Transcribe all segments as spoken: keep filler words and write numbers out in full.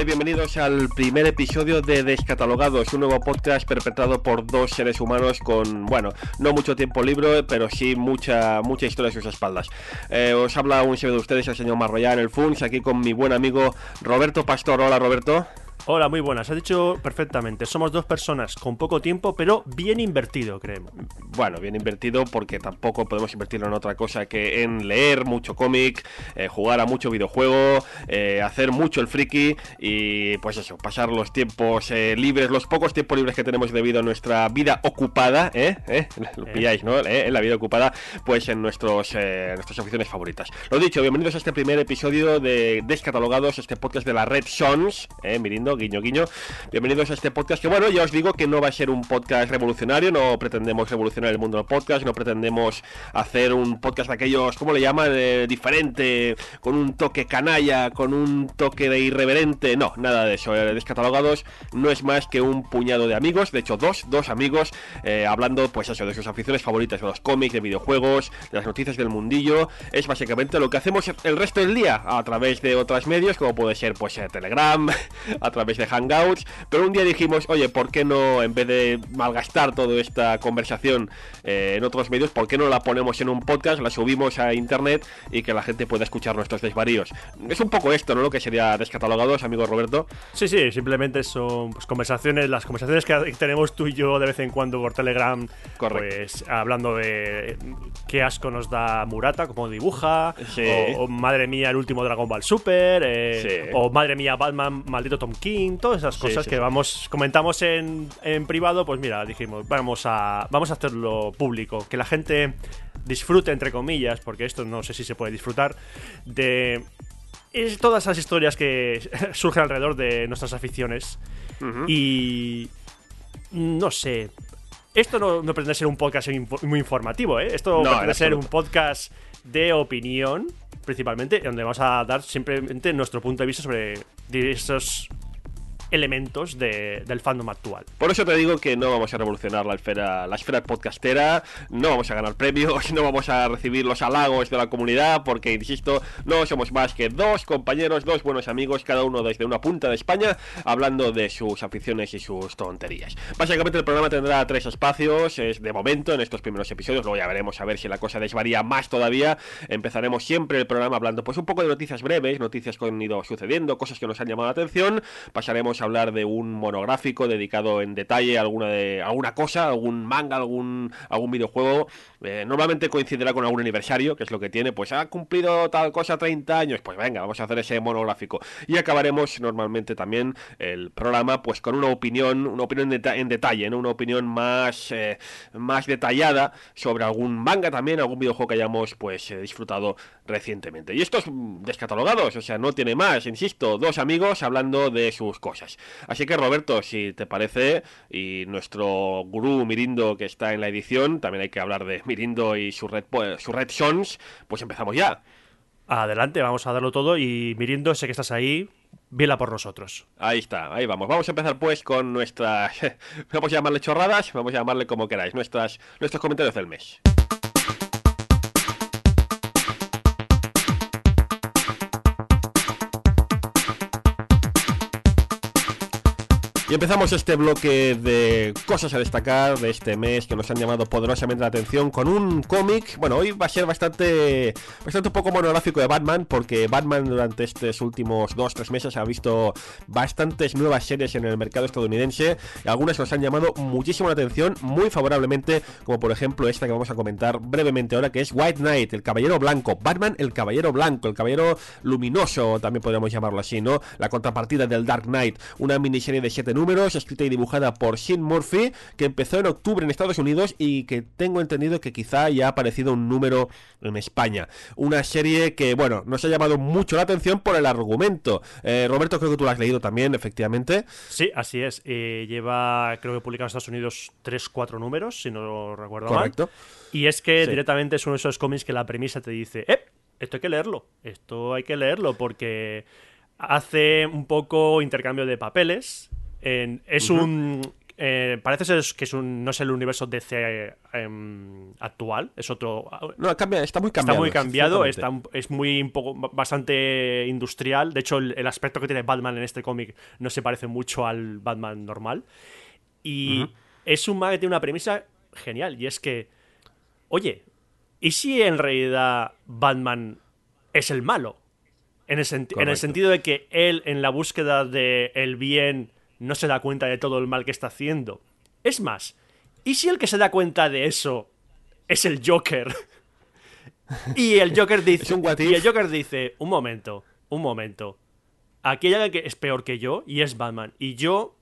Hola y bienvenidos al primer episodio de Descatalogados, un nuevo podcast perpetrado por dos seres humanos con, bueno, no mucho tiempo libre, pero sí mucha mucha historia a sus espaldas. Eh, os habla un servidor de ustedes, el señor Marroyán, el Funs, aquí con mi buen amigo Roberto Pastor. Hola, Roberto. Hola, muy buenas, has dicho perfectamente. Somos dos personas con poco tiempo, pero bien invertido, creemos. Bueno, bien invertido porque tampoco podemos invertirlo en otra cosa que en leer mucho cómic, eh, jugar a mucho videojuego, eh, hacer mucho el friki y pues eso, pasar los tiempos eh, libres, los pocos tiempos libres que tenemos debido a nuestra vida ocupada, ¿eh? ¿Eh? Lo eh. pilláis, ¿no? ¿Eh? En la vida ocupada, pues en nuestros eh, nuestras aficiones favoritas. Lo dicho, bienvenidos a este primer episodio de Descatalogados, este podcast de la Red Sons, ¿eh? Mirindo, guiño, guiño. Bienvenidos a este podcast que, bueno, ya os digo que no va a ser un podcast revolucionario, no pretendemos revolucionar el mundo del podcast, no pretendemos hacer un podcast de aquellos, ¿cómo le llaman? Eh, diferente, con un toque canalla, con un toque de irreverente, no, nada de eso. Descatalogados no es más que un puñado de amigos, de hecho dos, dos amigos, eh, hablando, pues eso, de sus aficiones favoritas, de los cómics, de videojuegos, de las noticias del mundillo. Es básicamente lo que hacemos el resto del día a través de otros medios, como puede ser, pues, eh, Telegram, a través a través de Hangouts, pero un día dijimos, oye, ¿por qué no, en vez de malgastar toda esta conversación eh, en otros medios, por qué no la ponemos en un podcast, la subimos a internet y que la gente pueda escuchar nuestros desvaríos? Es un poco esto, ¿no? Lo que sería Descatalogados, amigo Roberto. Sí, sí, simplemente son, pues, conversaciones, las conversaciones que tenemos tú y yo de vez en cuando por Telegram. Correcto. Pues hablando de qué asco nos da Murata, cómo dibuja, sí. o, o madre mía, el último Dragon Ball Super, eh, sí. o madre mía, Batman, maldito Tom King. Todas esas cosas sí, sí, que sí. vamos comentamos en, en privado, pues mira, dijimos, vamos a vamos a hacerlo público, que la gente disfrute, entre comillas, porque esto no sé si se puede disfrutar, de es todas esas historias que surgen alrededor de nuestras aficiones. Uh-huh. Y no sé, esto no, no pretende ser un podcast muy informativo, ¿eh? Esto no, pretende ser un podcast de opinión, principalmente, donde vamos a dar simplemente nuestro punto de vista sobre diversos elementos de, del fandom actual. Por eso te digo que no vamos a revolucionar la esfera, la esfera podcastera, no vamos a ganar premios, no vamos a recibir los halagos de la comunidad, porque, insisto, no somos más que dos compañeros, dos buenos amigos, cada uno desde una punta de España, hablando de sus aficiones y sus tonterías. Básicamente el programa tendrá tres espacios, es de momento, en estos primeros episodios, luego ya veremos a ver si la cosa desvaría más todavía. Empezaremos siempre el programa hablando, pues, un poco de noticias breves, noticias que han ido sucediendo, cosas que nos han llamado la atención. Pasaremos a hablar de un monográfico dedicado en detalle a alguna, de, alguna cosa, algún manga, algún, algún videojuego. Eh, normalmente coincidirá con algún aniversario, que es lo que tiene, pues ha cumplido tal cosa treinta años, pues venga, vamos a hacer ese monográfico. Y acabaremos normalmente también el programa, pues, con una opinión, una opinión de, en detalle, ¿no? Una opinión más, eh, más detallada sobre algún manga también, algún videojuego que hayamos, pues, eh, disfrutado recientemente. Y estos Descatalogados, o sea, no tiene más, insisto, dos amigos hablando de sus cosas. Así que, Roberto, si te parece, y nuestro gurú Mirindo, que está en la edición, también hay que hablar de Mirindo y su Red, su Red Sons, pues empezamos ya. Adelante, vamos a darlo todo y, Mirindo, sé que estás ahí, vela por nosotros. Ahí está, ahí vamos. Vamos a empezar, pues, con nuestras, vamos a llamarle chorradas, vamos a llamarle como queráis, nuestras, nuestros comentarios del mes. Y empezamos este bloque de cosas a destacar de este mes que nos han llamado poderosamente la atención con un cómic. Bueno, hoy va a ser bastante bastante un poco monográfico de Batman, porque Batman durante estos últimos dos tres meses ha visto bastantes nuevas series en el mercado estadounidense. Algunas nos han llamado muchísimo la atención, muy favorablemente, como por ejemplo esta que vamos a comentar brevemente ahora, que es White Knight, el caballero blanco. Batman, el caballero blanco, el caballero luminoso, también podríamos llamarlo así, ¿no? La contrapartida del Dark Knight, una miniserie de siete números. números, escrita y dibujada por Sean Murphy, que empezó en octubre en Estados Unidos y que tengo entendido que quizá ya ha aparecido un número en España. Una serie que, bueno, nos ha llamado mucho la atención por el argumento. Eh, Roberto, creo que tú lo has leído también, efectivamente. Sí, así es. Eh, lleva, creo que publicado en Estados Unidos tres cuatro números, si no lo recuerdo Correcto. mal. Y es que sí. directamente es uno de esos cómics que la premisa te dice, ¡eh! Esto hay que leerlo. Esto hay que leerlo porque hace un poco intercambio de papeles. En, es, uh-huh. un, Eh, parece ser que es un, no es el universo D C eh, actual, es otro. No, cambia, está muy cambiado. Está muy cambiado, está, es muy un poco, bastante industrial. De hecho, el, el aspecto que tiene Batman en este cómic no se parece mucho al Batman normal. Y uh-huh. es un manga que tiene una premisa genial. Y es que, oye, ¿y si en realidad Batman es el malo? En el, senti- en el sentido de que él, en la búsqueda del bien, no se da cuenta de todo el mal que está haciendo. Es más, ¿y si el que se da cuenta de eso es el Joker? Y el Joker dice, y el Joker dice, un momento, un momento. Aquí hay alguien que es peor que yo y es Batman. Y yo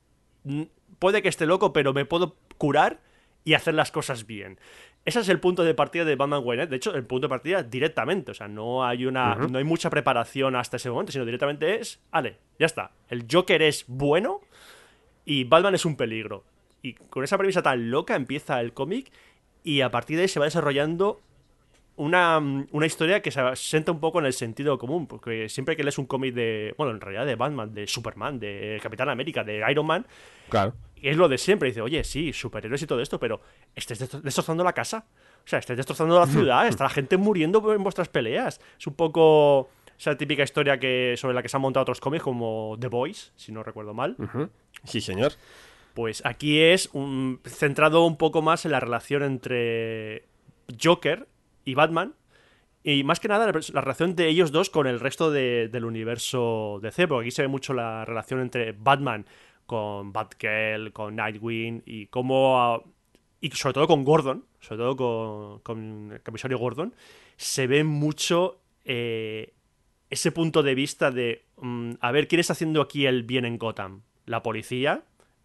puede que esté loco, pero me puedo curar y hacer las cosas bien. Ese es el punto de partida de Batman White Knight. De hecho, el punto de partida directamente. O sea, no hay una, uh-huh. no hay mucha preparación hasta ese momento, sino directamente es, vale, ya está. El Joker es bueno y Batman es un peligro. Y con esa premisa tan loca empieza el cómic, y a partir de ahí se va desarrollando una, una historia que se asienta un poco en el sentido común. Porque siempre que lees un cómic de, bueno, en realidad de Batman, de Superman, de Capitán América, de Iron Man, claro, es lo de siempre. Dice, oye, sí, superhéroes y todo esto, pero estáis destrozando la casa. O sea, estáis destrozando la ciudad, está la gente muriendo en vuestras peleas. Es un poco esa típica historia que sobre la que se han montado otros cómics como The Boys, si no recuerdo mal. Uh-huh. Sí, señor. Pues aquí es un, centrado un poco más en la relación entre Joker y Batman, y más que nada la, la relación de ellos dos con el resto de, del universo D C, porque aquí se ve mucho la relación entre Batman con Batgirl, con Nightwing, y cómo, y sobre todo con Gordon, sobre todo con, con el comisario Gordon, se ve mucho eh, ese punto de vista de, um, a ver, ¿quién está haciendo aquí el bien en Gotham? ¿La policía?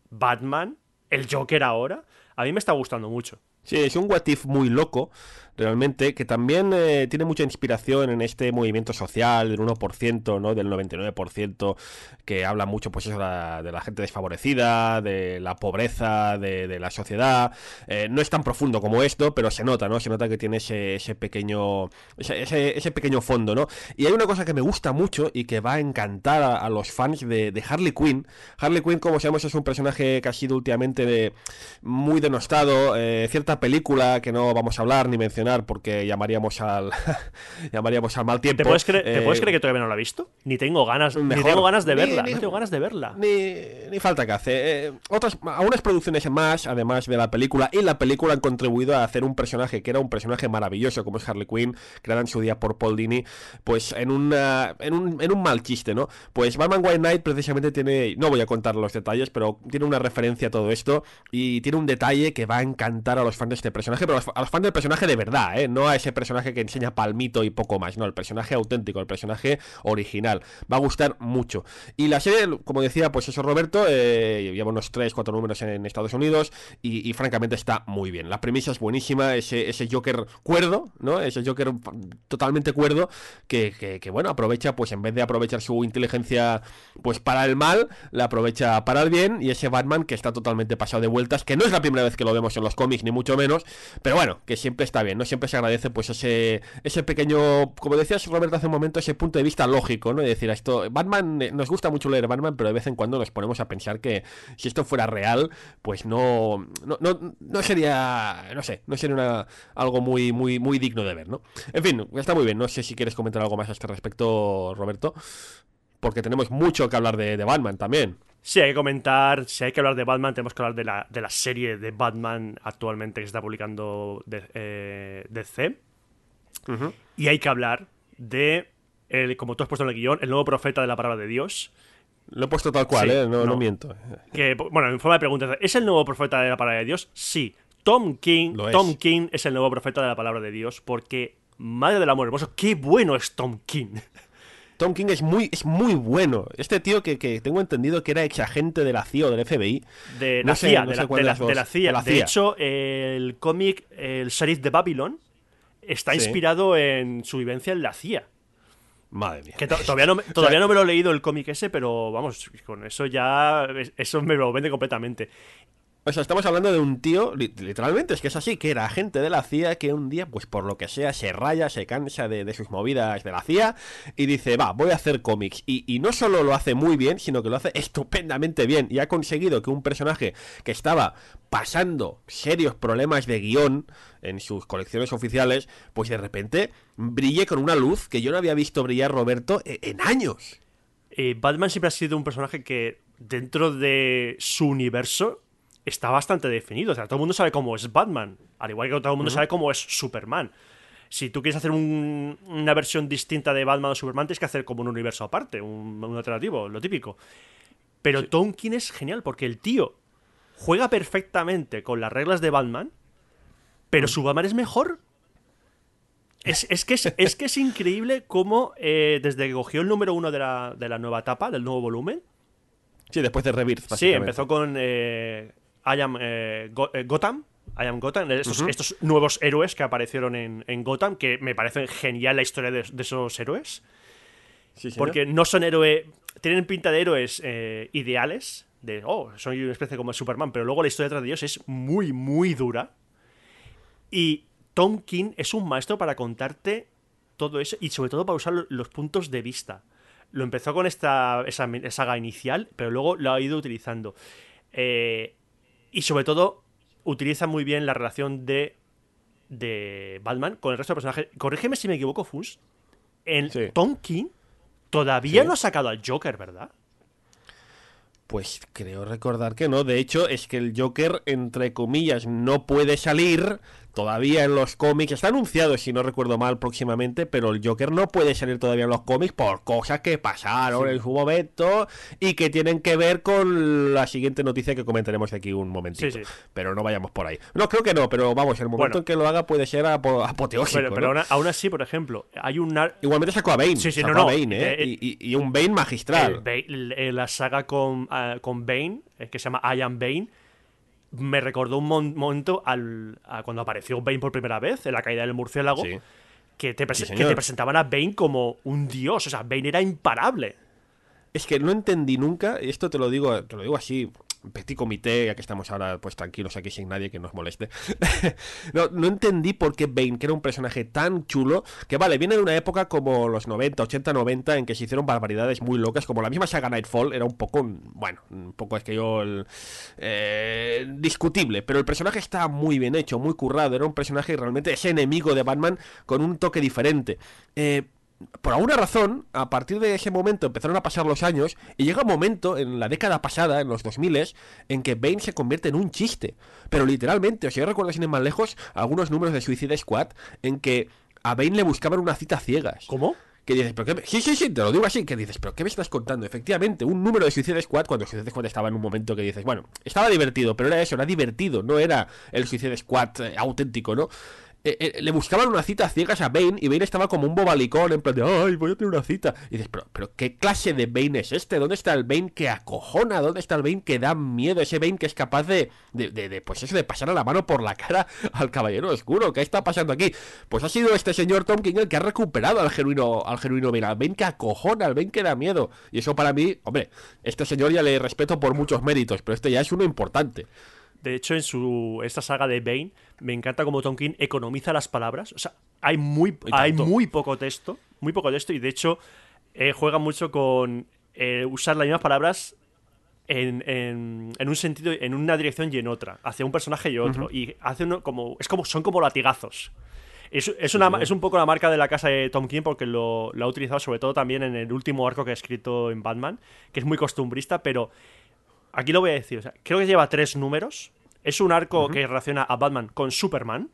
¿Batman? ¿El Joker ahora? A mí me está gustando mucho. Sí, es un what if muy loco, realmente, que también eh, tiene mucha inspiración en este movimiento social del uno por ciento, ¿no? Del noventa y nueve por ciento, que habla mucho, pues eso, la, de la gente desfavorecida, de la pobreza, de, de la sociedad. Eh, no es tan profundo como esto, pero se nota, ¿no? Se nota que tiene ese, ese pequeño ese, ese, ese pequeño fondo, ¿no? Y hay una cosa que me gusta mucho y que va a encantar a, a los fans de, de Harley Quinn. Harley Quinn, como sabemos, es un personaje que ha sido últimamente de, muy denostado, eh, cierta película que no vamos a hablar ni mencionar porque llamaríamos al llamaríamos al mal tiempo. ¿Te puedes, cre- eh, ¿Te puedes creer que todavía no la he visto? Ni tengo ganas, mejor, ni tengo ganas de verla, ni, ni, no tengo ganas de verla. Ni, ni falta que hace. Eh, otras algunas producciones más, además de la película, y la película han contribuido a hacer un personaje que era un personaje maravilloso como es Harley Quinn, creada en su día por Paul Dini, pues en una en un, en un mal chiste, ¿no? Pues Batman White Knight precisamente tiene, no voy a contar los detalles, pero tiene una referencia a todo esto y tiene un detalle que va a encantar a los fans de este personaje, pero a los fans del personaje de verdad, ¿eh? No a ese personaje que enseña palmito y poco más, no, el personaje auténtico, el personaje original, va a gustar mucho. Y la serie, como decía, pues eso, Roberto, eh, lleva unos tres, cuatro números en, en Estados Unidos y, y francamente está muy bien, la premisa es buenísima, ese, ese Joker cuerdo, ¿no? Ese Joker totalmente cuerdo que, que, que bueno, aprovecha, pues en vez de aprovechar su inteligencia pues para el mal, la aprovecha para el bien, y ese Batman que está totalmente pasado de vueltas, que no es la primera vez que lo vemos en los cómics, ni mucho mucho menos, pero bueno, que siempre está bien, ¿no? Siempre se agradece pues ese ese pequeño, como decías Roberto hace un momento, ese punto de vista lógico, ¿no? Es decir, a esto Batman, nos gusta mucho leer Batman, pero de vez en cuando nos ponemos a pensar que si esto fuera real, pues no no no, no sería, no sé, no sería una, algo muy muy muy digno de ver, ¿no? En fin, está muy bien, no sé si quieres comentar algo más a este respecto, Roberto, porque tenemos mucho que hablar de, de Batman también. Sí, hay que comentar, si hay que hablar de Batman, tenemos que hablar de la, de la serie de Batman actualmente que se está publicando de, eh, D C. Uh-huh. Y hay que hablar de, el, como tú has puesto en el guión, el nuevo profeta de la palabra de Dios. Lo he puesto tal cual, sí, ¿eh? No, no. no miento. Que, bueno, en forma de pregunta, ¿es el nuevo profeta de la palabra de Dios? Sí. Tom King, Tom King es el nuevo profeta de la palabra de Dios, porque, madre del amor hermoso, qué bueno es Tom King. Tom King es muy, es muy bueno. Este tío que, que tengo entendido que era exagente de la C I A o del F B I. De la C I A, de la C I A. De hecho, el cómic El Sheriff de Babylon está sí. inspirado en su vivencia en la C I A. Madre mía. Que to- todavía no me, todavía no me lo he leído el cómic ese, pero vamos, con eso ya. Eso me lo vende completamente. O sea, estamos hablando de un tío, literalmente, es que es así, que era agente de la C I A, que un día, pues por lo que sea, se raya, se cansa de, de sus movidas de la C I A y dice, va, voy a hacer cómics. Y, y no solo lo hace muy bien, sino que lo hace estupendamente bien. Y ha conseguido que un personaje que estaba pasando serios problemas de guión en sus colecciones oficiales, pues de repente brille con una luz que yo no había visto brillar, Roberto, en, en años. Eh, Batman siempre ha sido un personaje que, dentro de su universo, está bastante definido. O sea, todo el mundo sabe cómo es Batman, al igual que todo el mundo uh-huh. sabe cómo es Superman. Si tú quieres hacer un, una versión distinta de Batman o Superman, tienes que hacer como un universo aparte, un, un alternativo, lo típico. Pero sí. Tom King es genial porque el tío juega perfectamente con las reglas de Batman, pero su Batman es mejor. Es, es, que, es, es que es increíble cómo eh, desde que cogió el número uno de la, de la nueva etapa, del nuevo volumen. Sí, después de Rebirth. Sí, empezó con... Eh, I am eh, Go- eh, Gotham, I am Gotham. Estos, uh-huh. estos nuevos héroes que aparecieron en, en Gotham, que me parece genial la historia de, de esos héroes. Sí, porque no son héroes, tienen pinta de héroes eh, ideales, de oh, soy una especie como Superman, pero luego la historia detrás de ellos es muy, muy dura. Y Tom King es un maestro para contarte todo eso y sobre todo para usar los puntos de vista. Lo empezó con esta esa saga inicial, pero luego lo ha ido utilizando. Eh. Y sobre todo, utiliza muy bien la relación de, de Batman con el resto de personajes. Corrígeme si me equivoco, Fus. El sí. Tom King todavía sí. no ha sacado al Joker, ¿verdad? Pues creo recordar que no. De hecho, es que el Joker, entre comillas, no puede salir todavía en los cómics. Está anunciado, si no recuerdo mal, próximamente, pero el Joker no puede salir todavía en los cómics por cosas que pasaron sí. en su momento y que tienen que ver con la siguiente noticia que comentaremos aquí un momentito. Sí, sí. Pero no vayamos por ahí. No, creo que no, pero vamos, el momento bueno, en que lo haga puede ser apo- apoteósico. Pero, pero ¿no? aún, aún así, por ejemplo, hay un... Nar- Igualmente sacó a Bane. Sí, sí, sacó no, no. a Bane, ¿eh? El, y, y un Bane magistral. Bane, la saga con, uh, con Bane, que se llama I Am Bane, me recordó un mon- momento al, a cuando apareció Bane por primera vez en la caída del murciélago, sí. que, te prese- sí, que te presentaban a Bane como un dios. O sea, Bane era imparable. Es que no entendí nunca, y esto te lo digo, te lo digo así, petit comité, ya que estamos ahora pues tranquilos aquí sin nadie que nos moleste. no, no entendí por qué Bane, que era un personaje tan chulo, que vale, viene de una época como los noventa, ochenta, noventa, en que se hicieron barbaridades muy locas, como la misma saga Nightfall, era un poco, bueno, un poco es que yo, el, eh, discutible, pero el personaje estaba muy bien hecho, muy currado, era un personaje realmente ese enemigo de Batman con un toque diferente. Eh... Por alguna razón, a partir de ese momento empezaron a pasar los años y llega un momento en la década pasada, en los dos mil, en que Bane se convierte en un chiste. Pero literalmente, o sea, yo recuerdo sin ir más lejos algunos números de Suicide Squad en que a Bane le buscaban una cita a ciegas. ¿Cómo? Que dices, pero qué me... Sí, sí, sí, te lo digo así. Que dices, pero ¿qué me estás contando? Efectivamente, un número de Suicide Squad, cuando Suicide Squad estaba en un momento que dices, bueno, estaba divertido, pero era eso, era divertido, no era el Suicide Squad eh, auténtico, ¿no? Eh, eh, le buscaban una cita a ciegas a Bane y Bane estaba como un bobalicón en plan de ¡ay, voy a tener una cita! Y dices, pero, pero ¿qué clase de Bane es este? ¿Dónde está el Bane que acojona? ¿Dónde está el Bane que da miedo? Ese Bane que es capaz de, de, de, de pues eso, de pasar a la mano por la cara al Caballero Oscuro. ¿Qué está pasando aquí? Pues ha sido este señor Tom King el que ha recuperado al genuino, al genuino Bane, al Bane que acojona, al Bane que da miedo. Y eso para mí, hombre, este señor ya le respeto por muchos méritos, pero este ya es uno importante. De hecho, en su esta saga de Bane, me encanta cómo Tom King economiza las palabras. O sea, hay muy, hay muy poco texto. Muy poco texto. Y de hecho, eh, juega mucho con eh, usar las mismas palabras en, en, en un sentido, en una dirección y en otra. Hacia un personaje y otro. Uh-huh. Y hace uno como. Es como. Son como latigazos. Es, es, una, es un poco la marca de la casa de Tom King porque lo, lo ha utilizado sobre todo también en el último arco que ha escrito en Batman, que es muy costumbrista, pero. Aquí lo voy a decir, o sea, creo que lleva tres números. Es un arco uh-huh. que relaciona a Batman con Superman.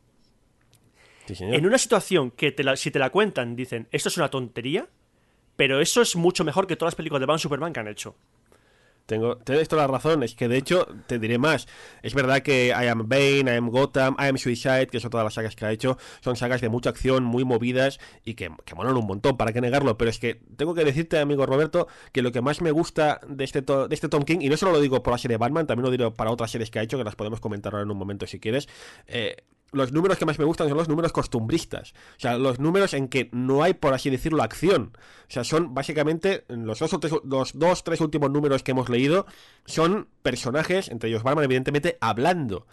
Sí, señor. En una situación que te la, si te la cuentan dicen, esto es una tontería, pero eso es mucho mejor que todas las películas de Batman Superman que han hecho. Tengo, tengo esto la razón, es que de hecho te diré más, es verdad que I Am Bane, I Am Gotham, I Am Suicide, que son todas las sagas que ha hecho, son sagas de mucha acción, muy movidas y que, que molan un montón, para qué negarlo, pero es que tengo que decirte, amigo Roberto, que lo que más me gusta de este, to- de este Tom King, y no solo lo digo por la serie Batman, también lo digo para otras series que ha hecho, que las podemos comentar ahora en un momento si quieres, eh, los números que más me gustan son los números costumbristas. O sea, los números en que no hay, por así decirlo, acción. O sea, son básicamente los dos o tres, los dos, tres últimos números que hemos leído son personajes, entre ellos Batman, evidentemente, hablando.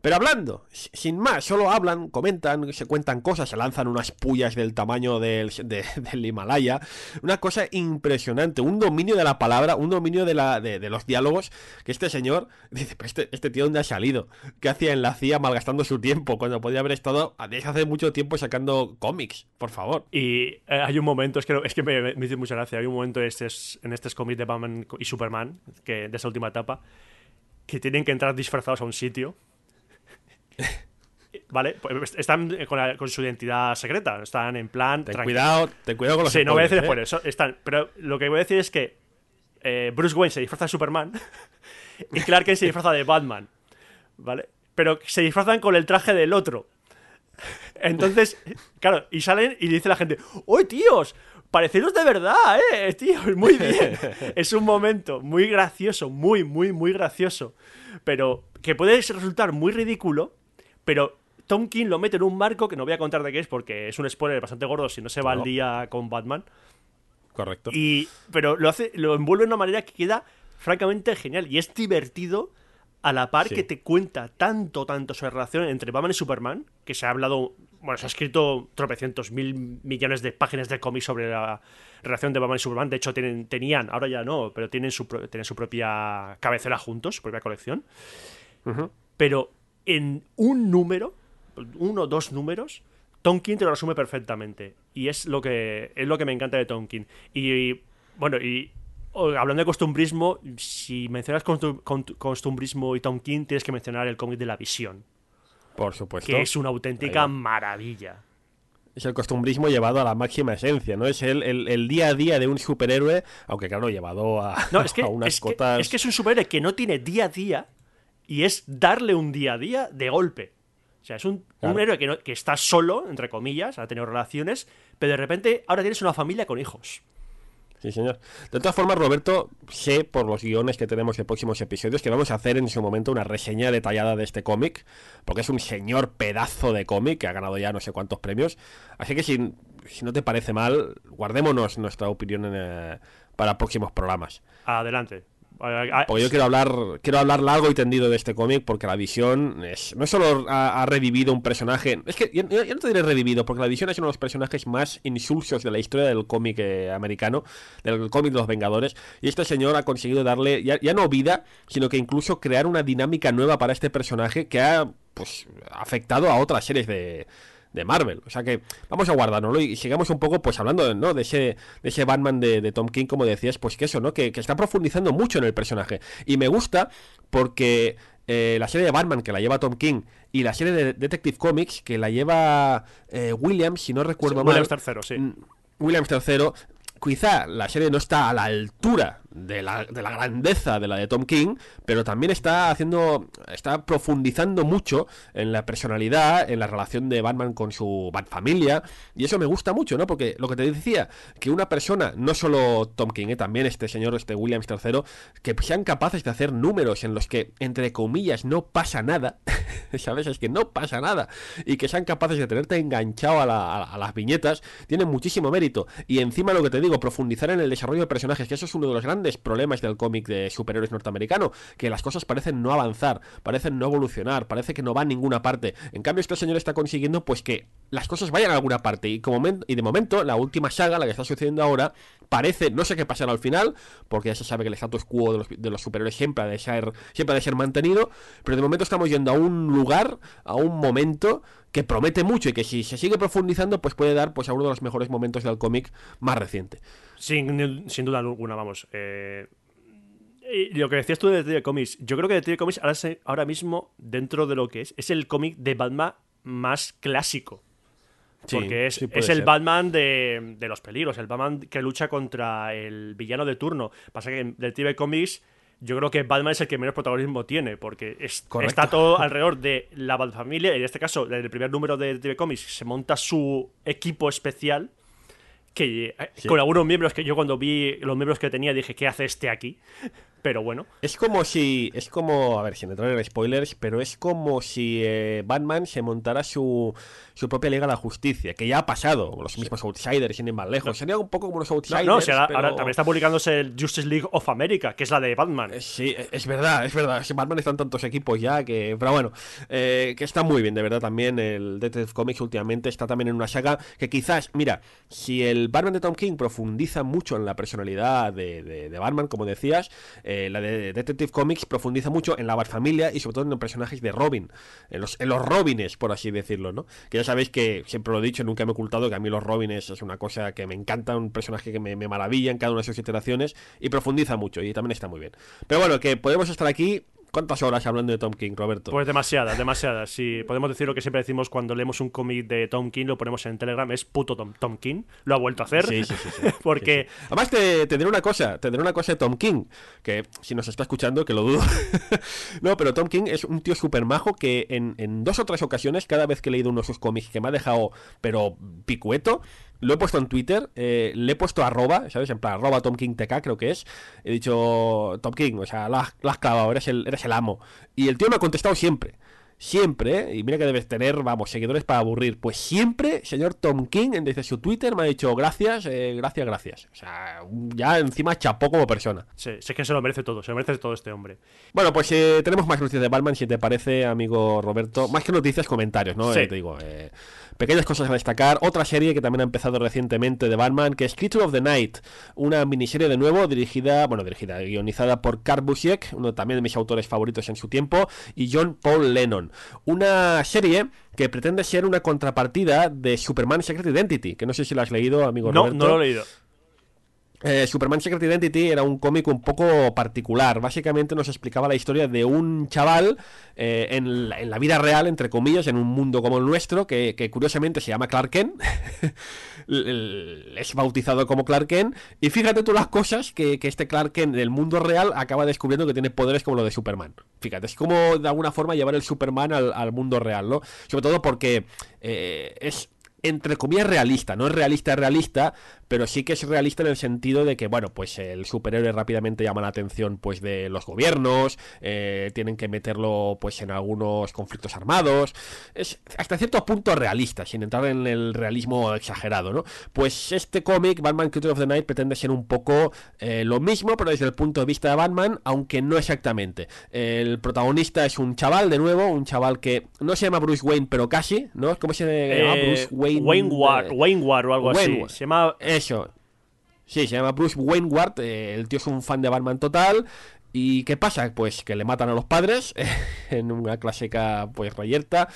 Pero hablando, sin más, solo hablan, comentan, se cuentan cosas, se lanzan unas pullas del tamaño del, de, del Himalaya. Una cosa impresionante, un dominio de la palabra, un dominio de, la, de, de los diálogos, que este señor dice, pero este, este tío ¿dónde ha salido? ¿Qué hacía en la C I A malgastando su tiempo cuando podía haber estado desde hace mucho tiempo sacando cómics? Por favor. Y eh, hay un momento, es que, es que me, me hizo mucha gracia, hay un momento este es, en estos cómics de Batman y Superman, que, de esa última etapa, que tienen que entrar disfrazados a un sitio. Vale, están con, la, con su identidad secreta, están en plan ten cuidado, ten cuidado con los sí, spoilers, no voy a decir después, ¿eh? Están, pero lo que voy a decir es que eh, Bruce Wayne se disfraza de Superman y Clark Kent se disfraza de Batman, ¿vale? Pero se disfrazan con el traje del otro, entonces claro, y salen y dice la gente, ¡oye, tíos! Pareceros de verdad, eh, tío, muy bien. Es un momento muy gracioso, muy, muy, muy gracioso. Pero que puede resultar muy ridículo, pero Tom King lo mete en un marco que no voy a contar de qué es porque es un spoiler bastante gordo si no se va al día con Batman. Correcto. Y, pero lo hace, lo envuelve de una manera que queda francamente genial. Y es divertido a la par sí. que te cuenta tanto, tanto su relación entre Batman y Superman, que se ha hablado... Bueno, se ha escrito tropecientos mil millones de páginas de cómics sobre la relación de Batman y Superman. De hecho, tienen, tenían, ahora ya no, pero tienen su, tienen su propia cabecera juntos, su propia colección. Uh-huh. Pero en un número, uno o dos números, Tom King te lo resume perfectamente. Y es lo que, es lo que me encanta de Tom King. Y, y bueno, y hablando de costumbrismo, si mencionas costumbrismo y Tom King, tienes que mencionar el cómic de La Visión. Por supuesto. Que es una auténtica maravilla. Es el costumbrismo llevado a la máxima esencia, ¿no? Es el, el, el día a día de un superhéroe, aunque claro, llevado a, no, es que, a unas es cotas... Que, es que es un superhéroe que no tiene día a día y es darle un día a día de golpe. O sea, es un, claro. un héroe que, no, que está solo, entre comillas, ha tenido relaciones, pero de repente ahora tienes una familia con hijos. Sí, señor. De todas formas, Roberto, sé por los guiones que tenemos de próximos episodios que vamos a hacer en su momento una reseña detallada de este cómic, porque es un señor pedazo de cómic que ha ganado ya no sé cuántos premios. Así que si, si no te parece mal, guardémonos nuestra opinión en, eh, para próximos programas. Adelante. Porque yo quiero hablar quiero hablar largo y tendido de este cómic, porque La Visión es, no solo ha, ha revivido un personaje, es que yo, yo no te diré revivido, porque La Visión es uno de los personajes más insulsos de la historia del cómic eh, americano, del cómic de los Vengadores, y este señor ha conseguido darle, ya, ya no vida, sino que incluso crear una dinámica nueva para este personaje que ha pues afectado a otras series de... de Marvel, o sea que vamos a guardárnoslo y sigamos un poco pues hablando, ¿no? de ese de ese Batman de, de Tom King, como decías, pues que eso, ¿no? que, que está profundizando mucho en el personaje, y me gusta porque eh, la serie de Batman que la lleva Tom King y la serie de Detective Comics que la lleva eh, Williams, si no recuerdo sí, mal Williams tercero, sí Williams tercero, quizá la serie no está a la altura de la, de la grandeza de la de Tom King, pero también está haciendo, está profundizando mucho en la personalidad, en la relación de Batman con su Batfamilia, y eso me gusta mucho, ¿no? Porque lo que te decía, que una persona, no solo Tom King, ¿eh? también este señor, este Williams tercero, que sean capaces de hacer números en los que, entre comillas, no pasa nada, ¿sabes? Es que no pasa nada, y que sean capaces de tenerte enganchado a, la, a, a las viñetas, tiene muchísimo mérito, y encima lo que te digo, profundizar en el desarrollo de personajes, que eso es uno de los grandes problemas del cómic de superhéroes norteamericano, que las cosas parecen no avanzar, parecen no evolucionar, parece que no va a ninguna parte. En cambio, este señor está consiguiendo pues que las cosas vayan a alguna parte, y, como men- y de momento, la última saga, la que está sucediendo ahora, parece, no sé qué pasará al final, porque ya se sabe que el status quo de los, de los superhéroes siempre ha de ser, siempre ha de ser mantenido, pero de momento estamos yendo a un lugar, a un momento que promete mucho y que si se sigue profundizando pues puede dar pues a uno de los mejores momentos del cómic más reciente. Sin, sin duda alguna, vamos. Eh, lo que decías tú de Detective Comics, yo creo que Detective Comics ahora, se, ahora mismo, dentro de lo que es, es el cómic de Batman más clásico. Sí, porque es, sí es el Batman de, de los peligros, el Batman que lucha contra el villano de turno. Pasa que en Detective Comics... Yo creo que Batman es el que menos protagonismo tiene, porque es, está todo alrededor de la Batfamilia. En este caso, en el primer número de Detective Comics se monta su equipo especial, que sí. Con algunos miembros que yo cuando vi los miembros que tenía dije, ¿qué hace este aquí? Pero bueno. Es como si... Es como... A ver, sin entrar en spoilers, pero es como si eh, Batman se montara su, su propia Liga de la Justicia, que ya ha pasado. Los mismos Outsiders, sin ir más lejos. No. Sería un poco como los Outsiders. No, no, o sea, pero... ahora también está publicándose el Justice League of America, que es la de Batman. Sí, es verdad, es verdad. Si Batman están tantos equipos ya que... Pero bueno, eh, que está muy bien, de verdad, también. El Detective Comics últimamente está también en una saga que quizás... Mira, si el Batman de Tom King profundiza mucho en la personalidad de, de, de Batman, como decías... Eh, la de Detective Comics profundiza mucho en la Batfamilia y sobre todo en los personajes de Robin, en los, en los Robines, por así decirlo, ¿no? Que ya sabéis que, siempre lo he dicho, nunca me he ocultado que a mí los Robines es una cosa que me encanta, un personaje que me, me maravilla en cada una de sus iteraciones y profundiza mucho y también está muy bien. Pero bueno, que podemos estar aquí... ¿Cuántas horas hablando de Tom King, Roberto? Pues demasiadas, demasiadas. Si sí, podemos decir lo que siempre decimos cuando leemos un cómic de Tom King, lo ponemos en Telegram, es puto Tom, Tom King. Lo ha vuelto a hacer. Sí, sí, sí. sí. Porque... Sí, sí. Además, te, te diré una cosa, te diré una cosa de Tom King, que si nos está escuchando, que lo dudo. No, pero Tom King es un tío súper majo que en, en dos o tres ocasiones, cada vez que he leído uno de sus cómics que me ha dejado, pero picueto, lo he puesto en Twitter, eh, le he puesto arroba, ¿sabes? En plan, arroba TomKingTK creo que es. He dicho, Tom King, o sea, la has clavado, eres el, eres el amo. Y el tío me ha contestado siempre. Siempre, ¿eh? Y mira que debes tener, vamos, seguidores para aburrir. Pues siempre, señor Tom King, desde su Twitter me ha dicho gracias, eh, gracias, gracias. O sea, ya encima chapó como persona. Sí, sí, es que se lo merece todo, se lo merece todo este hombre. Bueno, pues eh, tenemos más noticias de Batman, si te parece, amigo Roberto. Más que noticias, comentarios, ¿no? Sí. Eh, te digo, eh, pequeñas cosas a destacar. Otra serie que también ha empezado recientemente de Batman, que es Creature of the Night. Una miniserie de nuevo dirigida, bueno, dirigida, guionizada por Kurt Busiek, uno también de mis autores favoritos en su tiempo, y John Paul Lennon. Una serie que pretende ser una contrapartida de Superman Secret Identity, que no sé si la has leído, amigo Roberto. No, no lo he leído. Eh, Superman Secret Identity era un cómic un poco particular. Básicamente nos explicaba la historia de un chaval eh, en, la, en la vida real, entre comillas, en un mundo como el nuestro, que, que curiosamente se llama Clark Kent. Es bautizado como Clark Kent. Y fíjate tú las cosas que, que este Clark Kent del mundo real acaba descubriendo que tiene poderes como los de Superman. Fíjate, es como de alguna forma llevar el Superman al, al mundo real, ¿no? Sobre todo porque eh, es... entre comillas realista, no es realista realista, pero sí que es realista en el sentido de que, bueno, pues el superhéroe rápidamente llama la atención, pues, de los gobiernos, eh, tienen que meterlo, pues, en algunos conflictos armados, es hasta cierto punto realista, sin entrar en el realismo exagerado, ¿no? Pues este cómic, Batman Creature of the Night, pretende ser un poco eh, lo mismo, pero desde el punto de vista de Batman, aunque no exactamente. El protagonista es un chaval, de nuevo, un chaval que no se llama Bruce Wayne, pero casi, ¿no? ¿Cómo se llama? Eh... Bruce Wayne. Wayne Ward, Wayne Ward o algo Wayne así. Ward. Se llama... Eso. Sí, se llama Bruce Wayne Ward. Eh, el tío es un fan de Batman total. ¿Y qué pasa? Pues que le matan a los padres en una clásica, pues, reyerta.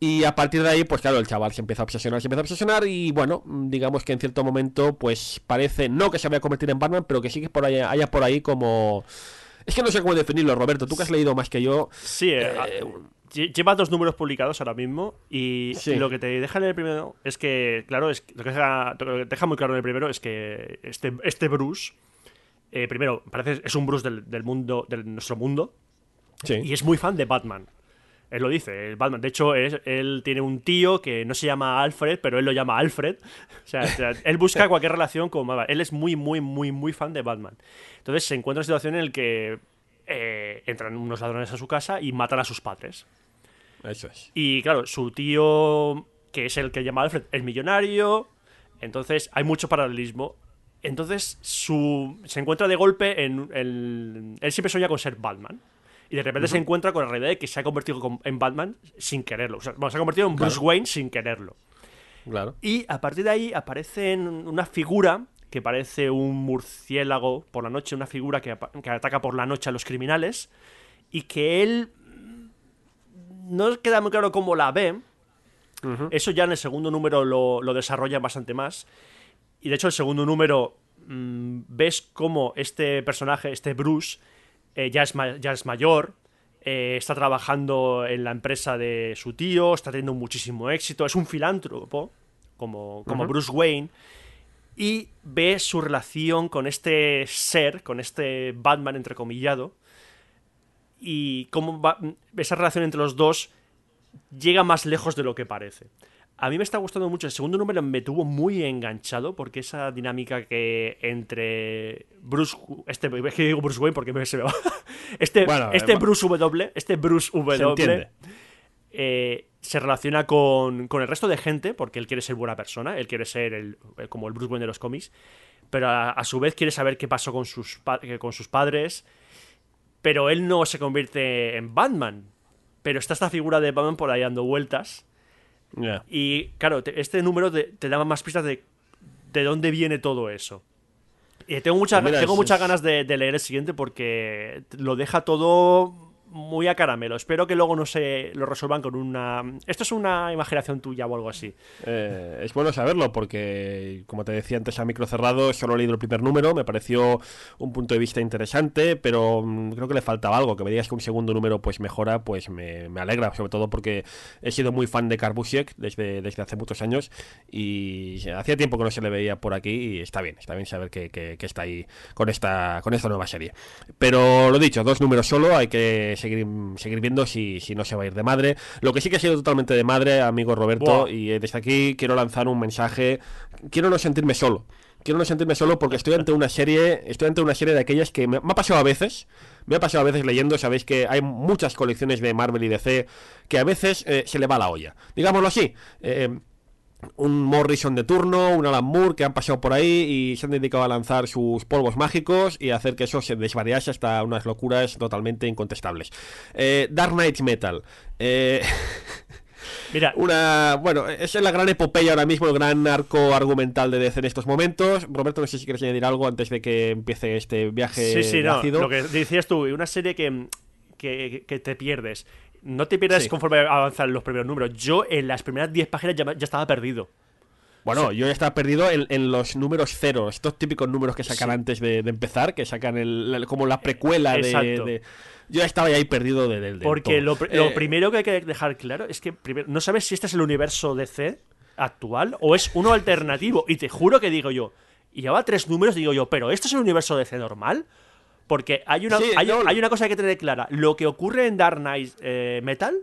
Y a partir de ahí, pues claro, el chaval se empieza a obsesionar, se empieza a obsesionar y bueno, digamos que en cierto momento, pues parece, no que se vaya a convertir en Batman, pero que sí que por ahí, haya por ahí como... Es que no sé cómo definirlo, Roberto. Tú que has leído más que yo. Sí, eh, eh, lleva dos números publicados ahora mismo y sí. Lo que te deja en el primero es que, claro, es que, lo, que deja, lo que te deja muy claro en el primero es que este, este Bruce, eh, primero, parece es un Bruce del, del mundo, de nuestro mundo, sí. Y es muy fan de Batman. Él lo dice, el Batman. De hecho, es, él tiene un tío que no se llama Alfred, pero él lo llama Alfred. O sea, o sea él busca cualquier relación con Batman. Él es muy, muy, muy, muy fan de Batman. Entonces se encuentra en una situación en la que eh, entran unos ladrones a su casa y matan a sus padres. Eso es. Y claro, su tío, que es el que llama Alfred, es millonario. Entonces hay mucho paralelismo. Entonces su, se encuentra de golpe en el... Él siempre sueña con ser Batman. Y de repente uh-huh. se encuentra con la realidad de que se ha convertido en Batman sin quererlo. O sea, bueno, se ha convertido en Bruce claro. Wayne sin quererlo. Claro. Y a partir de ahí aparece una figura que parece un murciélago por la noche, una figura que, que ataca por la noche a los criminales y que él no queda muy claro cómo la ve. Uh-huh. Eso ya en el segundo número lo, lo desarrollan bastante más. Y de hecho el segundo número mmm, ves cómo este personaje, este Bruce... Eh, ya, es ma- ya es mayor, eh, está trabajando en la empresa de su tío, está teniendo muchísimo éxito, es un filántropo, como, como uh-huh. Bruce Wayne, y ve su relación con este ser, con este Batman entrecomillado, y cómo va- esa relación entre los dos llega más lejos de lo que parece. A mí me está gustando mucho. El segundo número me tuvo muy enganchado porque esa dinámica que entre Bruce... Este, es que digo Bruce Wayne porque se me va. Este, bueno, este eh, Bruce bueno. W, este Bruce W se, eh, se relaciona con, con el resto de gente porque él quiere ser buena persona, él quiere ser el, como el Bruce Wayne de los cómics, pero a, a su vez quiere saber qué pasó con sus, con sus padres, pero él no se convierte en Batman. Pero está esta figura de Batman por ahí dando vueltas. Yeah. Y claro, te, este número te, te daba más pistas de, de dónde viene todo eso. Y tengo muchas, mira, tengo es, muchas ganas de, de leer el siguiente porque lo deja todo muy a caramelo. Espero que luego no se lo resuelvan con una... Esto es una imaginación tuya o algo así. Eh, es bueno saberlo porque, como te decía antes, a micro cerrado solo he leído el primer número. Me pareció un punto de vista interesante, pero creo que le faltaba algo. Que me digas que un segundo número pues mejora, pues me, me alegra. Sobre todo porque he sido muy fan de Kurt Busiek desde, desde hace muchos años y hacía tiempo que no se le veía por aquí y está bien, está bien saber que, que, que está ahí con esta, con esta nueva serie. Pero lo dicho, dos números solo, hay que seguir, seguir viendo si, si no se va a ir de madre. Lo que sí que ha sido totalmente de madre, amigo Roberto, wow. Y desde aquí quiero lanzar un mensaje. Quiero no sentirme solo. Quiero no sentirme solo porque estoy ante una serie, estoy ante una serie de aquellas que me, me ha pasado a veces. Me ha pasado a veces leyendo, sabéis que hay muchas colecciones de Marvel y D C que a veces eh, se le va la olla. Digámoslo así. Eh, un Morrison de turno, un Alan Moore que han pasado por ahí y se han dedicado a lanzar sus polvos mágicos y a hacer que eso se desvariase hasta unas locuras totalmente incontestables. eh, Dark Nights Metal, eh... Mira, una, bueno, esa es la gran epopeya ahora mismo, el gran arco argumental de D C en estos momentos. Roberto, no sé si quieres añadir algo antes de que empiece este viaje. Sí, sí, no, lo que decías tú, una serie que, que, que te pierdes. No te pierdas sí. Conforme avanzan los primeros números. Yo en las primeras diez páginas ya, ya estaba perdido. Bueno, o sea, yo ya estaba perdido en, en los números cero. Estos típicos números que sacan sí. antes de, de empezar, que sacan el, el, como la precuela eh, de, de... Yo ya estaba ya ahí perdido del de, de porque todo. Lo, lo eh, primero que hay que dejar claro es que primero, no sabes si este es el universo D C actual o es uno alternativo. Y te juro que digo yo, y llevaba tres números, digo yo, pero ¿esto es el universo D C normal? Porque hay una, sí, hay, no, hay una cosa que hay que tener clara. Lo que ocurre en Dark Knights eh, Metal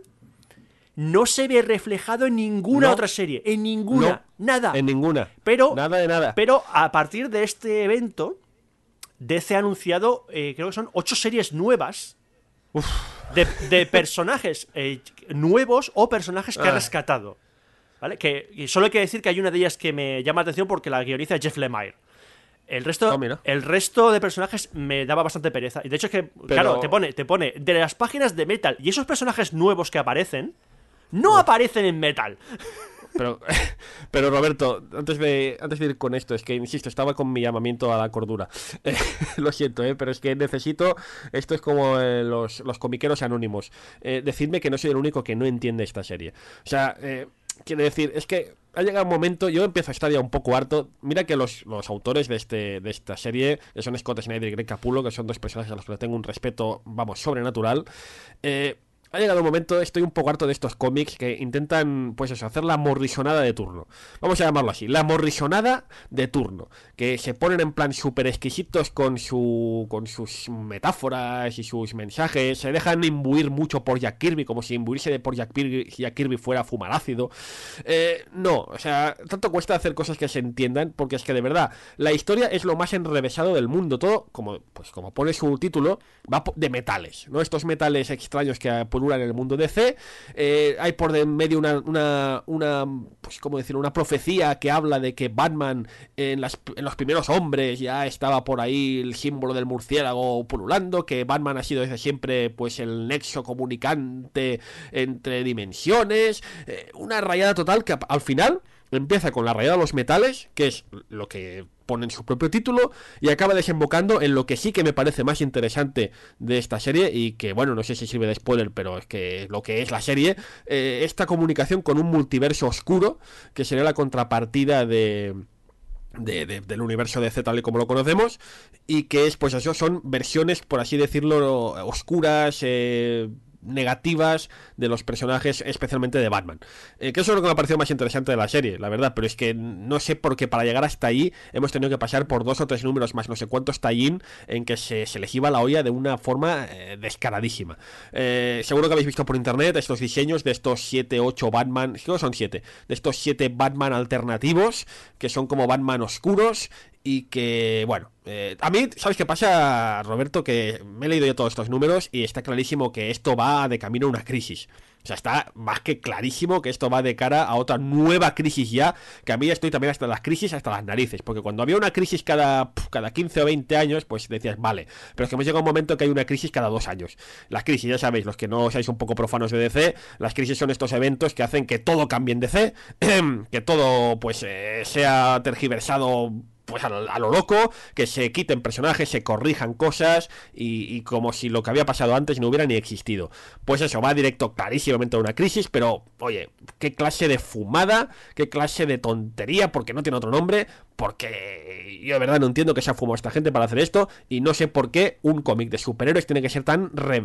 no se ve reflejado en ninguna no, otra serie. En ninguna. No, nada. En ninguna. Pero, nada de nada. Pero a partir de este evento, D C ha anunciado, eh, creo que son ocho series nuevas Uf. De, de personajes eh, nuevos o personajes que ah. ha rescatado. ¿Vale? Que, y solo hay que decir que hay una de ellas que me llama la atención porque la guioniza Jeff Lemire. El resto, oh, el resto de personajes me daba bastante pereza. Y de hecho es que, Pero... claro, te pone, te pone de las páginas de Metal. Y esos personajes nuevos que aparecen, no oh. aparecen en Metal. Pero, pero Roberto, antes de, antes de ir con esto, es que, insisto, estaba con mi llamamiento a la cordura. Eh, lo siento, eh, pero es que necesito... Esto es como eh, los, los comiqueros anónimos. Eh, decidme que no soy el único que no entiende esta serie. O sea, eh, quiere decir, es que ha llegado un momento, yo empiezo a estar ya un poco harto. Mira que los, los autores de, este, de esta serie, que son Scott Snyder y Greg Capullo, que son dos personajes a los que le tengo un respeto, vamos, sobrenatural. Eh... Ha llegado un momento, estoy un poco harto de estos cómics que intentan, pues eso, hacer la morrisonada de turno. Vamos a llamarlo así, la morrisonada de turno. Que se ponen en plan súper exquisitos con su con sus metáforas y sus mensajes. Se dejan imbuir mucho por Jack Kirby, como si imbuirse de por Jack Kirby, Jack Kirby fuera fumar ácido. Eh, no, o sea, tanto cuesta hacer cosas que se entiendan, porque es que de verdad, la historia es lo más enrevesado del mundo. Todo, como pues como pone su título, va de metales, ¿no? Estos metales extraños que... Pues, en el mundo D C, eh, hay por de medio una, una, una pues cómo decir, una profecía que habla de que Batman en, las, en los primeros hombres ya estaba por ahí el símbolo del murciélago pululando, que Batman ha sido desde siempre pues el nexo comunicante entre dimensiones, eh, una rayada total que al final empieza con la rayada de los metales, que es lo que pone en su propio título, y acaba desembocando en lo que sí que me parece más interesante de esta serie, y que, bueno, no sé si sirve de spoiler, pero es que lo que es la serie, eh, esta comunicación con un multiverso oscuro, que sería la contrapartida de... De, de, del universo D C tal y como lo conocemos, y que es, pues eso, son versiones, por así decirlo, oscuras, eh, negativas de los personajes, especialmente de Batman. Eh, que eso es lo que me ha parecido más interesante de la serie, la verdad, pero es que no sé por qué para llegar hasta ahí hemos tenido que pasar por dos o tres números más no sé cuántos tie-in en que se, se les iba la olla de una forma eh, descaradísima. Eh, seguro que habéis visto por internet estos diseños de estos siete, ocho Batman, creo que son siete, de estos siete Batman alternativos, que son como Batman oscuros. Y que, bueno, eh, a mí, ¿sabes qué pasa, Roberto? Que me he leído yo todos estos números y está clarísimo que esto va de camino a una crisis. O sea, está más que clarísimo que esto va de cara a otra nueva crisis ya, que a mí estoy también hasta las crisis, hasta las narices. Porque cuando había una crisis cada, cada quince o veinte años, pues decías, vale. Pero es que hemos llegado a un momento que hay una crisis cada dos años. Las crisis, ya sabéis, los que no seáis un poco profanos de D C, las crisis son estos eventos que hacen que todo cambie en D C, que todo, pues, eh, sea tergiversado... pues a lo, a lo loco, que se quiten personajes, se corrijan cosas y, y como si lo que había pasado antes no hubiera ni existido. Pues eso, va directo clarísimamente a una crisis, pero oye, qué clase de fumada, qué clase de tontería, porque no tiene otro nombre, porque yo de verdad no entiendo que se ha fumado esta gente para hacer esto y no sé por qué un cómic de superhéroes tiene que ser tan re,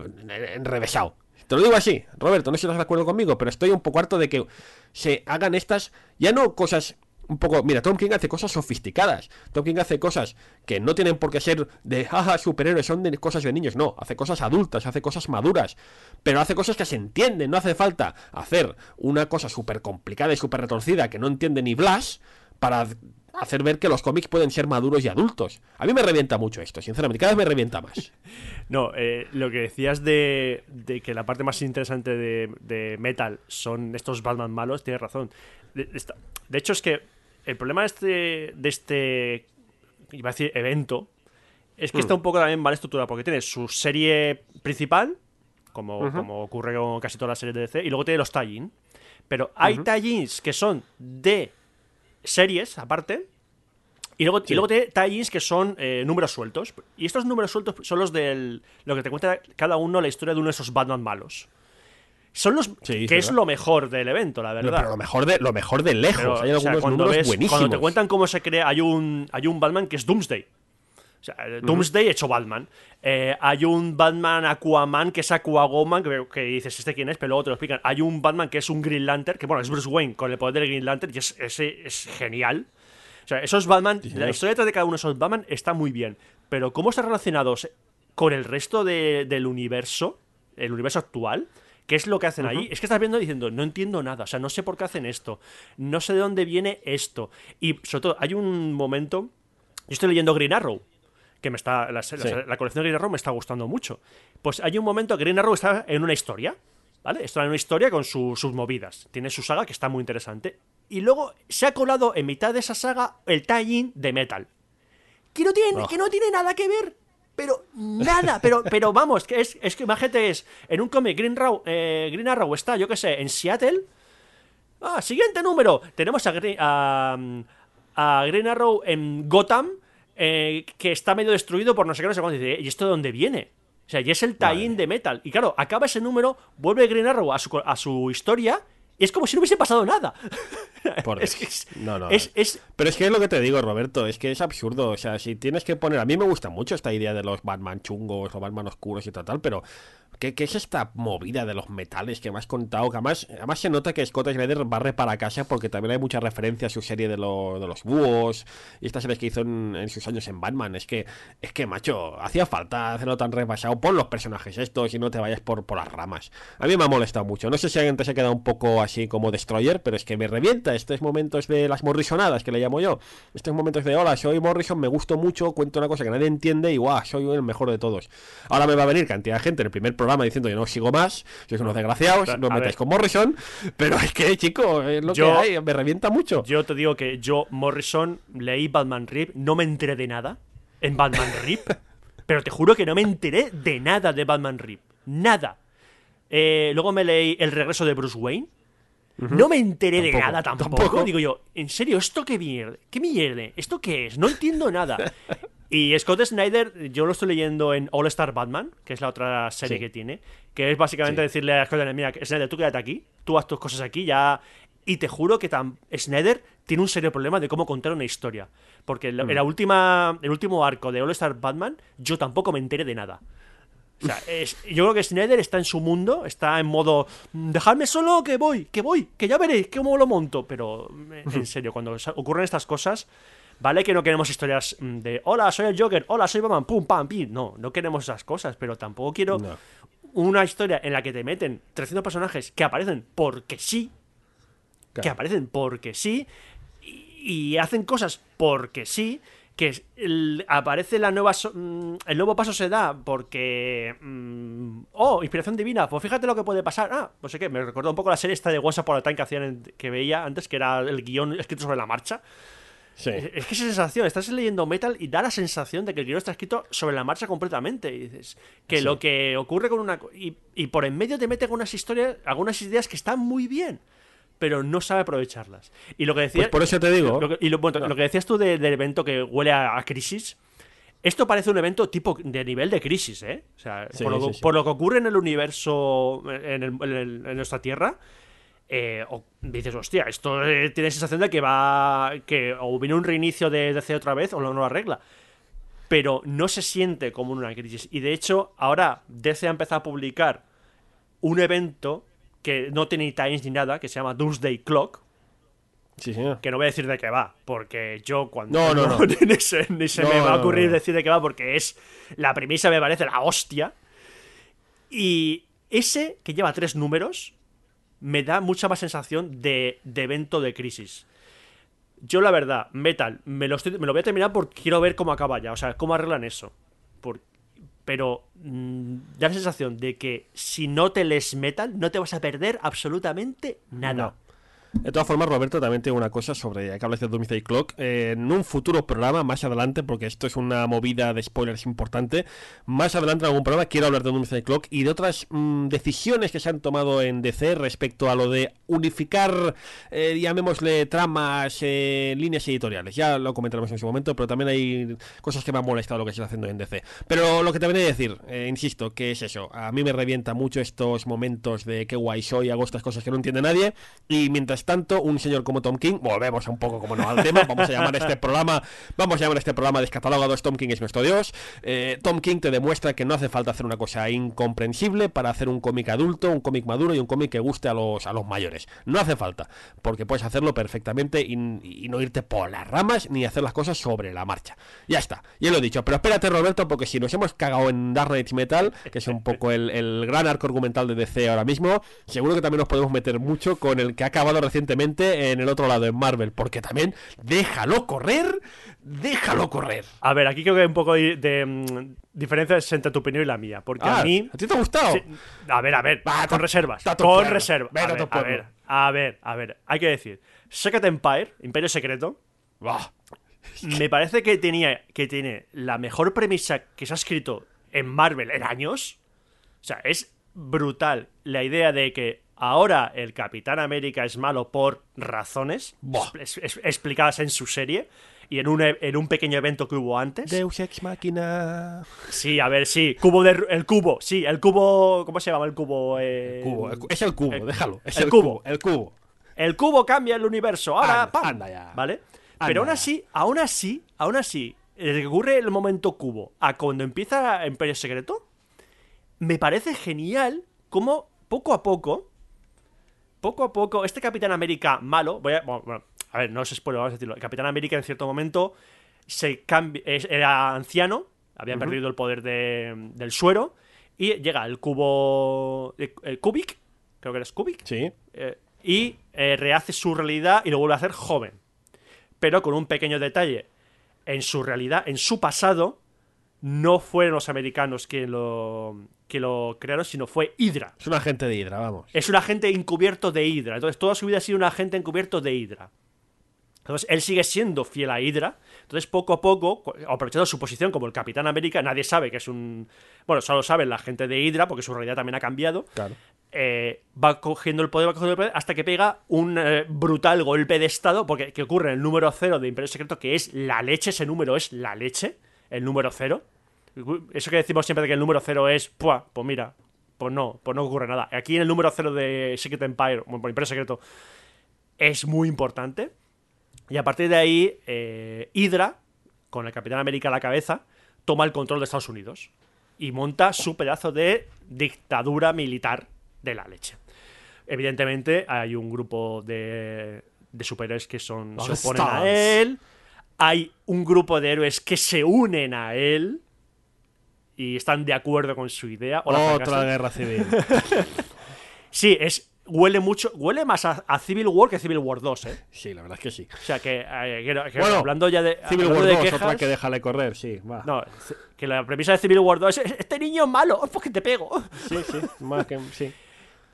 enrevesado. Te lo digo así, Roberto, no sé si estás de acuerdo conmigo, pero estoy un poco harto de que se hagan estas, ya no cosas... un poco, mira, Tom King hace cosas sofisticadas. Tom King hace cosas que no tienen por qué ser de jaja, superhéroes, son de cosas de niños. No, hace cosas adultas, hace cosas maduras, pero hace cosas que se entienden. No hace falta hacer una cosa súper complicada y súper retorcida que no entiende ni Blas para hacer ver que los cómics pueden ser maduros y adultos. A mí me revienta mucho esto, sinceramente, cada vez me revienta más. No, eh, lo que decías de, de que la parte más interesante de, de Metal son estos Batman malos, tienes razón. De, esta, de hecho es que el problema de este, de este iba a decir evento, es que mm. está un poco también mal estructurado, porque tiene su serie principal, como, uh-huh. como ocurre con casi todas las series de D C, y luego tiene los tie-in. Pero hay uh-huh. tie-ins que son de series, aparte, y luego, sí. y luego tiene tie-ins que son eh, números sueltos. Y estos números sueltos son los del lo que te cuenta cada uno la historia de uno de esos Batman malos. Son los sí, que es, es lo mejor del evento, la verdad. No, pero lo mejor de, lo mejor de lejos. Pero, hay o sea, algunos números ves, buenísimos. Cuando te cuentan cómo se crea, hay un, hay un Batman que es Doomsday. O sea, uh-huh. Doomsday hecho Batman. Eh, hay un Batman Aquaman que es Aquagoman, que, que dices, ¿este quién es? Pero luego te lo explican. Hay un Batman que es un Green Lantern, que bueno, es Bruce Wayne con el poder del Green Lantern, y es, ese es genial. O sea, esos Batman, sí, la historia detrás de cada uno de esos Batman está muy bien. Pero cómo están relacionados con el resto de, del universo, el universo actual... ¿Qué es lo que hacen ahí? Uh-huh. Es que estás viendo diciendo, no entiendo nada, o sea, no sé por qué hacen esto, no sé de dónde viene esto. Y sobre todo, hay un momento, yo estoy leyendo Green Arrow, que me está la, sí. la, la colección de Green Arrow me está gustando mucho. Pues hay un momento, Green Arrow está en una historia, ¿vale? Está en una historia con su, sus movidas, tiene su saga que está muy interesante. Y luego se ha colado en mitad de esa saga el tie-in de Metal, que no tiene, oh. que no tiene nada que ver. Pero nada, pero, pero vamos, que es, es que imagínate, es en un cómic Green, eh, Green Arrow está, yo qué sé, en Seattle. Ah, siguiente número. Tenemos a, a, a Green Arrow en Gotham, eh, que está medio destruido por no sé qué, no sé cuánto. ¿Y esto de dónde viene? O sea, y es el tie-in de Metal. Y claro, acaba ese número, vuelve Green Arrow a su, a su historia... Y es como si no hubiese pasado nada. Por es, es, no, no, es, es... Pero es que es lo que te digo, Roberto, es que es absurdo. O sea, si tienes que poner... A mí me gusta mucho esta idea de los Batman chungos o Batman oscuros y tal, tal, pero... ¿Qué, qué es esta movida de los metales que me has contado? Que además, además se nota que Scott Snyder barre para casa, porque también hay mucha referencia a su serie de, lo, de los búhos y estas series que hizo en, en sus años en Batman. Es que, es que macho, hacía falta hacerlo tan repasado. Pon los personajes estos y no te vayas por, por las ramas. A mí me ha molestado mucho. No sé si alguien te se ha quedado un poco así como Destroyer, pero es que me revienta estos momentos de las morrisonadas, que le llamo yo. Estos momentos de, hola, soy Morrison, me gusto mucho, cuento una cosa que nadie entiende y guau, soy el mejor de todos. Ahora me va a venir cantidad de gente en el primer programa diciendo que no os sigo más, sois unos desgraciados, no os metáis con Morrison, pero es que, chico, es lo yo, que hay, me revienta mucho. Yo te digo que yo, Morrison, leí Batman Rip, no me enteré de nada en Batman Rip, pero te juro que no me enteré de nada de Batman Rip, nada. Eh, luego me leí El regreso de Bruce Wayne, uh-huh. no me enteré tampoco, de nada tampoco. tampoco. Digo yo, ¿en serio? ¿Esto qué mierda? ¿Qué mierda? ¿Esto qué es? No entiendo nada. Y Scott Snyder, yo lo estoy leyendo en All Star Batman, que es la otra serie sí. que tiene, que es básicamente sí. decirle a Scott Snyder, mira, Snyder, tú quédate aquí, tú haz tus cosas aquí, ya... Y te juro que tan... Snyder tiene un serio problema de cómo contar una historia, porque mm. en la última, el último arco de All Star Batman yo tampoco me enteré de nada. O sea, es, yo creo que Snyder está en su mundo, está en modo dejadme solo que voy, que voy, que ya veréis cómo lo monto. Pero en serio, cuando ocurren estas cosas, vale que no queremos historias de hola, soy el Joker, hola, soy Batman, pum, pam, pim. No, no queremos esas cosas, pero tampoco quiero no. una historia en la que te meten trescientos personajes que aparecen porque sí, claro. que aparecen porque sí y, y hacen cosas porque sí. Que el, aparece la nueva. El nuevo paso se da porque. Mmm, oh, inspiración divina. Pues fíjate lo que puede pasar. Ah, no sé qué. Me recordó un poco la serie esta de Once Upon a Time que hacían en, que veía antes, que era el guión escrito sobre la marcha. Sí. Es, es que esa sensación. Estás leyendo Metal y da la sensación de que el guión está escrito sobre la marcha completamente. Y dices. Que sí. lo que ocurre con una. Y, y por en medio te mete con unas historias, algunas ideas que están muy bien, pero no sabe aprovecharlas. Y lo que decías, pues por eso te digo. Lo que, y lo, bueno, no. lo que decías tú de, del evento que huele a, a crisis, esto parece un evento tipo de nivel de crisis, ¿eh? O sea, sí, por, lo, sí, sí. por lo que ocurre en el universo, en, el, en, el, en nuestra Tierra, eh, o, dices, hostia, esto eh, tiene sensación de que va, que o viene un reinicio de D C otra vez o no lo arregla. Pero no se siente como una crisis. Y de hecho, ahora D C ha empezado a publicar un evento que no tiene ni times ni nada, que se llama Doomsday Clock. Sí, señor. Que no voy a decir de qué va, porque yo cuando... No, no, no. ni se, ni se no, me va a ocurrir no, no. decir de qué va, porque es... La premisa me parece la hostia. Y ese, que lleva tres números, me da mucha más sensación de, de evento de crisis. Yo, la verdad, Metal, me lo, estoy, me lo voy a terminar porque quiero ver cómo acaba ya. O sea, cómo arreglan eso. Porque... Pero mmm, da la sensación de que si no te lees Metal, no te vas a perder absolutamente nada. No. De todas formas, Roberto, también tengo una cosa sobre que hablas de Doomsday Clock. Eh, en un futuro programa, más adelante, porque esto es una movida de spoilers importante, más adelante en algún programa quiero hablar de Doomsday Clock y de otras mmm, decisiones que se han tomado en D C respecto a lo de unificar, eh, llamémosle, tramas, eh, líneas editoriales. Ya lo comentaremos en su momento, pero también hay cosas que me han molestado lo que se está haciendo en D C. Pero lo que te venía a decir, eh, insisto, que es eso. A mí me revienta mucho estos momentos de qué guay soy, hago estas cosas que no entiende nadie, y mientras tanto, un señor como Tom King, volvemos un poco como no al tema, vamos a llamar a este programa vamos a llamar a este programa Descatalogados, Tom King es nuestro dios. eh, Tom King te demuestra que no hace falta hacer una cosa incomprensible para hacer un cómic adulto, un cómic maduro y un cómic que guste a los, a los mayores. No hace falta, porque puedes hacerlo perfectamente y, y no irte por las ramas ni hacer las cosas sobre la marcha. Ya está, ya lo he dicho, pero espérate, Roberto, porque si nos hemos cagado en Dark Nights Metal, que es un poco el, el gran arco argumental de D C ahora mismo, seguro que también nos podemos meter mucho con el que ha acabado recientemente en el otro lado, en Marvel, porque también déjalo correr, déjalo correr. A ver, aquí creo que hay un poco de, de um, diferencias entre tu opinión y la mía, porque ah, a mí... ¿A ti te ha gustado? Sí, a ver, a ver, va, con ta, reservas, ta con pueblo, reservas. A ver, a ver, a ver, a ver, hay que decir, Secret Empire, Imperio Secreto, bah, me parece que tenía que tiene la mejor premisa que se ha escrito en Marvel en años. O sea, es brutal la idea de que ahora el Capitán América es malo por razones es, es, explicadas en su serie y en un, en un pequeño evento que hubo antes. Deus Ex Machina. Sí, a ver, sí. Cubo de, el cubo, sí, el cubo. ¿Cómo se llama el cubo? Eh, el cubo el, es el cubo, el, déjalo. Es el, el cubo, cubo, el cubo. El cubo cambia el universo. Ahora, anda, pam, anda ya. ¿Vale? Anda. Pero aún así, aún así, aún así, ocurre el momento cubo a cuando empieza Imperio Secreto. Me parece genial cómo poco a poco. Poco a poco, este Capitán América malo, voy a, bueno, a ver, no os spoiler, vamos a decirlo. El Capitán América en cierto momento se cambia, era anciano, había uh-huh. perdido el poder de, del suero, y llega el cubo, el, el Kubik, creo que era Kubik, sí. eh, y eh, rehace su realidad y lo vuelve a hacer joven. Pero con un pequeño detalle, en su realidad, en su pasado, no fueron los americanos quienes lo... que lo crearon, sino fue Hydra. Es un agente de Hydra, vamos. Es un agente encubierto de Hydra. Entonces, toda su vida ha sido un agente encubierto de Hydra. Entonces, él sigue siendo fiel a Hydra. Entonces, poco a poco, aprovechando su posición como el Capitán América, nadie sabe que es un... Bueno, solo saben la gente de Hydra, porque su realidad también ha cambiado. Claro. Eh, va cogiendo el poder, va cogiendo el poder, hasta que pega un eh, brutal golpe de estado, porque que ocurre en el número cero de Imperio Secreto, que es la leche. Ese número es la leche. El número cero. Eso que decimos siempre de que el número cero es ¡pua! Pues mira, pues no, pues no ocurre nada. Aquí en el número cero de Secret Empire, bueno, Imperio Secreto, es muy importante. Y a partir de ahí, eh, Hydra, con el Capitán América a la cabeza, toma el control de Estados Unidos. y monta su pedazo de dictadura militar de la leche. Evidentemente hay un grupo de, de superhéroes que son, se oponen a él, hay un grupo de héroes que se unen a él y están de acuerdo con su idea. Hola, otra guerra civil. Sí, es... Huele mucho, huele más a, a Civil War que a Civil War dos, ¿eh? Sí, la verdad es que sí. O sea, que, eh, que, que bueno, hablando ya de... Civil War de dos, quejas, otra que déjale correr, sí, va. No, que la premisa de Civil War dos es, este niño es malo, pues que te pego. Sí, sí, más que... Sí.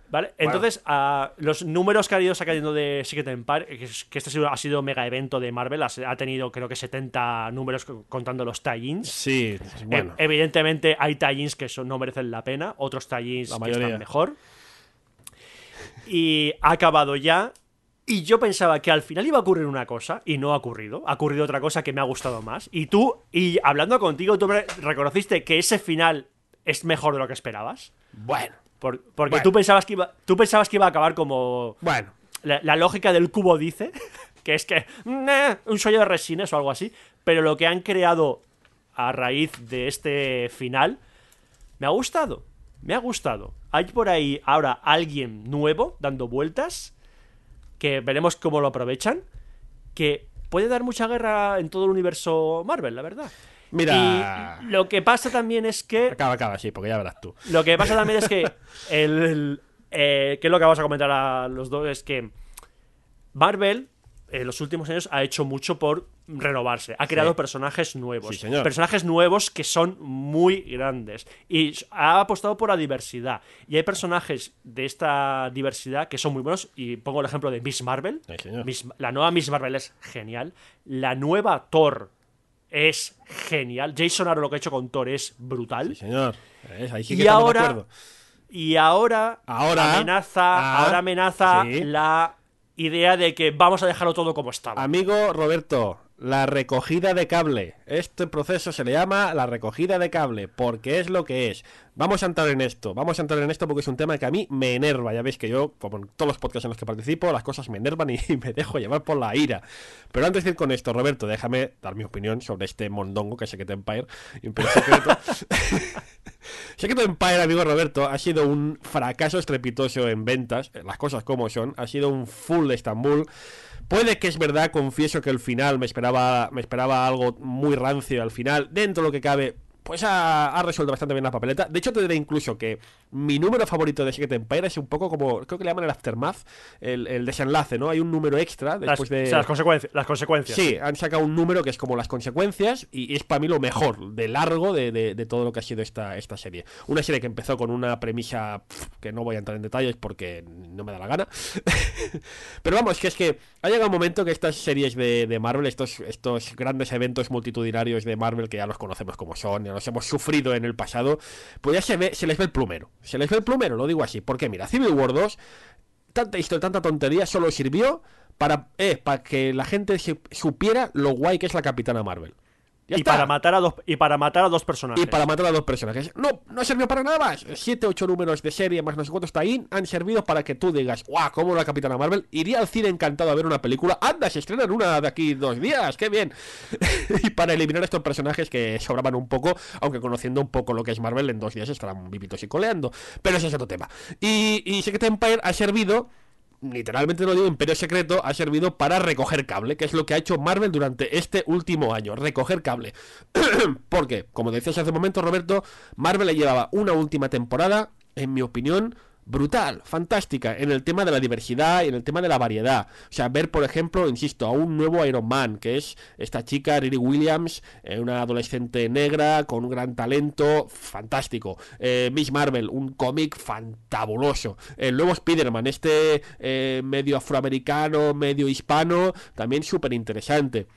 Vale, bueno. Entonces, uh, los números que ha ido sacando de Secret Empire, que, que este ha sido, ha sido mega evento de Marvel, ha, ha tenido creo que setenta números contando los tie-ins. Sí, bueno. Eh, evidentemente hay tie-ins que son, no merecen la pena, otros tie-ins que están mejor. Y ha acabado ya. Y yo pensaba que al final iba a ocurrir una cosa y no ha ocurrido. Ha ocurrido otra cosa que me ha gustado más. Y tú, y hablando contigo, tú me reconociste que ese final es mejor de lo que esperabas. Bueno. Por, porque bueno. Tú, pensabas que iba, tú pensabas que iba a acabar como... Bueno. La, la lógica del cubo dice, que es que... Nah, un sueño de resines o algo así. Pero lo que han creado a raíz de este final me ha gustado. Me ha gustado. Hay por ahí ahora alguien nuevo dando vueltas, que veremos cómo lo aprovechan, que puede dar mucha guerra en todo el universo Marvel, la verdad. Mira. Y lo que pasa también es que... Acaba, acaba, sí, porque ya verás tú. Lo que pasa también es que... El, el, eh, que es lo que vamos a comentar a los dos, es que Marvel en los últimos años ha hecho mucho por renovarse. Ha creado sí. personajes nuevos. Sí, personajes nuevos que son muy grandes. Y ha apostado por la diversidad. Y hay personajes de esta diversidad que son muy buenos. Y pongo el ejemplo de Miss Marvel. Sí, Miss, la nueva Miss Marvel es genial. La nueva Thor es genial. Jason Aaron, lo que ha hecho con Thor es brutal. Sí, señor. Es, ahí sí que y ahora... De acuerdo. Y ahora... Ahora amenaza, ah, ahora amenaza sí. la... idea de que vamos a dejarlo todo como estaba. Amigo Roberto, la recogida de cable. Este proceso se le llama la recogida de cable, porque es lo que es. Vamos a entrar en esto, vamos a entrar en esto porque es un tema que a mí me enerva. Ya veis que yo, como en todos los podcasts en los que participo, las cosas me enervan y me dejo llevar por la ira. Pero antes de ir con esto, Roberto, déjame dar mi opinión sobre este mondongo que es Secret Empire. Secret Empire, amigo Roberto, ha sido un fracaso estrepitoso en ventas, las cosas como son, ha sido un full de Estambul. Puede que es verdad, confieso que el final me esperaba, me esperaba algo muy rancio al final, dentro de lo que cabe, pues ha, ha resuelto bastante bien la papeleta. De hecho, te diré incluso que mi número favorito de Secret Empire es un poco como, creo que le llaman el aftermath, el, el desenlace, ¿no? Hay un número extra después las, de... O sea, las consecuencias, las consecuencias. Sí, han sacado un número que es como las consecuencias y es para mí lo mejor, de largo, de, de, de todo lo que ha sido esta, esta serie. Una serie que empezó con una premisa pff, que no voy a entrar en detalles porque no me da la gana. Pero vamos, que es que ha llegado un momento que estas series de, de Marvel, estos, estos grandes eventos multitudinarios de Marvel, que ya los conocemos como son, los hemos sufrido en el pasado, pues ya se ve, se les ve el plumero. Se les ve el plumero, lo digo así. Porque mira, Civil War dos, tanta historia, tanta tontería, solo sirvió para, eh, para que la gente se, supiera lo guay que es la Capitana Marvel. Ya y, está. Para matar a dos, y para matar a dos personajes. Y para matar a dos personajes. No, no sirvió para nada más. Siete, ocho números de serie, más no sé cuántos tie-in, han servido para que tú digas, guau, como la Capitana Marvel, iría al cine encantado a ver una película. Anda, se estrenan una de aquí dos días, qué bien. Y para eliminar a estos personajes que sobraban un poco, aunque conociendo un poco lo que es Marvel, en dos días estarán vivitos y coleando. Pero ese es otro tema. Y, y Secret Empire ha servido... Literalmente lo digo, Imperio Secreto ha servido para recoger cable, que es lo que ha hecho Marvel durante este último año, recoger cable. Porque, como decías hace un momento, Roberto, Marvel le llevaba una última temporada, en mi opinión, brutal, fantástica, en el tema de la diversidad y en el tema de la variedad. O sea, ver, por ejemplo, insisto, a un nuevo Iron Man, que es esta chica, Riri Williams, eh, una adolescente negra con un gran talento, fantástico. eh, Miss Marvel, un cómic fantabuloso. El nuevo Spider-Man, este eh, medio afroamericano, medio hispano, también súper interesante.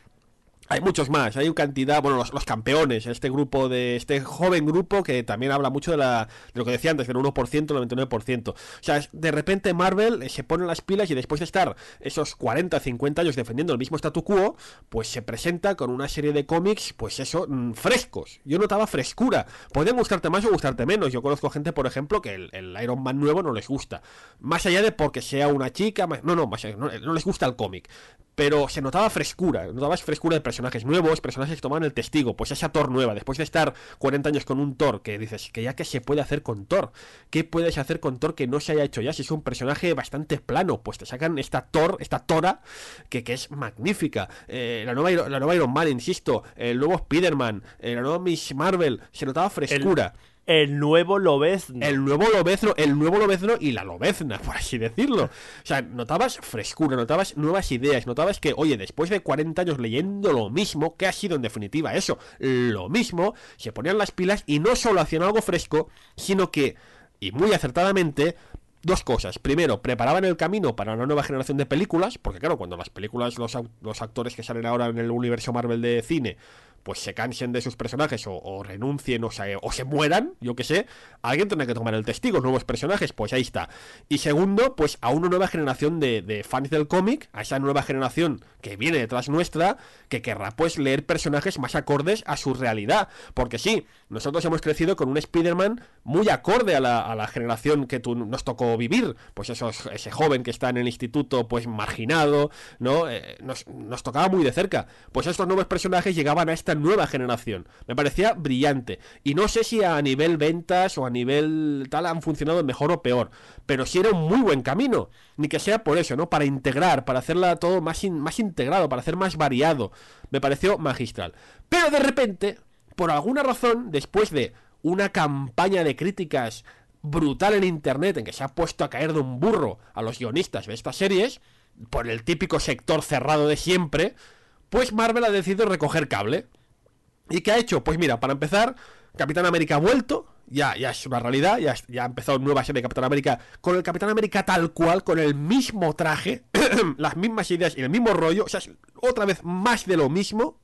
Hay muchos más, hay una cantidad, bueno, los, los campeones, este grupo de, este joven grupo que también habla mucho de, la, de lo que decía antes, del uno por ciento, noventa y nueve por ciento. O sea, de repente Marvel se pone las pilas y después de estar esos cuarenta, cincuenta años defendiendo el mismo statu quo, pues se presenta con una serie de cómics, pues eso, frescos. Yo notaba frescura. Pueden gustarte más o gustarte menos. Yo conozco gente, por ejemplo, que el, el Iron Man nuevo no les gusta. Más allá de porque sea una chica, más, no, no, más allá, no, no les gusta el cómic. pero se notaba frescura, notabas frescura de personajes nuevos, personajes que tomaban el testigo, pues esa Thor nueva, después de estar cuarenta años con un Thor, que dices, que ya que se puede hacer con Thor, ¿qué puedes hacer con Thor que no se haya hecho ya? Si es un personaje bastante plano, pues te sacan esta Thor, esta Tora, que, que es magnífica, eh, la, nueva, la nueva Iron Man, insisto, el nuevo Spider-Man, eh, la nueva Miss Marvel, se notaba frescura. El... El nuevo Lobezno. El nuevo Lobezno, el nuevo Lobezno y la Lobezna, por así decirlo. O sea, notabas frescura, notabas nuevas ideas, notabas que, oye, después de cuarenta años leyendo lo mismo, que ha sido en definitiva eso, lo mismo, se ponían las pilas y no solo hacían algo fresco, sino que, y muy acertadamente, dos cosas. Primero, preparaban el camino para una nueva generación de películas, porque claro, cuando las películas, los, los actores que salen ahora en el universo Marvel de cine, pues se cansen de sus personajes o, o renuncien o se, o se mueran, yo que sé, alguien tendrá que tomar el testigo, nuevos personajes, pues ahí está. Y segundo, pues a una nueva generación de, de fans del cómic, a esa nueva generación que viene detrás nuestra, que querrá pues leer personajes más acordes a su realidad, porque sí, nosotros hemos crecido con un Spider-Man muy acorde a la, a la generación que tú, nos tocó vivir, pues esos, ese joven que está en el instituto pues marginado, ¿no? Eh, nos, nos tocaba muy de cerca, pues estos nuevos personajes llegaban a esta nueva generación. Me parecía brillante. Y no sé si a nivel ventas o a nivel tal han funcionado mejor o peor, pero sí era un muy buen camino. Ni que sea por eso, ¿no? Para integrar, para hacerla todo más, in- más integrado, para hacer más variado. Me pareció magistral. Pero de repente, por alguna razón, después de una campaña de críticas brutal en internet, en que se ha puesto a caer de un burro a los guionistas de estas series, por el típico sector cerrado de siempre, pues Marvel ha decidido recoger cable. ¿Y qué ha hecho? Pues mira, para empezar, Capitán América ha vuelto, ya, ya es una realidad, ya, ya ha empezado nueva serie de Capitán América, con el Capitán América tal cual, con el mismo traje, las mismas ideas y el mismo rollo, o sea, es otra vez más de lo mismo.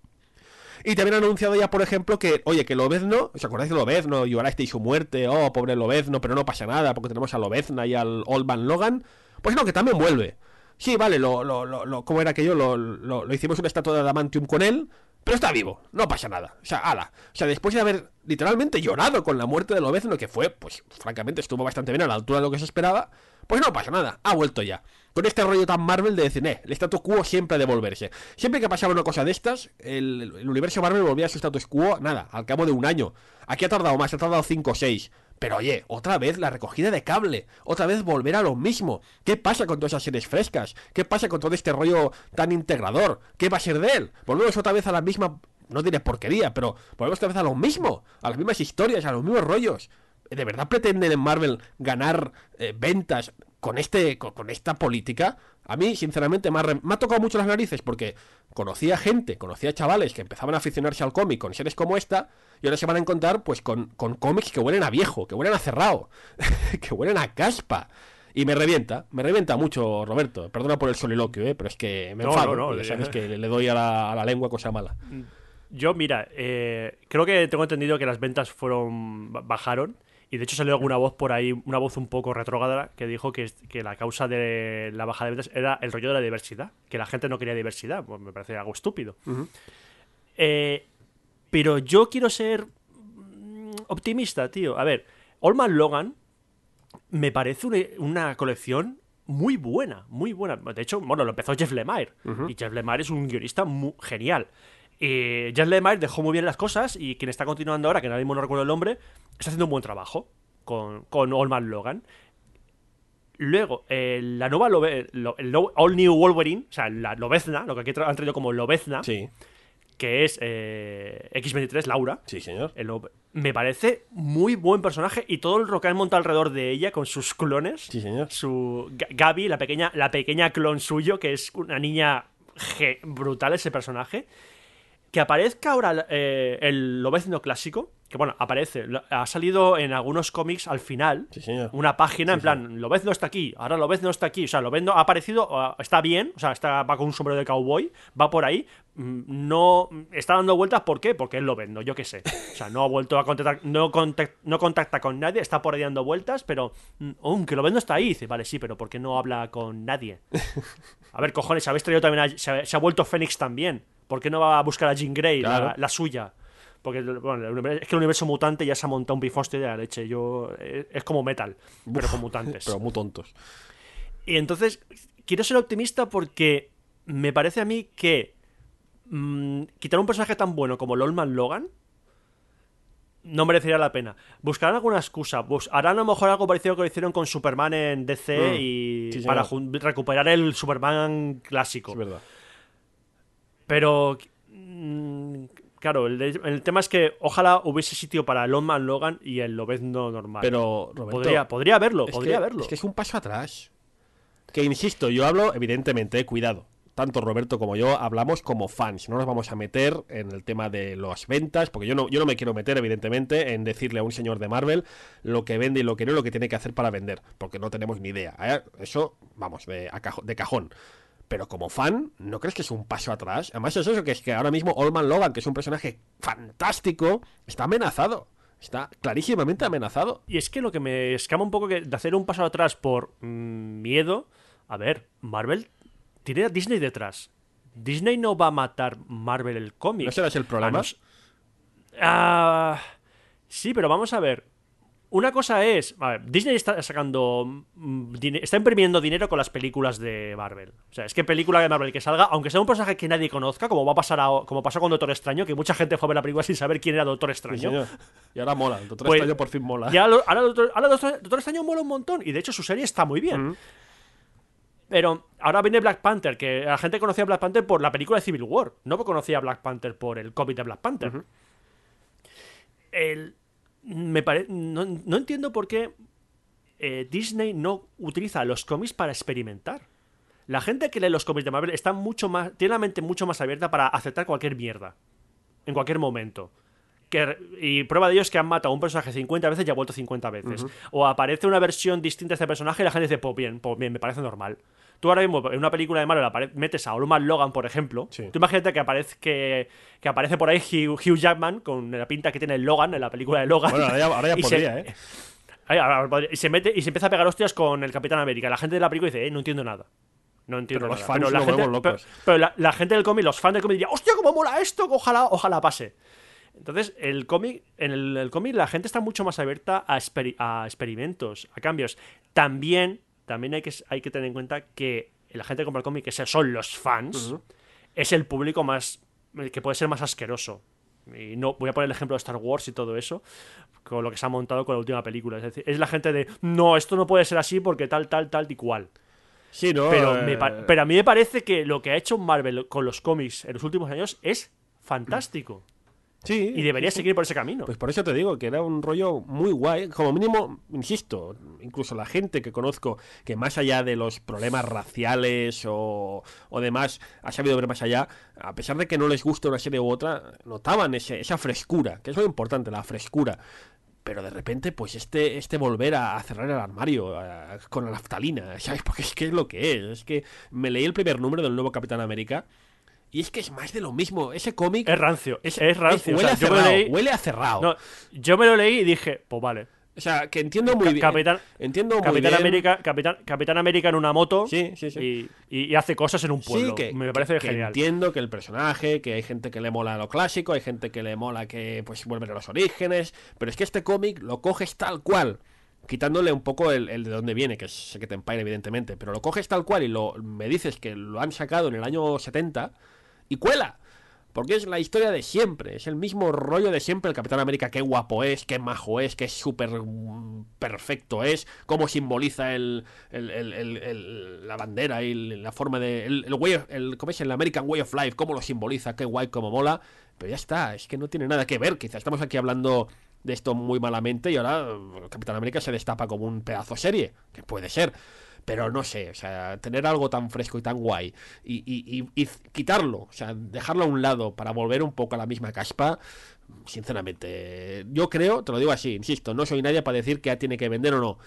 Y también han anunciado ya, por ejemplo, que, oye, que Lobezno, ¿os acordáis de Lobezno? Lloraste y su muerte, oh, pobre Lobezno, pero no pasa nada, porque tenemos a Lobezna y al Old Man Logan, pues no, que también vuelve. Sí, vale, lo, lo, lo, lo ¿cómo era aquello? Lo, lo, lo hicimos una estatua de adamantium con él, pero está vivo, no pasa nada. O sea, ala. O sea, después de haber literalmente llorado con la muerte de Lobezno, que fue, pues, francamente, estuvo bastante bien a la altura de lo que se esperaba, pues no pasa nada, ha vuelto ya. Con este rollo tan Marvel de decir, eh, el status quo siempre ha de volverse. Siempre que pasaba una cosa de estas, el, el universo Marvel volvía a su status quo, nada, al cabo de un año. Aquí ha tardado más, ha tardado cinco o seis. Pero oye, otra vez la recogida de cable, otra vez volver a lo mismo. ¿Qué pasa con todas esas series frescas? ¿Qué pasa con todo este rollo tan integrador? ¿Qué va a ser de él? Volvemos otra vez a la misma, no diré porquería, pero volvemos otra vez a lo mismo, a las mismas historias, a los mismos rollos. ¿De verdad pretenden en Marvel ganar eh, ventas con, este, con, con esta política? A mí, sinceramente, me ha, re- me ha tocado mucho las narices porque conocía gente, conocía chavales que empezaban a aficionarse al cómic con series como esta y ahora se van a encontrar pues con, con cómics que huelen a viejo, que huelen a cerrado, que huelen a caspa. Y me revienta, me revienta mucho, Roberto. Perdona por el soliloquio, ¿eh? Pero es que me no, enfado. No, no, ya sabes que le doy a la, a la lengua cosa mala. Yo, mira, eh, creo que tengo entendido que las ventas fueron bajaron. Y de hecho salió alguna voz por ahí, una voz un poco retrógrada, que dijo que, que la causa de la baja de ventas era el rollo de la diversidad, que la gente no quería diversidad. Pues me parece algo estúpido. Uh-huh. Eh, pero yo quiero ser optimista, tío. A ver, Old Man Logan me parece una, una colección muy buena, muy buena. De hecho, bueno, lo empezó Jeff Lemire. Uh-huh. Y Jeff Lemire es un guionista muy genial. Eh, Jeff Lemire dejó muy bien las cosas y quien está continuando ahora, que ahora mismo no recuerdo el nombre, está haciendo un buen trabajo con, con Old Man Logan. Luego, eh, la nueva Lobe, lo, el All New Wolverine, o sea, la Lobezna, lo que aquí han traído como Lobezna, sí, que es eh, equis veintitrés, Laura. Sí, señor. El, me parece muy buen personaje y todo lo que han montado alrededor de ella con sus clones. Sí, señor. Su, G- Gaby, la pequeña, la pequeña clon suyo, que es una niña G, brutal ese personaje. Que aparezca ahora eh, el Lobezno clásico, que bueno, aparece, ha salido en algunos cómics al final, sí, señor, una página, sí, en plan, señor, Lobezno está aquí, ahora Lobezno está aquí, o sea, Lobezno ha aparecido, está bien, o sea, está, va con un sombrero de cowboy, va por ahí, no está dando vueltas, ¿por qué? Porque es Lobezno, yo qué sé, o sea, no ha vuelto a contactar, no contacta, no contacta con nadie, está por ahí dando vueltas, pero aunque Lobezno está ahí, dice, vale, sí, pero ¿por qué no habla con nadie? A ver, cojones, habéis traído también, a, se, ha, se ha vuelto Fénix también. ¿Por qué no va a buscar a Jean Grey, claro, la, la suya? Porque bueno, es que el universo mutante ya se ha montado un bifoste de la leche. Yo, es, es como Metal, pero uf, con mutantes. Pero muy tontos. Y entonces, quiero ser optimista porque me parece a mí que mmm, quitar un personaje tan bueno como Old Man Logan no merecería la pena. Buscarán alguna excusa. Bus- harán a lo mejor algo parecido que lo hicieron con Superman en D C mm, y sí, para jun- recuperar el Superman clásico. Es verdad. Pero mmm, claro, el, de- el tema es que ojalá hubiese sitio para el Old Man Logan y el Lobezno normal. Pero Roberto, podría, podría haberlo, podría haberlo. Es que es un paso atrás. Que insisto, yo hablo, evidentemente, eh, cuidado. Tanto Roberto como yo hablamos como fans. No nos vamos a meter en el tema de las ventas, porque yo no, yo no me quiero meter, evidentemente, en decirle a un señor de Marvel lo que vende y lo que no, lo que tiene que hacer para vender, porque no tenemos ni idea, ¿eh? Eso, vamos, de, a cajo, de cajón. Pero como fan, ¿no crees que es un paso atrás? Además es eso, que es que ahora mismo Old Man Logan, que es un personaje fantástico, está amenazado. Está clarísimamente amenazado. Y es que lo que me escama un poco que de hacer un paso atrás por mmm, miedo... A ver, Marvel... Tiene a Disney detrás. Disney no va a matar Marvel el cómic. ¿No serás el problema? Nos... Ah, sí, pero vamos a ver. Una cosa es... A ver, Disney está sacando... Está imprimiendo dinero con las películas de Marvel. O sea, es que película de Marvel que salga, aunque sea un personaje que nadie conozca, como va a pasar a, como pasó con Doctor Extraño, que mucha gente fue a ver la película sin saber quién era Doctor Extraño. Sí, y ahora mola. Doctor pues, Extraño por fin mola. Ya lo, ahora Doctor, ahora Doctor, Doctor Extraño mola un montón. Y de hecho su serie está muy bien. Mm. Pero ahora viene Black Panther, que la gente conocía a Black Panther por la película de Civil War. No conocía a Black Panther por el cómic de Black Panther. Uh-huh. El, me pare, no, no entiendo por qué eh, Disney no utiliza los cómics para experimentar. La gente que lee los cómics de Marvel está mucho más, tiene la mente mucho más abierta para aceptar cualquier mierda. En cualquier momento. Que, y prueba de ello es que han matado a un personaje cincuenta veces y ha vuelto cincuenta veces. Uh-huh. O aparece una versión distinta de este personaje y la gente dice, pues bien, pues bien, me parece normal. Tú ahora mismo en una película de Marvel apare- metes a Old Man Logan, por ejemplo. Sí. Tú imagínate que aparece, que, que aparece por ahí Hugh, Hugh Jackman con la pinta que tiene el Logan en la película de Logan. Bueno, ahora ya, ahora ya podría, se, ¿eh? Ahora podría, y, se mete, y se empieza a pegar hostias con el Capitán América. La gente de la película dice, eh, no entiendo nada. No entiendo pero nada. Los fans pero la, gente, locos. Pero, pero la, la gente del cómic, los fans del cómic dirían, hostia, cómo mola esto, ojalá, ojalá pase. Entonces, el cómic, en el, el cómic la gente está mucho más abierta a, exper- a experimentos, a cambios. También, también hay que, hay que tener en cuenta que la gente que compra el cómic, que son los fans, uh-huh. es el público más que puede ser más asqueroso. Y no voy a poner el ejemplo de Star Wars y todo eso, con lo que se ha montado con la última película. Es decir, es la gente de, no, esto no puede ser así porque tal, tal, tal y cual. Sí, no, pero, eh... me pa- pero a mí me parece que lo que ha hecho Marvel con los cómics en los últimos años es fantástico. Uh-huh. Sí, y debería sí, seguir por ese camino. Pues por eso te digo que era un rollo muy guay. Como mínimo, insisto, incluso la gente que conozco, que más allá de los problemas raciales o, o demás, ha sabido ver más allá, a pesar de que no les gusta una serie u otra, notaban ese, esa frescura, que es lo importante, la frescura. Pero de repente, pues este, este volver a, a cerrar el armario a, con la naftalina, ¿sabes? Porque es que es lo que es. Es que me leí el primer número del nuevo Capitán América. Y es que es más de lo mismo. Ese cómic... Es rancio. Es, es rancio. Es, huele, o sea, a cerrado, yo me lo leí, huele a cerrado. No, yo me lo leí y dije, pues vale. O sea, que entiendo muy bien. Capitán, entiendo muy Capitán bien. América, Capitán, Capitán América en una moto sí, sí, sí. Y, y hace cosas en un pueblo. Sí, que, me parece que, genial. Que entiendo que el personaje, que hay gente que le mola lo clásico, hay gente que le mola que pues vuelven a los orígenes. Pero es que este cómic lo coges tal cual. Quitándole un poco el, el de dónde viene, que es Secret Empire, evidentemente. Pero lo coges tal cual y lo me dices que lo han sacado en el año setenta... Y cuela, porque es la historia de siempre, es el mismo rollo de siempre. El Capitán América, qué guapo es, qué majo es, qué súper perfecto es, cómo simboliza el, el, el, el, el, la bandera y el, la forma de... El, el way of, el, ¿cómo es? El American Way of Life, cómo lo simboliza, qué guay, cómo mola. Pero ya está, es que no tiene nada que ver, quizás estamos aquí hablando de esto muy malamente y ahora el Capitán América se destapa como un pedazo serie, que puede ser. Pero no sé, o sea, tener algo tan fresco y tan guay y, y, y, y quitarlo, o sea, dejarlo a un lado para volver un poco a la misma caspa, sinceramente, yo creo, te lo digo así, insisto, no soy nadie para decir qué tiene que vender o no,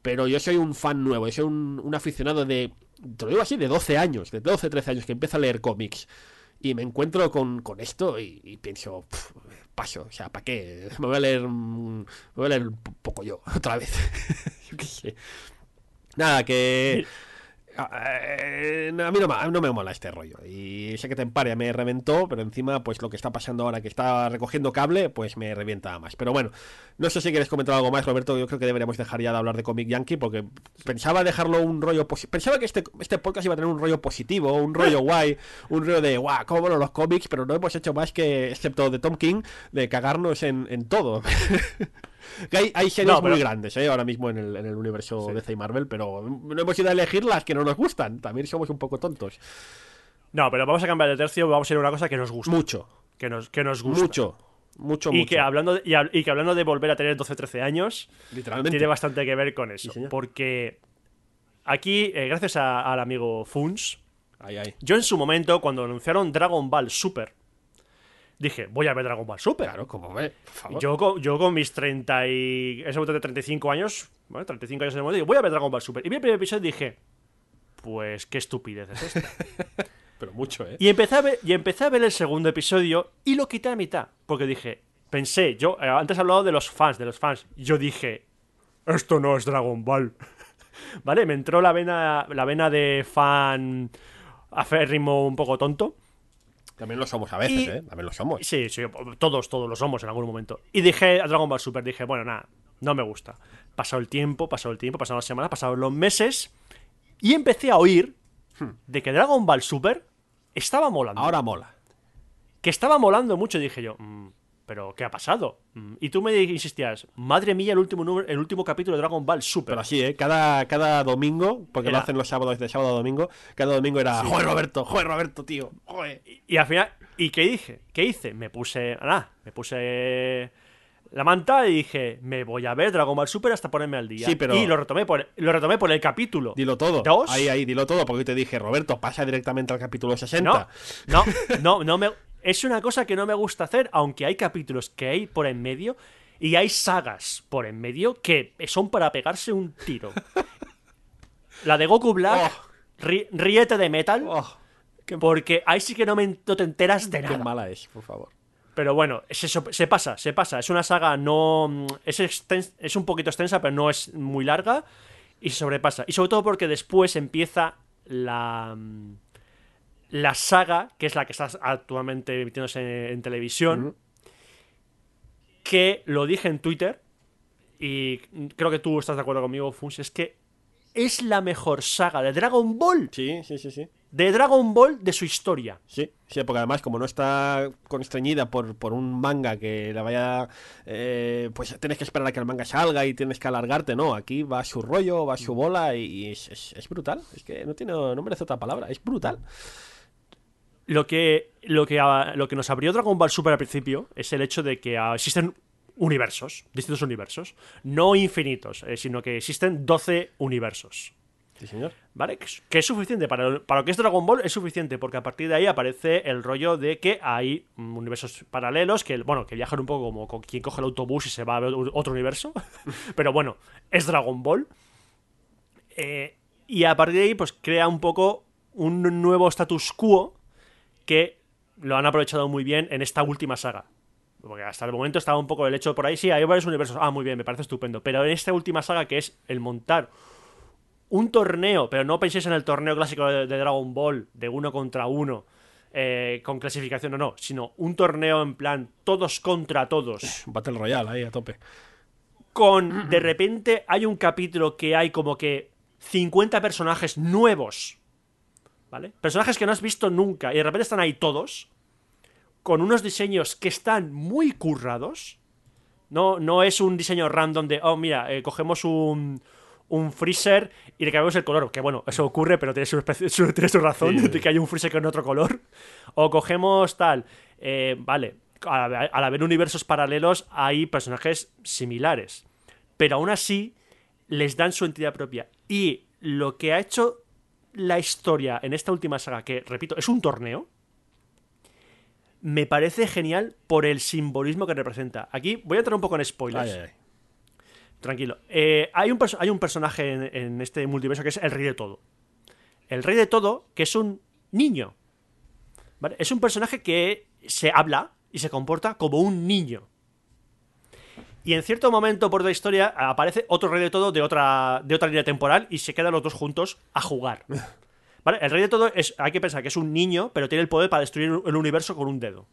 pero yo soy un fan nuevo, yo soy un, un aficionado de, te lo digo así, de doce años, de doce, trece años que empieza a leer cómics y me encuentro con, con esto y, y pienso, pff, paso, o sea, ¿para qué? Me voy a leer, me voy a leer un poco yo, otra vez, yo qué sé. Nada, que... Eh, a mí no, no me mola este rollo. Y sé que te empare, me reventó, pero encima pues lo que está pasando ahora, que está recogiendo cable, pues me revienta más. Pero bueno, No sé si quieres comentar algo más, Roberto. Yo creo que deberíamos dejar ya de hablar de cómic yankee, porque pensaba dejarlo un rollo positivo. Pensaba que este, este podcast iba a tener un rollo positivo, un rollo guay, un rollo de guau, cómo bueno los cómics, pero no hemos hecho más que, excepto de Tom King, de cagarnos en, en todo. Que hay, hay series no, pero... muy grandes, ¿eh? Ahora mismo en el, en el universo sí. D C y Marvel, pero no hemos ido a elegir las que no nos gustan. También somos un poco tontos. No, pero vamos a cambiar de tercio, vamos a ir a una cosa que nos gusta. Mucho. Que nos, que nos gusta. Mucho. Mucho, y mucho. Que hablando de, y, a, y que hablando de volver a tener doce trece años, literalmente tiene bastante que ver con eso. ¿Sí, porque aquí, eh, gracias a, al amigo Funs, ay, ay. yo en su momento, cuando anunciaron Dragon Ball Super, dije, voy a ver Dragon Ball Super. Claro, como ve, por favor. Yo, yo con mis treinta y... En ese momento de treinta y cinco años, bueno, treinta y cinco años en el momento, dije, voy a ver Dragon Ball Super. Y vi el primer episodio y dije, pues qué estupidez es esta. Pero mucho, ¿eh? Y empecé, a ver, y empecé a ver el segundo episodio y lo quité a mitad. Porque dije, pensé, yo eh, antes he hablado de los fans, de los fans. Yo dije, esto no es Dragon Ball. ¿Vale? Me entró la vena, la vena de fan aférrimo un poco tonto. También lo somos a veces, y, ¿eh? También lo somos. Sí, sí, todos, todos lo somos en algún momento. Y dije a Dragon Ball Super, dije, bueno, nada, no me gusta. Pasó el tiempo, pasó el tiempo, pasaron las semanas, pasaron los meses. Y empecé a oír de que Dragon Ball Super estaba molando. Ahora mola. Que estaba molando mucho. Y dije yo, mmm, ¿pero qué ha pasado? Mm. Y tú me insistías, madre mía, el último número, el último capítulo de Dragon Ball Super. Pero así, ¿eh? Cada, cada domingo, porque era... lo hacen los sábados, de sábado a domingo. Cada domingo era, sí. joder, Roberto, joder, Roberto, tío. Joder. Y, y al final, ¿y qué dije? ¿Qué hice? Me puse, nada, me puse la manta y dije, me voy a ver Dragon Ball Super hasta ponerme al día. Sí, pero... Y lo retomé por lo retomé por el capítulo. Dilo todo. Dos. Ahí, ahí, dilo todo, porque te dije, Roberto, pasa directamente al capítulo sesenta. No, no, no, no me... Es una cosa que no me gusta hacer, aunque hay capítulos que hay por en medio y hay sagas por en medio que son para pegarse un tiro. La de Goku Black, oh. ri, ríete de Metal, oh. porque ahí sí que no, me, no te enteras de nada. Qué mala es, por favor. Pero bueno, se, se pasa, se pasa. Es una saga no... Es, extens, es un poquito extensa, pero no es muy larga. Y se sobrepasa. Y sobre todo porque después empieza la... La saga, que es la que está actualmente emitiéndose en, en televisión, uh-huh. que lo dije en Twitter, y creo que tú estás de acuerdo conmigo, Funs, es que es la mejor saga de Dragon Ball. Sí, sí, sí, sí. De Dragon Ball de su historia. Sí, sí, porque además, como no está constreñida por, por un manga que la vaya... Eh, pues tienes que esperar a que el manga salga y tienes que alargarte, ¿no? Aquí va su rollo, va su bola y es, es, es brutal. Es que no tiene, no merece otra palabra, es brutal. Lo que, lo, que, lo que nos abrió Dragon Ball Super al principio es el hecho de que existen universos, distintos universos, no infinitos, sino que existen doce universos. Sí, señor. ¿Vale? Que es suficiente, para, para lo que es Dragon Ball es suficiente, porque a partir de ahí aparece el rollo de que hay universos paralelos que, bueno, que viajan un poco como con quien coge el autobús y se va a otro universo, pero bueno, es Dragon Ball. Eh, y a partir de ahí, pues crea un poco un nuevo status quo que lo han aprovechado muy bien en esta última saga. Porque hasta el momento estaba un poco el hecho por ahí, sí, hay varios universos, ah, muy bien, me parece estupendo. Pero en esta última saga, que es el montar un torneo, pero no penséis en el torneo clásico de Dragon Ball, de uno contra uno, eh, con clasificación o no, sino un torneo en plan todos contra todos. Battle Royale ahí a tope. Con, de repente, hay un capítulo que hay como que cincuenta personajes nuevos, ¿vale? Personajes que no has visto nunca y de repente están ahí todos con unos diseños que están muy currados. No, no es un diseño random de, oh, mira, eh, cogemos un, un Freezer y le cambiamos el color. Que bueno, eso ocurre, pero tiene su, su, tiene su razón, sí, de que hay un Freezer con otro color. O cogemos tal. Eh, vale, al, al haber universos paralelos hay personajes similares. Pero aún así les dan su entidad propia. Y lo que ha hecho la historia en esta última saga, que repito, es un torneo, me parece genial por el simbolismo que representa. Aquí voy a entrar un poco en spoilers. Ay, ay, ay. Tranquilo. Eh, hay, un perso- hay un personaje en, en este multiverso que es el rey de todo. El rey de todo, que es un niño. ¿Vale? Es un personaje que se habla y se comporta como un niño. Y en cierto momento por la historia aparece otro rey de todo de otra, de otra línea temporal y se quedan los dos juntos a jugar. ¿Vale? El rey de todo es, hay que pensar que es un niño, pero tiene el poder para destruir el universo con un dedo.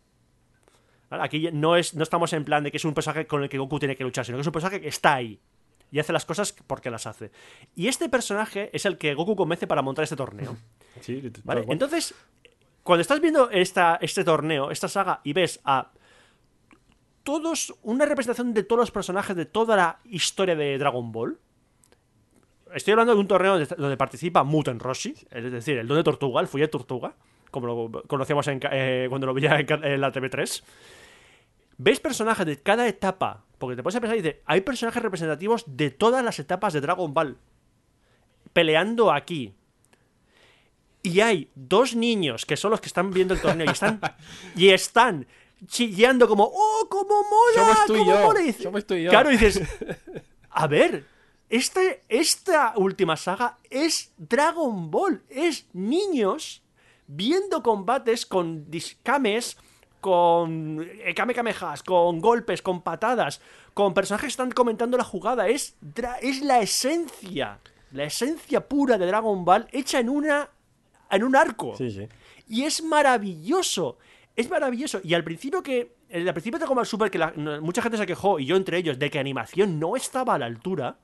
¿Vale? Aquí no, es, no estamos en plan de que es un personaje con el que Goku tiene que luchar, sino que es un personaje que está ahí y hace las cosas porque las hace. Y este personaje es el que Goku convence para montar este torneo. Sí, ¿vale? Entonces, cuando estás viendo esta, este torneo, esta saga, y ves a todos, una representación de todos los personajes de toda la historia de Dragon Ball. Estoy hablando de un torneo donde, donde participa Muten Roshi, es decir, el don de Tortuga, el Follet Tortuga, como lo conocíamos en, eh, cuando lo veía en, en la T V tres. ¿Veis personajes de cada etapa? Porque te pones a pensar y dices, hay personajes representativos de todas las etapas de Dragon Ball peleando aquí. Y hay dos niños que son los que están viendo el torneo y están, y están chilleando como, ¡oh, cómo mola! Somos tú y yo. Mola. Y, Somos tú y yo. Claro, y dices, a ver, este, esta última saga es Dragon Ball. Es niños viendo combates con discames, con kamehamehas, con golpes, con patadas, con personajes que están comentando la jugada. Es, es la esencia, la esencia pura de Dragon Ball hecha en una en un arco. Sí, sí. Y es maravilloso, es maravilloso. Y al principio que al principio de Dragon Ball Super, que la, mucha gente se quejó, y yo entre ellos, de que animación no estaba a la altura,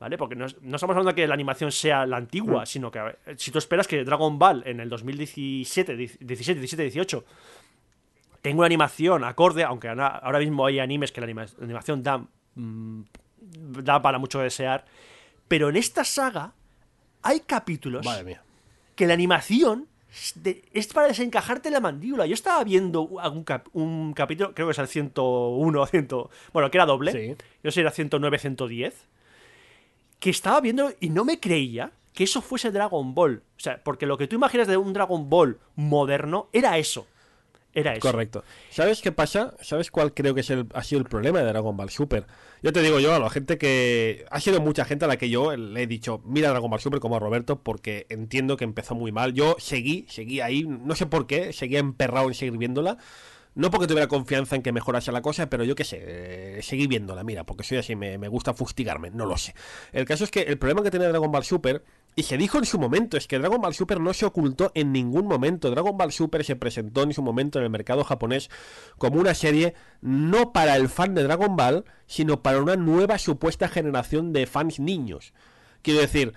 ¿vale? Porque no, no estamos hablando de que la animación sea la antigua, mm. sino que ver, si tú esperas que Dragon Ball en el dos mil diecisiete, diecisiete, dieciocho tengo una animación acorde, aunque ahora mismo hay animes que la animación da, mmm, da para mucho desear, pero en esta saga hay capítulos que la animación es para desencajarte la mandíbula. Yo estaba viendo algún cap, un capítulo, creo que es el ciento uno, cien, bueno, que era doble, sí. Yo sé, era ciento nueve, ciento diez, que estaba viendo y no me creía que eso fuese Dragon Ball. O sea, porque lo que tú imaginas de un Dragon Ball moderno era eso. Era eso. Correcto. ¿Sabes qué pasa? ¿Sabes cuál creo que es el, ha sido el problema de Dragon Ball Super? Yo te digo yo, a la gente que... Ha sido mucha gente a la que yo le he dicho, mira Dragon Ball Super, como a Roberto, porque entiendo que empezó muy mal. Yo seguí, seguí ahí, no sé por qué, seguía emperrado en seguir viéndola. No porque tuviera confianza en que mejorase la cosa, pero yo qué sé, eh, seguí viéndola, mira, porque soy así, me, me gusta fustigarme, no lo sé. El caso es que el problema que tenía Dragon Ball Super... Y se dijo en su momento, es que Dragon Ball Super no se ocultó en ningún momento. Dragon Ball Super se presentó en su momento en el mercado japonés como una serie no para el fan de Dragon Ball, sino para una nueva supuesta generación de fans niños. Quiero decir,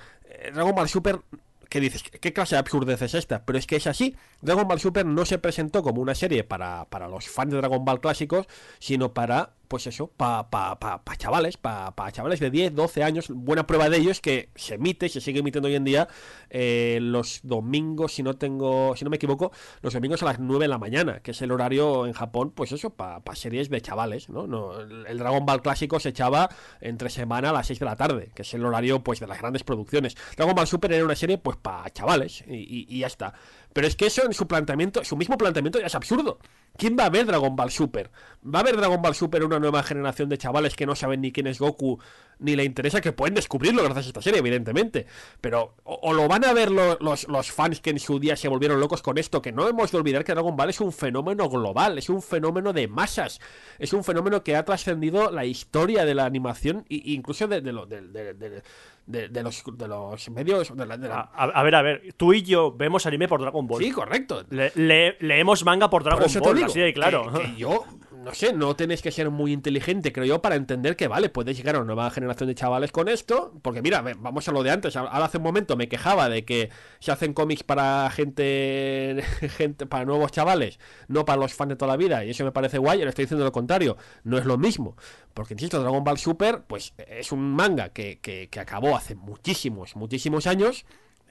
Dragon Ball Super, ¿qué dices? ¿Qué clase de absurdez es esta? Pero es que es así. Dragon Ball Super no se presentó como una serie para, para los fans de Dragon Ball clásicos, sino para... Pues eso, para pa, pa, pa chavales, para pa chavales de diez, doce años. Buena prueba de ello es que se emite, se sigue emitiendo hoy en día eh, los domingos, si no tengo, si no me equivoco, los domingos a las nueve de la mañana, que es el horario en Japón, pues eso, para pa series de chavales, ¿no? no El Dragon Ball clásico se echaba entre semana a las seis de la tarde, que es el horario pues de las grandes producciones. Dragon Ball Super era una serie pues para chavales y, y, y ya está. Pero es que eso en su planteamiento, su mismo planteamiento ya es absurdo. ¿Quién va a ver Dragon Ball Super? ¿Va a ver Dragon Ball Super una nueva generación de chavales que no saben ni quién es Goku, ni le interesa, que pueden descubrirlo gracias a esta serie, evidentemente? Pero o, o lo van a ver lo, los, los fans que en su día se volvieron locos con esto, que no hemos de olvidar que Dragon Ball es un fenómeno global, es un fenómeno de masas, es un fenómeno que ha trascendido la historia de la animación e incluso de, de, lo, de, de, de, de, de, los, de los medios... De la, de la... A, a ver, a ver, tú y yo vemos anime por Dragon Ball. Sí, correcto. Le, le, leemos manga por Dragon por Ball, digo, así de claro. Que, que yo... No sé, no tenéis que ser muy inteligente, creo yo, para entender que, vale, podéis llegar a una nueva generación de chavales con esto. Porque mira, vamos a lo de antes. Ahora hace un momento me quejaba de que se hacen cómics para gente, gente para nuevos chavales, no para los fans de toda la vida. Y eso me parece guay, y le estoy diciendo lo contrario. No es lo mismo. Porque, insisto, Dragon Ball Super, pues es un manga que, que, que acabó hace muchísimos, muchísimos años.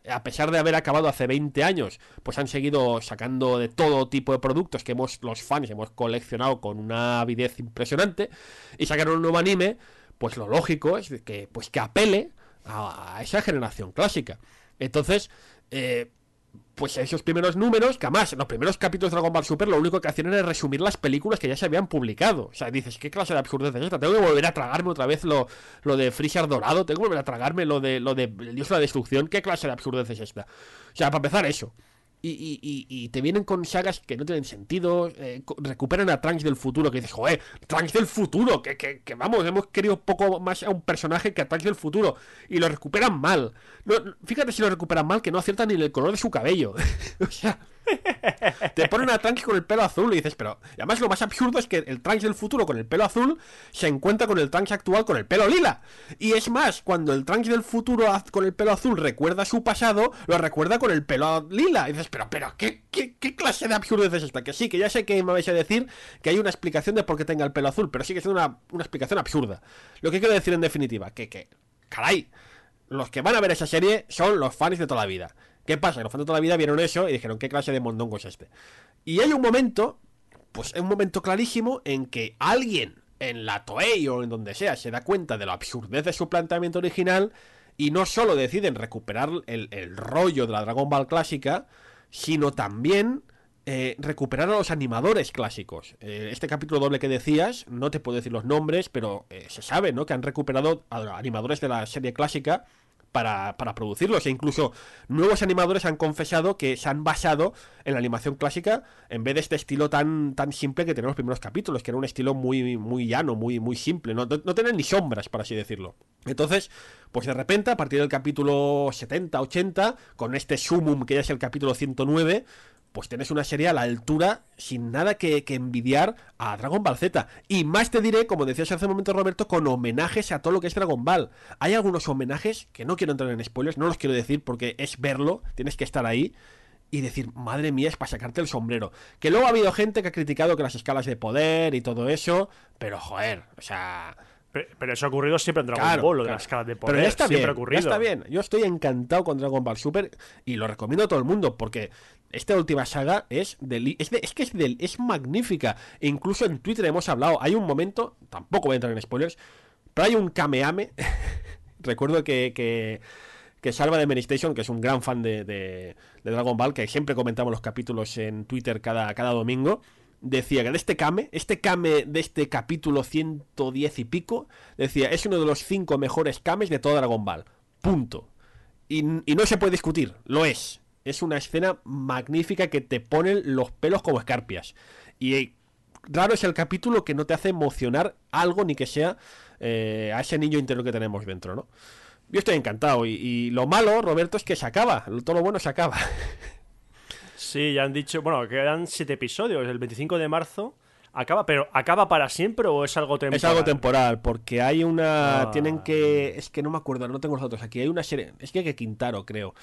A pesar de haber acabado hace veinte años, pues han seguido sacando de todo tipo de productos que hemos, los fans hemos coleccionado con una avidez impresionante, y sacaron un nuevo anime, pues lo lógico es que, pues que apele a, a esa generación clásica. Entonces, eh, pues esos primeros números, que además los primeros capítulos de Dragon Ball Super lo único que hacían era resumir las películas que ya se habían publicado. O sea, dices, ¿qué clase de absurdez es esta? Tengo que volver a tragarme otra vez lo, lo de Freezer Dorado, tengo que volver a tragarme lo de lo de el Dios de la Destrucción. ¿Qué clase de absurdez es esta? O sea, para empezar eso. Y, y, y, y te vienen con sagas que no tienen sentido, eh, recuperan a Trunks del futuro, que dices, joder, Trunks del futuro, que, que, que vamos, hemos querido poco más a un personaje que a Trunks del futuro, y lo recuperan mal. No, fíjate si lo recuperan mal, que no aciertan ni el color de su cabello. O sea, Te ponen a Trunks con el pelo azul y dices, pero... Y además lo más absurdo es que el Trunks del futuro con el pelo azul se encuentra con el Trunks actual con el pelo lila. Y es más, cuando el Trunks del futuro con el pelo azul recuerda su pasado, lo recuerda con el pelo lila. Y dices, pero, pero, ¿qué, qué, qué clase de absurdez es esta? Que sí, que ya sé que me vais a decir que hay una explicación de por qué tenga el pelo azul, pero sigue siendo una, una explicación absurda. Lo que quiero decir en definitiva, que, que, caray, los que van a ver esa serie son los fans de toda la vida. ¿Qué pasa? Los fans de toda la vida vieron eso y dijeron, ¿qué clase de mondongo es este? Y hay un momento, pues un momento clarísimo en que alguien en la Toei o en donde sea se da cuenta de la absurdez de su planteamiento original y no solo deciden recuperar el, el rollo de la Dragon Ball clásica, sino también... Eh, recuperar a los animadores clásicos. Eh, este capítulo doble que decías, no te puedo decir los nombres, pero eh, se sabe, ¿no?, que han recuperado a animadores de la serie clásica para, para producirlos. E incluso nuevos animadores han confesado que se han basado en la animación clásica en vez de este estilo tan, tan simple que tenían los primeros capítulos, que era un estilo muy, muy llano, muy, muy simple. No, no, no tenían ni sombras, por así decirlo. Entonces, pues de repente, a partir del capítulo setenta, ochenta, con este sumum que ya es el capítulo ciento nueve... pues tienes una serie a la altura, sin nada que, que envidiar a Dragon Ball Z. Y más te diré, como decías hace un momento, Roberto, con homenajes a todo lo que es Dragon Ball. Hay algunos homenajes que no quiero entrar en spoilers, no los quiero decir porque es verlo, tienes que estar ahí y decir, madre mía, es para sacarte el sombrero. Que luego ha habido gente que ha criticado que las escalas de poder y todo eso, pero joder, o sea... Pero eso ha ocurrido siempre en Dragon claro, Ball, lo claro. de las escalas de poder. Pero ya está siempre bien, ha ocurrido. Ya está bien. Yo estoy encantado con Dragon Ball Super y lo recomiendo a todo el mundo porque esta última saga es del, es, de, es que es, del, es magnífica. E incluso en Twitter hemos hablado. Hay un momento, tampoco voy a entrar en spoilers, pero hay un Kameame. Recuerdo que, que, que Salva de Meristation, que es un gran fan de, de, de Dragon Ball, que siempre comentamos los capítulos en Twitter cada, cada domingo. Decía que de este Kame, este Kame de este capítulo ciento diez y pico, decía, es uno de los cinco mejores Kames de todo Dragon Ball, punto. Y, y no se puede discutir, lo es. Es una escena magnífica que te ponen los pelos como escarpias. Y eh, raro es el capítulo que no te hace emocionar algo, ni que sea eh, a ese niño interior que tenemos dentro, ¿no? Yo estoy encantado, y, y lo malo, Roberto, es que se acaba, todo lo bueno se acaba. Sí, ya han dicho... Bueno, quedan siete episodios. El veinticinco de marzo acaba, pero ¿acaba para siempre o es algo temporal? Es algo temporal, porque hay una... Ah. Tienen que... Es que no me acuerdo, no tengo los datos aquí. Hay una serie... Es que hay que Quintaro, creo.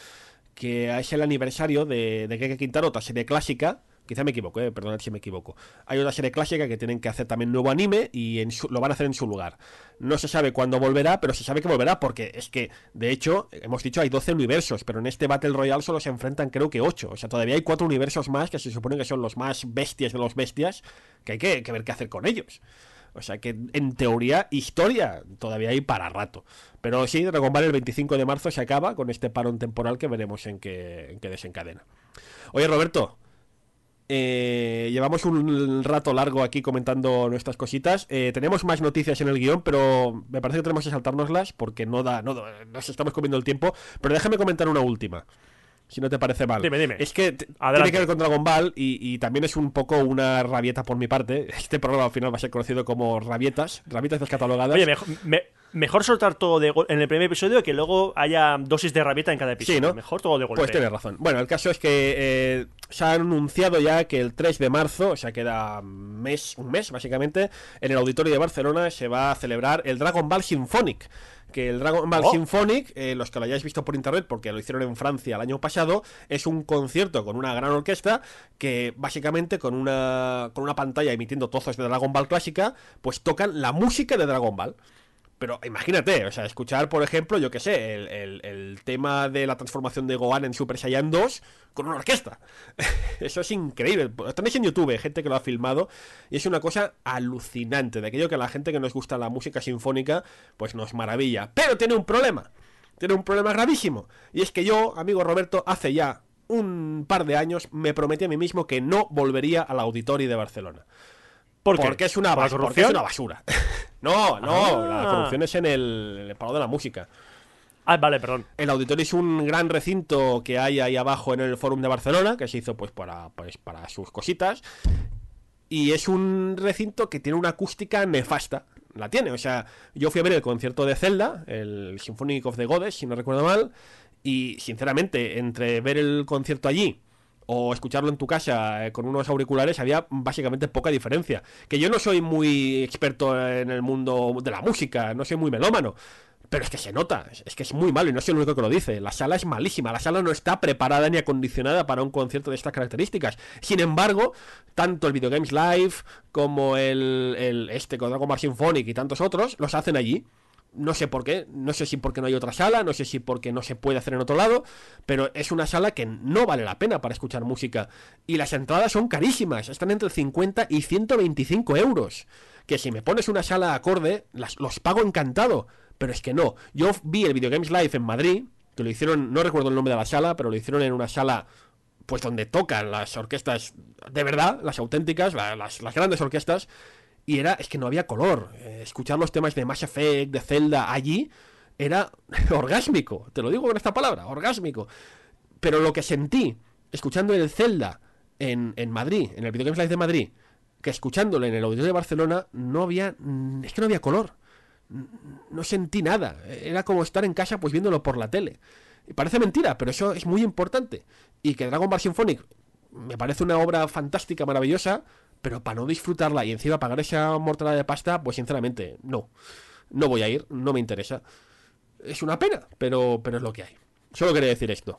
Que es el aniversario de, de Keke Quintaro, otra serie clásica. Quizá me equivoco, eh, perdonad si me equivoco. Hay una serie clásica que tienen que hacer también nuevo anime y en su, lo van a hacer en su lugar. No se sabe cuándo volverá, pero se sabe que volverá porque es que, de hecho, hemos dicho hay doce universos, pero en este Battle Royale solo se enfrentan creo que ocho. O sea, todavía hay cuatro universos más que se supone que son los más bestias de los bestias, que hay que, que ver qué hacer con ellos. O sea que, en teoría, historia todavía hay para rato. Pero sí, Dragon Ball el veinticinco de marzo se acaba con este parón temporal que veremos en qué, en qué desencadena. Oye, Roberto... Eh, llevamos un rato largo aquí comentando nuestras cositas. Eh, tenemos más noticias en el guión, pero me parece que tenemos que saltárnoslas porque no da, no, nos estamos comiendo el tiempo. Pero déjame comentar una última, si no te parece mal. Dime, dime. Es que tiene que ver con Dragon Ball y, y también es un poco una rabieta por mi parte. Este programa al final va a ser conocido como rabietas, rabietas descatalogadas. Oye, mejor... Me... Mejor soltar todo de en el primer episodio que luego haya dosis de rabieta en cada episodio. Sí, ¿no? Mejor todo de golpe. Pues tienes razón. Bueno, el caso es que eh, se ha anunciado ya que el tres de marzo, o sea, queda mes, un mes básicamente, en el Auditori de Barcelona se va a celebrar el Dragon Ball Symphonic. Que el Dragon Ball oh. Symphonic, eh, los que lo hayáis visto por internet, porque lo hicieron en Francia el año pasado, es un concierto con una gran orquesta que básicamente con una, con una pantalla emitiendo trozos de Dragon Ball clásica, pues tocan la música de Dragon Ball. Pero imagínate, o sea, escuchar, por ejemplo, yo qué sé, el, el, el tema de la transformación de Gohan en Super Saiyan dos con una orquesta. Eso es increíble. Tenéis en YouTube gente que lo ha filmado y es una cosa alucinante. De aquello que a la gente que nos gusta la música sinfónica, pues nos maravilla. Pero tiene un problema. Tiene un problema gravísimo. Y es que yo, amigo Roberto, hace ya un par de años me prometí a mí mismo que no volvería al Auditori de Barcelona. ¿Por qué? Porque es una, ¿Por porque es una basura. No, no, ah. la corrupción es en el, el Palau de la Música. Ah, vale, perdón. El Auditori es un gran recinto que hay ahí abajo en el Fórum de Barcelona, que se hizo pues para, pues, para sus cositas. Y es un recinto que tiene una acústica nefasta. La tiene, o sea, yo fui a ver el concierto de Zelda, el Symphony of the Goddess, si no recuerdo mal. Y, sinceramente, entre ver el concierto allí... o escucharlo en tu casa eh, con unos auriculares, había básicamente poca diferencia. Que yo no soy muy experto en el mundo de la música, no soy muy melómano, pero es que se nota, es que es muy malo, y no soy el único que lo dice. La sala es malísima, la sala no está preparada ni acondicionada para un concierto de estas características. Sin embargo, tanto el Video Games Live como el, el este con Dragon Ball Symphonic y tantos otros los hacen allí. No sé por qué, no sé si porque no hay otra sala, no sé si porque no se puede hacer en otro lado, pero es una sala que no vale la pena para escuchar música. Y las entradas son carísimas, están entre cincuenta y ciento veinticinco euros. Que si me pones una sala acorde, las, los pago encantado, pero es que no. Yo vi el Video Games Live en Madrid, que lo hicieron, no recuerdo el nombre de la sala, pero lo hicieron en una sala pues donde tocan las orquestas de verdad, las auténticas, la, las, las grandes orquestas. Y era, es que no había color. Escuchar los temas de Mass Effect, de Zelda, allí, era orgásmico. Te lo digo con esta palabra, orgásmico. Pero lo que sentí escuchando el Zelda en, en Madrid, en el Video Games Live de Madrid, que escuchándolo en el Auditori de Barcelona, no había, es que no había color. No sentí nada. Era como estar en casa pues viéndolo por la tele. Parece mentira, pero eso es muy importante. Y que Dragon Ball Symphonic me parece una obra fantástica, maravillosa, pero para no disfrutarla y encima pagar esa mortalada de pasta, pues sinceramente, no. No voy a ir, no me interesa. Es una pena, pero, pero es lo que hay. Solo quería decir esto.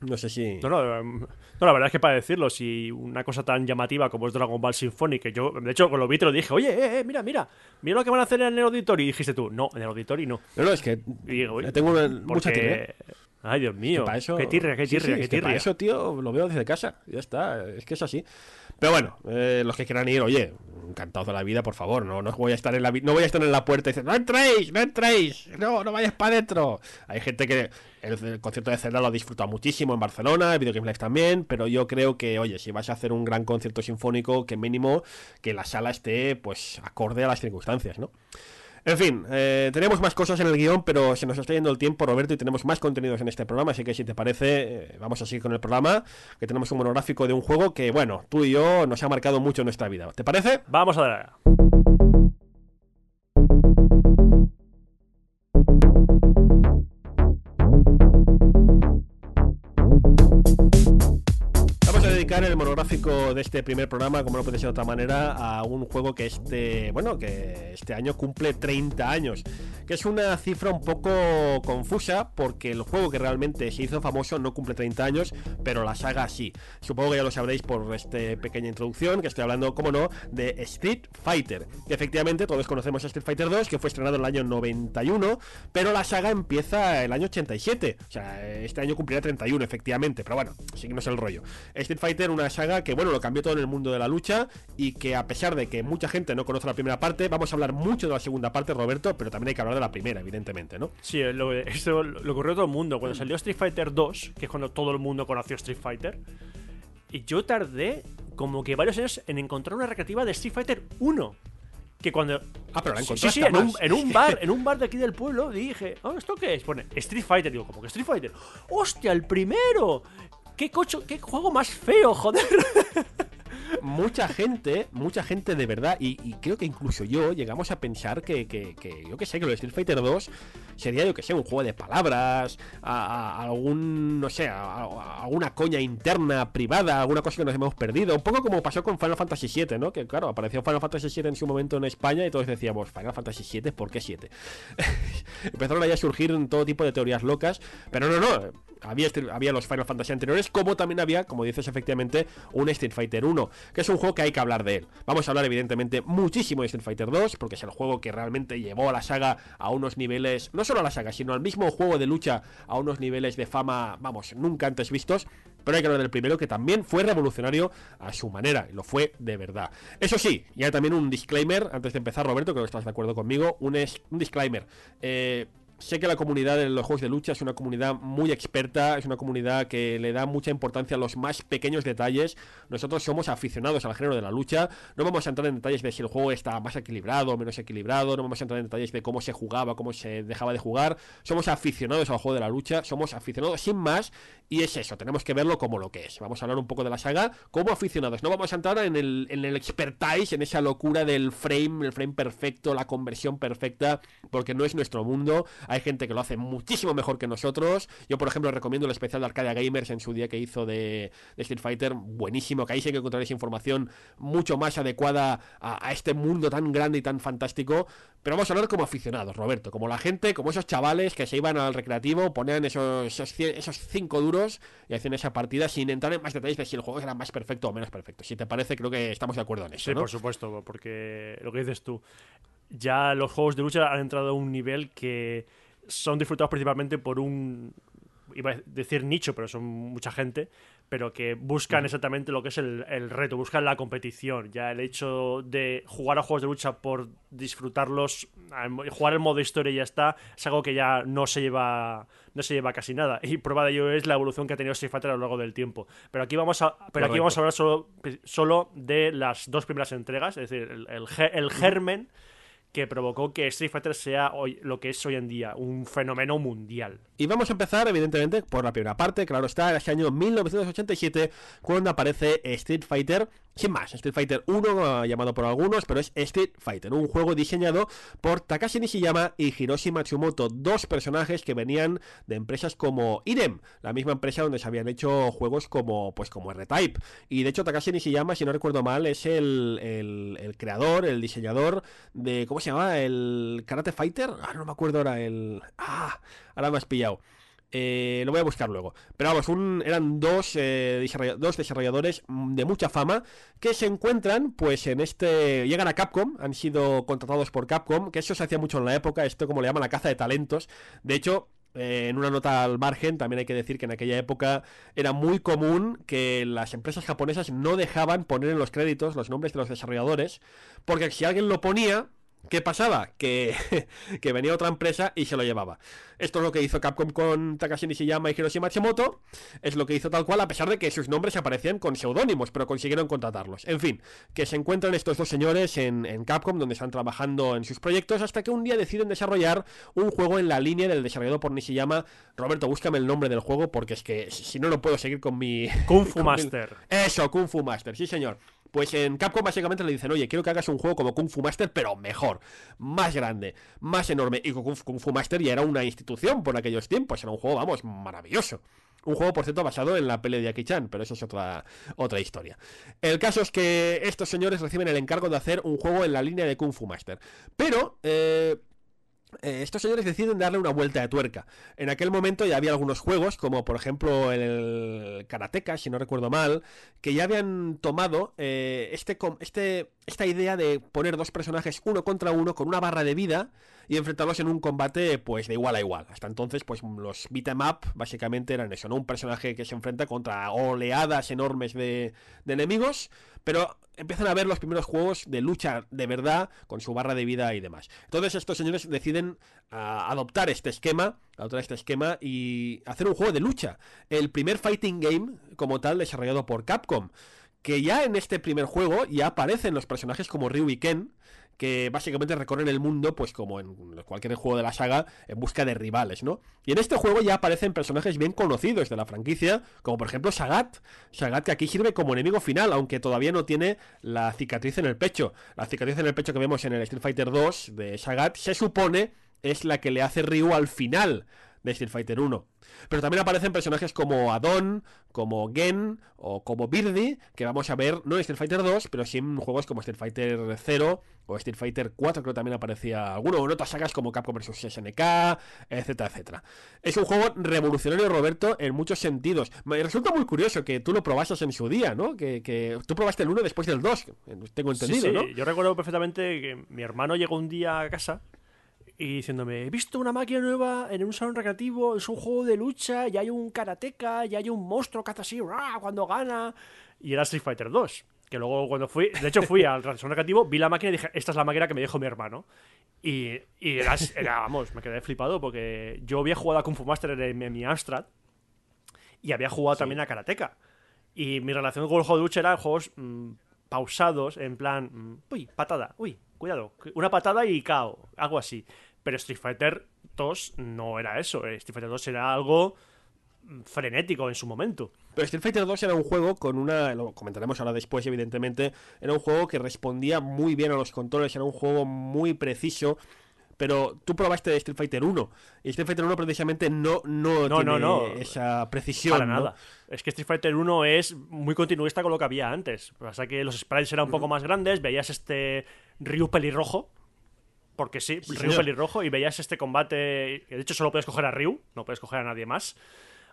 No sé si... No, no, no, la verdad es que para decirlo, si una cosa tan llamativa como es Dragon Ball Symphonic, que yo, de hecho, con lo vi te lo dije, oye, eh, eh, mira, mira, mira lo que van a hacer en el auditorio. Y dijiste tú, no, en el auditorio no. No, no, es que digo, tengo una, porque... mucha tibia. Ay, Dios mío, es que para eso... qué tirria, qué tirria, sí, sí, qué tirria. Es que para eso, tío, lo veo desde casa, ya está, es que es así. Pero bueno, eh, los que quieran ir, oye, encantados de la vida, por favor, no, no voy a estar en la no voy a estar en la puerta y decir, no entréis, no entréis, no, no vayáis para adentro. Hay gente que el, el concierto de Zelda lo ha disfrutado muchísimo en Barcelona, el Video Games Live también, pero yo creo que, oye, si vas a hacer un gran concierto sinfónico, que mínimo que la sala esté, pues, acorde a las circunstancias, ¿no? En fin, eh, tenemos más cosas en el guión, pero se nos está yendo el tiempo, Roberto, y tenemos más contenidos en este programa, así que si te parece, eh, vamos a seguir con el programa, que tenemos un monográfico de un juego que, bueno, tú y yo nos ha marcado mucho en nuestra vida. ¿Te parece? Vamos a ver. El monográfico de este primer programa, como no puede ser de otra manera, a un juego que este, bueno, que este año cumple treinta años, que es una cifra un poco confusa porque el juego que realmente se hizo famoso no cumple treinta años, pero la saga sí. Supongo que ya lo sabréis por esta pequeña introducción, que estoy hablando, como no, de Street Fighter, que efectivamente todos conocemos a Street Fighter dos, que fue estrenado en el año noventa y uno, pero la saga empieza el año ochenta y siete, o sea, este año cumplirá treinta y uno efectivamente, pero bueno, seguimos el rollo. Street Fighter, una saga que, bueno, lo cambió todo en el mundo de la lucha y que, a pesar de que mucha gente no conoce la primera parte, vamos a hablar mucho de la segunda parte, Roberto, pero también hay que hablar de la primera, evidentemente, ¿no? Sí, lo, eso lo ocurrió a todo el mundo. Cuando salió Street Fighter dos, que es cuando todo el mundo conoció Street Fighter, y yo tardé como que varios años en encontrar una recreativa de Street Fighter uno. Que cuando... Ah, pero la encontraste. Sí, sí, en un, en un bar, en un bar de aquí del pueblo, dije, oh, ¿esto qué es? Pone Street Fighter, digo, como que Street Fighter. ¡Hostia, el primero! ¿Qué, cocho, ¿Qué juego más feo, joder? Mucha gente, mucha gente de verdad, y, y creo que incluso yo, llegamos a pensar que, que, que yo que sé, que lo de Street Fighter dos sería, yo que sé, un juego de palabras, a, a algún, no sé, a alguna coña interna, privada, alguna cosa que nos hemos perdido. Un poco como pasó con Final Fantasy siete, ¿no? Que claro, apareció Final Fantasy siete en su momento en España y todos decíamos, Final Fantasy siete, ¿por qué siete? Empezaron ahí a surgir todo tipo de teorías locas, pero no, no, había, había los Final Fantasy anteriores, como también había, como dices efectivamente, un Street Fighter uno. Que es un juego que hay que hablar de él. Vamos a hablar evidentemente muchísimo de Street Fighter dos, porque es el juego que realmente llevó a la saga a unos niveles, no solo a la saga, sino al mismo juego de lucha, a unos niveles de fama, vamos, nunca antes vistos. Pero hay que hablar del primero, que también fue revolucionario a su manera, y lo fue de verdad. Eso sí, y hay también un disclaimer antes de empezar, Roberto, creo que estás de acuerdo conmigo. Un, es, un disclaimer, eh... sé que la comunidad de los juegos de lucha es una comunidad muy experta, es una comunidad que le da mucha importancia a los más pequeños detalles. Nosotros somos aficionados al género de la lucha, no vamos a entrar en detalles de si el juego está más equilibrado o menos equilibrado, no vamos a entrar en detalles de cómo se jugaba, cómo se dejaba de jugar. Somos aficionados al juego de la lucha, somos aficionados sin más, y es eso, tenemos que verlo como lo que es. Vamos a hablar un poco de la saga como aficionados, no vamos a entrar en el, en el expertise, en esa locura del frame, el frame perfecto, la conversión perfecta, porque no es nuestro mundo. Hay gente que lo hace muchísimo mejor que nosotros. Yo, por ejemplo, recomiendo el especial de Arcadia Gamers en su día que hizo de, de Street Fighter, buenísimo, que ahí sí que encontraréis información mucho más adecuada a, a este mundo tan grande y tan fantástico. Pero vamos a hablar como aficionados, Roberto, como la gente, como esos chavales que se iban al recreativo, ponían esos esos, esos cinco duros y hacían esa partida sin entrar en más detalles de si el juego era más perfecto o menos perfecto. Si te parece, creo que estamos de acuerdo en eso, ¿no? Sí, por supuesto, porque lo que dices tú, ya los juegos de lucha han entrado a un nivel que son disfrutados principalmente por un, iba a decir nicho, pero son mucha gente, pero que buscan exactamente lo que es el, el reto, buscan la competición. Ya el hecho de jugar a juegos de lucha por disfrutarlos, jugar el modo historia y ya está, es algo que ya no se lleva no se lleva casi nada, y prueba de ello es la evolución que ha tenido Street Fighter a lo largo del tiempo. Pero aquí vamos a, pero aquí vamos a hablar solo, solo de las dos primeras entregas, es decir, el, el, el germen que provocó que Street Fighter sea hoy lo que es hoy en día, un fenómeno mundial. Y vamos a empezar, evidentemente, por la primera parte, claro está, en ese año mil novecientos ochenta y siete, cuando aparece Street Fighter, sin más, Street Fighter uno, llamado por algunos, pero es Street Fighter, un juego diseñado por Takashi Nishiyama y Hiroshi Matsumoto, dos personajes que venían de empresas como Irem, la misma empresa donde se habían hecho juegos como, pues, como R-Type. Y de hecho Takashi Nishiyama, si no recuerdo mal, es el, el, el creador, el diseñador de, ¿cómo se llamaba? ¿El Karate Fighter? Ah, no me acuerdo ahora, el... Ah, ahora me has pillado. Eh, lo voy a buscar luego. Pero vamos, un, eran dos, eh, desarroll, dos desarrolladores de mucha fama que se encuentran, pues en este... Llegan a Capcom, han sido contratados por Capcom, que eso se hacía mucho en la época, esto como le llaman la caza de talentos. De hecho... Eh, en una nota al margen, también hay que decir que en aquella época era muy común que las empresas japonesas no dejaban poner en los créditos los nombres de los desarrolladores, porque si alguien lo ponía, ¿qué pasaba? Que, que venía otra empresa y se lo llevaba. Esto es lo que hizo Capcom con Takashi Nishiyama y Hiroshi Matsumoto, es lo que hizo tal cual, a pesar de que sus nombres aparecían con seudónimos, pero consiguieron contratarlos. En fin, que se encuentran estos dos señores en, en Capcom, donde están trabajando en sus proyectos, hasta que un día deciden desarrollar un juego en la línea del desarrollado por Nishiyama. Roberto, búscame el nombre del juego, porque es que si no, no puedo seguir con mi... Kung Fu Master. Mi... Eso, Kung Fu Master, sí señor. Pues en Capcom básicamente le dicen, oye, quiero que hagas un juego como Kung Fu Master, pero mejor, más grande, más enorme. Y Kung Fu Master ya era una institución por aquellos tiempos, era un juego, vamos, maravilloso. Un juego, por cierto, basado en la peli de Jackie Chan, pero eso es otra, otra historia. El caso es que estos señores reciben el encargo de hacer un juego en la línea de Kung Fu Master. Pero... Eh... Eh, estos señores deciden darle una vuelta de tuerca. En aquel momento ya había algunos juegos, como por ejemplo el Karateka, si no recuerdo mal, que ya habían tomado eh, este, este, esta idea de poner dos personajes uno contra uno con una barra de vida y enfrentarlos en un combate pues de igual a igual. Hasta entonces pues los beat em up básicamente eran eso, ¿no? Un personaje que se enfrenta contra oleadas enormes de, de enemigos, pero empiezan a ver los primeros juegos de lucha de verdad con su barra de vida y demás. Entonces estos señores deciden a, adoptar este esquema, adoptar este esquema y hacer un juego de lucha, el primer fighting game como tal desarrollado por Capcom, que ya en este primer juego ya aparecen los personajes como Ryu y Ken, que básicamente recorren el mundo, pues como en cualquier juego de la saga, en busca de rivales, ¿no? Y en este juego ya aparecen personajes bien conocidos de la franquicia, como por ejemplo Sagat. Sagat, que aquí sirve como enemigo final, aunque todavía no tiene la cicatriz en el pecho. La cicatriz en el pecho que vemos en el Street Fighter dos de Sagat, se supone, es la que le hace Ryu al final de Street Fighter uno. Pero también aparecen personajes como Adon, como Gen o como Birdie, que vamos a ver no en Street Fighter dos, pero sí en juegos como Street Fighter cero o Street Fighter cuatro, creo que también aparecía alguno, o en otras sagas como Capcom versus. S N K, etcétera, etcétera. Es un juego revolucionario, Roberto, en muchos sentidos. Me resulta muy curioso que tú lo probases en su día, ¿no? Que, que tú probaste el uno después del dos, tengo entendido, sí, sí. ¿No? Yo recuerdo perfectamente que mi hermano llegó un día a casa y diciéndome, he visto una máquina nueva en un salón recreativo, es un juego de lucha, y hay un karateka, y hay un monstruo que hace así, ¡ra! Cuando gana. Y era Street Fighter dos, que luego cuando fui, de hecho fui al salón recreativo, vi la máquina y dije, esta es la máquina que me dejó mi hermano. Y, y era, era, vamos, me quedé flipado, porque yo había jugado a Kung Fu Master en, en mi Amstrad, y había jugado sí. también a karateka. Y mi relación con el juego de lucha era juegos mmm, pausados, en plan, mmm, uy, patada, uy. Cuidado, una patada y K O, algo así. Pero Street Fighter dos no era eso. Street Fighter dos era algo frenético en su momento. Pero Street Fighter dos era un juego con una... Lo comentaremos ahora después, evidentemente. Era un juego que respondía muy bien a los controles. Era un juego muy preciso. Pero tú probaste Street Fighter uno. Y Street Fighter uno precisamente no, no, no tiene no, no. esa precisión. Para ¿no? nada. Es que Street Fighter uno es muy continuista con lo que había antes. O sea que los sprites eran un poco más grandes. Veías este Ryu pelirrojo. Porque sí, sí Ryu señor. pelirrojo. Y veías este combate. De hecho, solo puedes coger a Ryu. No puedes coger a nadie más.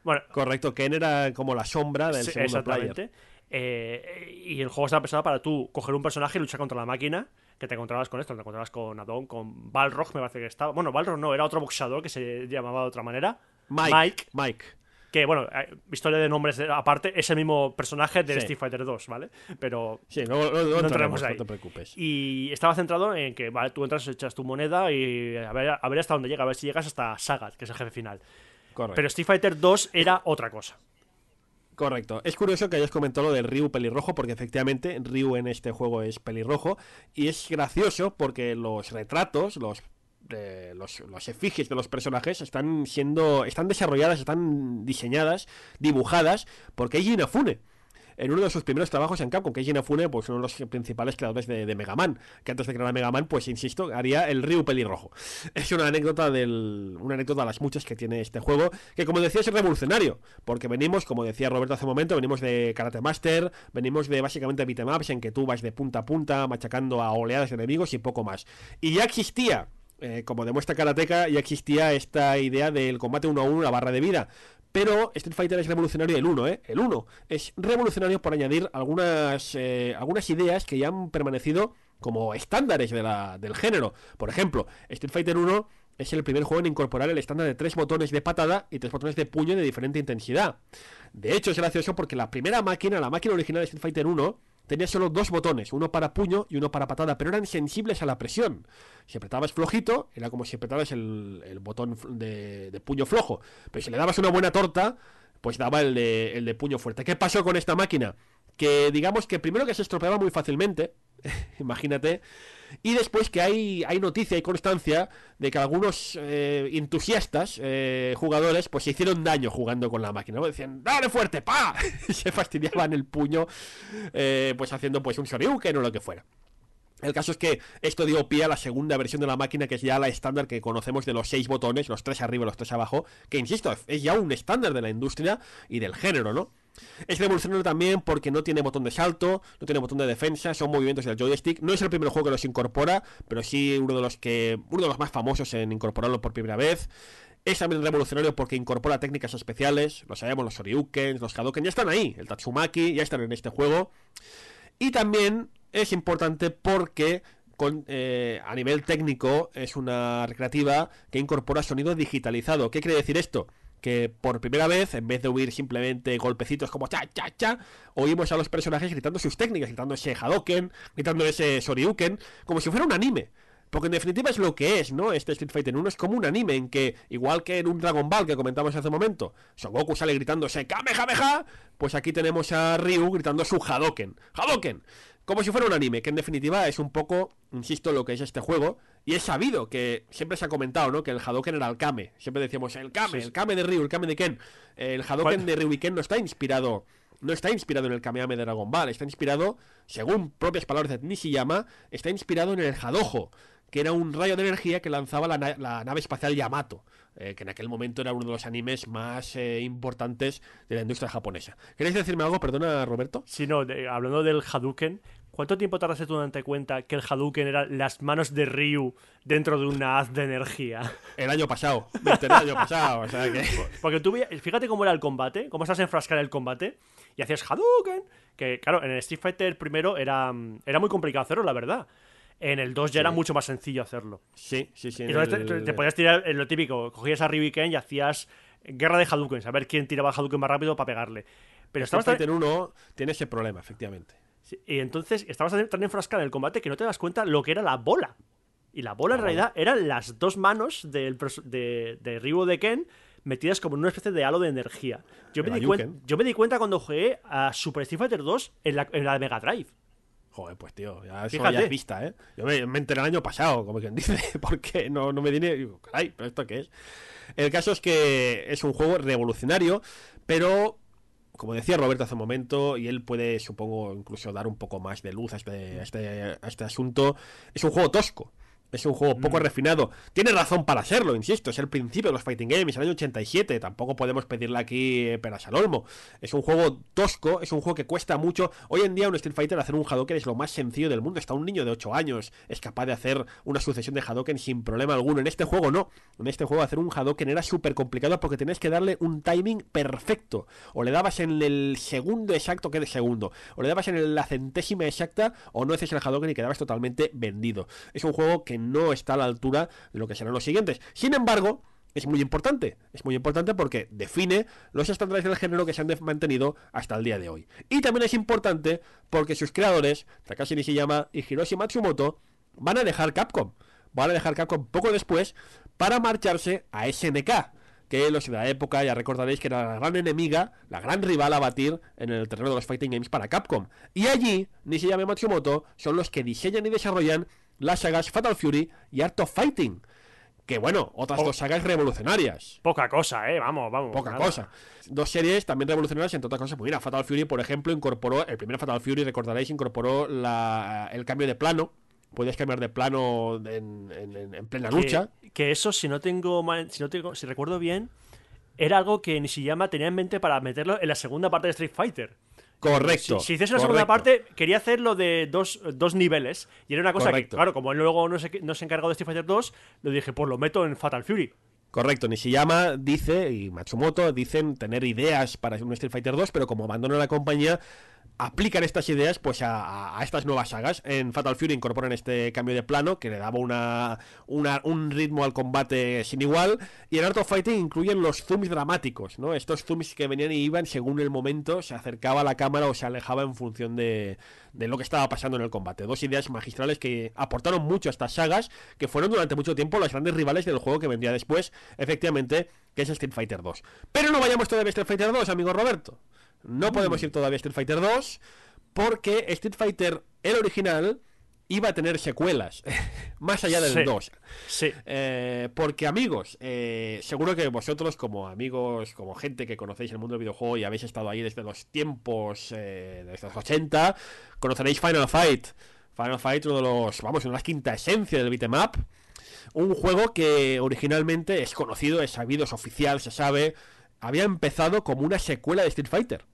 Bueno, correcto, Ken era como la sombra del sí, segundo exactamente. player. Eh, y el juego estaba pensado para tú coger un personaje y luchar contra la máquina. Que te encontrabas con esto, te encontrabas con Adon, con Balrog, me parece que estaba. Bueno, Balrog no, era otro boxeador que se llamaba de otra manera. Mike. Mike. Mike. Que bueno, historia de nombres aparte, es el mismo personaje de sí. Street Fighter dos, ¿vale? Pero sí, no, no, no, no entraremos ahí. No te preocupes. Y estaba centrado en que vale, tú entras, echas tu moneda y a ver, a ver hasta dónde llega, a ver si llegas hasta Sagat, que es el jefe final. Correcto. Pero Street Fighter dos era otra cosa. Correcto. Es curioso que hayas comentado lo del Ryu pelirrojo, porque efectivamente Ryu en este juego es pelirrojo. Y es gracioso porque los retratos, los eh, los, los efigies de los personajes están siendo. están desarrolladas, están diseñadas, dibujadas, porque es Jinafune. En uno de sus primeros trabajos en Capcom, que es Jinafune, pues uno de los principales creadores de, de Mega Man, que antes de crear a Mega Man, pues insisto, haría el Ryu pelirrojo. Es una anécdota del, una anécdota de las muchas que tiene este juego, que como decía es revolucionario, porque venimos, como decía Roberto hace un momento, venimos de Karate Master, venimos de básicamente beat 'em ups en que tú vas de punta a punta machacando a oleadas de enemigos y poco más. Y ya existía, eh, como demuestra Karateka, ya existía esta idea del combate uno a uno, la barra de vida. Pero Street Fighter es revolucionario el uno, ¿eh? El uno es revolucionario por añadir algunas, eh, algunas ideas que ya han permanecido como estándares de la, del género. Por ejemplo, Street Fighter uno es el primer juego en incorporar el estándar de tres botones de patada y tres botones de puño de diferente intensidad. De hecho, es gracioso porque la primera máquina, la máquina original de Street Fighter uno, tenía solo dos botones, uno para puño y uno para patada, pero eran sensibles a la presión. Si apretabas flojito, era como si apretabas el, el botón de, de puño flojo. Pero si le dabas una buena torta, pues daba el de, el de puño fuerte. ¿Qué pasó con esta máquina? Que digamos que primero que se estropeaba muy fácilmente, imagínate, y después que hay, hay noticia y constancia de que algunos eh, entusiastas eh, jugadores pues se hicieron daño jugando con la máquina, ¿no? Decían ¡dale fuerte! ¡Pa! Y se fastidiaban el puño eh, pues haciendo pues un shoryuken o lo que fuera. El caso es que esto dio pie a la segunda versión de la máquina, que es ya la estándar que conocemos de los seis botones, los tres arriba y los tres abajo, que insisto, es ya un estándar de la industria y del género, ¿no? Es revolucionario también porque no tiene botón de salto, no tiene botón de defensa, son movimientos del joystick. No es el primer juego que los incorpora, pero sí uno de los que uno de los más famosos en incorporarlo por primera vez. Es también revolucionario porque incorpora técnicas especiales, lo sabemos, los Shoryuken, los Hadouken ya están ahí, el Tatsumaki ya están en este juego. Y también es importante porque Con, eh, a nivel técnico es una recreativa que incorpora sonido digitalizado. ¿Qué quiere decir esto? Que por primera vez, en vez de oír simplemente golpecitos como cha, cha, cha, oímos a los personajes gritando sus técnicas, gritando ese Hadouken, gritando ese Shoryuken, como si fuera un anime. Porque en definitiva es lo que es, ¿no? Este Street Fighter uno es como un anime en que, igual que en un Dragon Ball que comentamos hace un momento, Son Goku sale gritando ese Kamehameha, pues aquí tenemos a Ryu gritando su Hadouken. ¡Hadouken! Como si fuera un anime, que en definitiva es un poco, insisto, lo que es este juego. Y es sabido que, siempre se ha comentado, ¿no?, que el Hadouken era el Kame. Siempre decíamos, el Kame, sí, el Kame de Ryu, el Kame de Ken. El Hadouken ¿Cuál? de Ryu y Ken no está inspirado No está inspirado en el Kamehameha de Dragon Ball. Está inspirado, según propias palabras de Nishiyama, está inspirado en el Hadojo, que era un rayo de energía que lanzaba la, na la nave espacial Yamato, eh, que en aquel momento era uno de los animes más eh, importantes de la industria japonesa. ¿Queréis decirme algo? Perdona, Roberto. Sí, no, de, hablando del Hadouken, ¿cuánto tiempo tardaste tú en darte cuenta que el Hadouken era las manos de Ryu dentro de una haz de energía? El año pasado, el año pasado. O sea que... Porque tú, fíjate cómo era el combate, cómo estás enfrascado en el combate, y hacías Hadouken, que claro, en el Street Fighter primero era, era muy complicado hacerlo, la verdad. En el dos ya sí. era mucho más sencillo hacerlo. Sí, sí, sí. Entonces el, te, te, te podías tirar lo típico, cogías a Ryu y Ken y hacías guerra de Hadouken, a ver quién tiraba a Hadouken más rápido para pegarle. Pero Street Fighter tan... uno tiene ese problema, efectivamente. Sí, y entonces estabas tan enfrascada en el combate que no te das cuenta lo que era la bola. Y la bola ah, en realidad eran las dos manos del, de, de Ryu o de Ken metidas como en una especie de halo de energía. Yo, me di, cuen, yo me di cuenta cuando jugué a Super Street Fighter dos en la, en la Mega Drive. Joder, pues tío, ya eso ya es vista, ¿eh? Yo me, me enteré el año pasado, como quien dice, porque no, no me di ni... Digo, caray, ¿pero esto qué es? El caso es que es un juego revolucionario, pero, como decía Roberto hace un momento, y él puede, supongo, incluso dar un poco más de luz a este, a este, a este asunto, es un juego tosco. Es un juego poco mm. refinado. Tiene razón para serlo, insisto. Es el principio de los fighting games, el año ochenta y siete. Tampoco podemos pedirle aquí eh, peras al olmo. Es un juego tosco, es un juego que cuesta mucho. Hoy en día un Street Fighter, hacer un Hadouken es lo más sencillo del mundo. Hasta un niño de ocho años es capaz de hacer una sucesión de Hadouken sin problema alguno. En este juego no. En este juego hacer un Hadouken era súper complicado porque tenías que darle un timing perfecto. O le dabas en el segundo exacto, que de segundo, o le dabas en la centésima exacta, o no haces el Hadouken y quedabas totalmente vendido. Es un juego que no está a la altura de lo que serán los siguientes. Sin embargo, es muy importante. Es muy importante porque define los estándares del género que se han mantenido hasta el día de hoy. Y también es importante porque sus creadores, Takashi Nishiyama y Hiroshi Matsumoto, van a dejar Capcom. Van a dejar Capcom poco después para marcharse a S N K, que los de la época ya recordaréis que era la gran enemiga, la gran rival a batir en el terreno de los fighting games para Capcom. Y allí, Nishiyama y Matsumoto son los que diseñan y desarrollan las sagas Fatal Fury y Art of Fighting. Que bueno, otras po dos sagas revolucionarias. Poca cosa, eh, vamos, vamos. Poca nada. cosa. Dos series también revolucionarias, entre otras cosas. Pues mira, Fatal Fury, por ejemplo, incorporó, el primer Fatal Fury, recordaréis, incorporó la, el cambio de plano. Podías cambiar de plano en, en, en plena que, lucha. Que eso, si no tengo mal, si no tengo, si recuerdo bien, era algo que Nishiyama tenía en mente para meterlo en la segunda parte de Street Fighter. Correcto. Si, si hiciese la correcto. segunda parte, quería hacerlo de dos, dos niveles. Y era una cosa correcto. que, claro, como él luego no se, no se encargó de Street Fighter dos, lo dije, pues lo meto en Fatal Fury. Correcto, Nishiyama dice, y Matsumoto dicen tener ideas para un Street Fighter dos, pero como abandonan la compañía, aplican estas ideas pues a, a estas nuevas sagas. En Fatal Fury incorporan este cambio de plano que le daba una, una, un ritmo al combate sin igual. Y en Art of Fighting incluyen los zooms dramáticos, ¿no? Estos zooms que venían y iban según el momento, se acercaba a la cámara o se alejaba en función de, de lo que estaba pasando en el combate. Dos ideas magistrales que aportaron mucho a estas sagas, que fueron durante mucho tiempo los grandes rivales del juego que vendría después, efectivamente, que es Street Fighter dos. Pero no vayamos todavía a Street Fighter dos, amigo Roberto. No podemos ir todavía a Street Fighter dos, porque Street Fighter, el original, iba a tener secuelas más allá del sí, dos. Sí. Eh, porque, amigos, eh, seguro que vosotros, como amigos, como gente que conocéis el mundo del videojuego y habéis estado ahí desde los tiempos, eh, desde los ochenta, conoceréis Final Fight. Final Fight, uno de los, vamos, una de las quinta esencia del beat'em up. Un juego que originalmente es conocido, es sabido, es oficial, se sabe. Había empezado como una secuela de Street Fighter.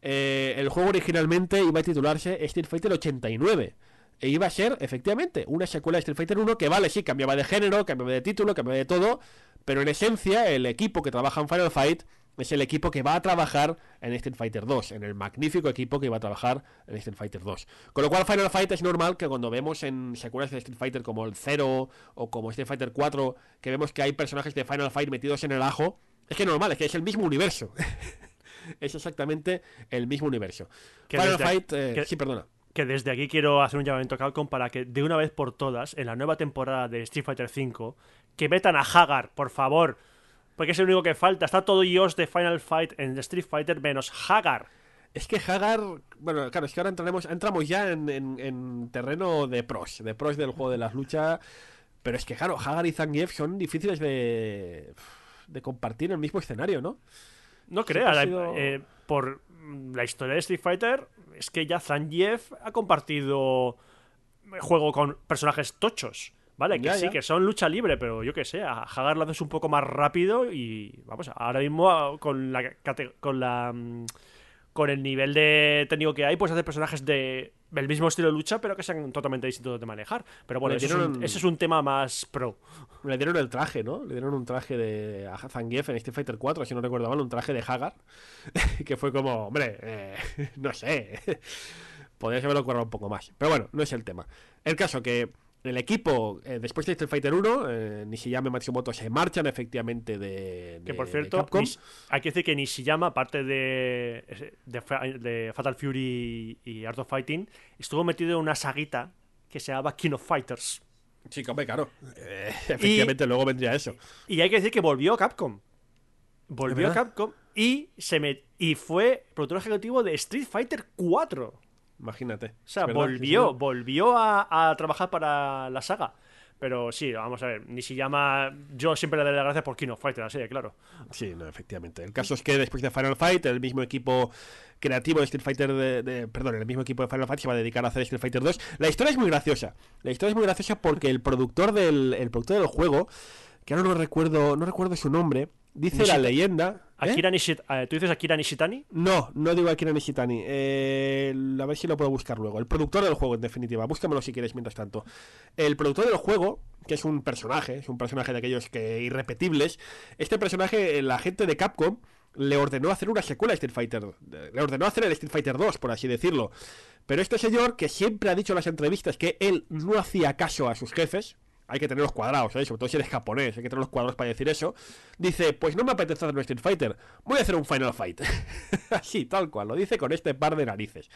Eh, el juego originalmente iba a titularse Street Fighter ochenta y nueve. E iba a ser, efectivamente, una secuela de Street Fighter uno que, vale, sí, cambiaba de género, cambiaba de título, cambiaba de todo. Pero en esencia, el equipo que trabaja en Final Fight es el equipo que va a trabajar en Street Fighter dos, en el magnífico equipo que iba a trabajar en Street Fighter dos. Con lo cual, Final Fight es normal que cuando vemos en secuelas de Street Fighter como el cero o como Street Fighter cuatro, que vemos que hay personajes de Final Fight metidos en el ajo, es que normal, es que es el mismo universo. Es exactamente el mismo universo. Que Final Fight... Aquí, eh, que, sí, perdona. Que desde aquí quiero hacer un llamamiento a Capcom para que, de una vez por todas, en la nueva temporada de Street Fighter cinco, que metan a Hagar, por favor. Porque es el único que falta. Está todo I O S de Final Fight en Street Fighter menos Hagar. Es que Hagar... Bueno, claro, es que ahora entraremos, entramos ya en, en, en terreno de pros. De pros del juego de las luchas. Pero es que, claro, Hagar y Zangief son difíciles de... de compartir el mismo escenario, ¿no? No creas, sido... eh, por la historia de Street Fighter, es que ya Zangief ha compartido juego con personajes tochos, ¿vale? Que ya, sí, ya. que son lucha libre, pero yo qué sé, a Hagar lo haces un poco más rápido y, vamos, ahora mismo con la con la con el nivel de técnico que hay, pues hacer personajes de del mismo estilo de lucha, pero que sean totalmente distintos de manejar. Pero bueno, dieron, eso es un, ese es un tema más pro. Le dieron el traje, ¿no? Le dieron un traje de Zangief en Street Fighter cuatro, si no recuerdo mal, un traje de Hagar. Que fue como, hombre, eh, no sé. Podrías haberlo currado un poco más. Pero bueno, no es el tema. El caso que el equipo, eh, después de Street Fighter uno, eh, Nishiyama y Matsumoto se marchan efectivamente de, de Que por cierto, Capcom. Hay que decir que Nishiyama, aparte de, de, de Fatal Fury y Art of Fighting, estuvo metido en una saguita que se llamaba King of Fighters. Sí, hombre, claro. Eh, efectivamente, y, luego vendría eso. Y hay que decir que volvió Capcom. Volvió Capcom y, se met... y fue productor ejecutivo de Street Fighter cuatro. Imagínate. O sea, volvió, volvió a, a trabajar para la saga. Pero sí, vamos a ver, Nishiyama, yo siempre le daré las gracias por King of Fighters, así de claro. Sí, no, efectivamente. El caso es que después de Final Fight, el mismo equipo creativo de Street Fighter de, de, perdón, el mismo equipo de Final Fight se va a dedicar a hacer Street Fighter dos. La historia es muy graciosa. La historia es muy graciosa porque el productor del, el productor del juego, que ahora no recuerdo, no recuerdo su nombre, dice Nishit- la leyenda. ¿Eh? Akira Nishit- ¿Tú dices Akira Nishitani? No, no digo Akira Nishitani. Eh, a ver si lo puedo buscar luego. El productor del juego, en definitiva. Búscamelo si quieres mientras tanto. El productor del juego, que es un personaje, es un personaje de aquellos que irrepetibles. Este personaje, la gente de Capcom le ordenó hacer una secuela a Street Fighter. Le ordenó hacer el Street Fighter dos, por así decirlo. Pero este señor, que siempre ha dicho en las entrevistas que él no hacía caso a sus jefes. Hay que tener los cuadrados, ¿eh? Sobre todo si eres japonés, hay que tener los cuadrados para decir eso. Dice, pues no me apetece hacer un Street Fighter, voy a hacer un Final Fight. Así, tal cual, lo dice con este par de narices.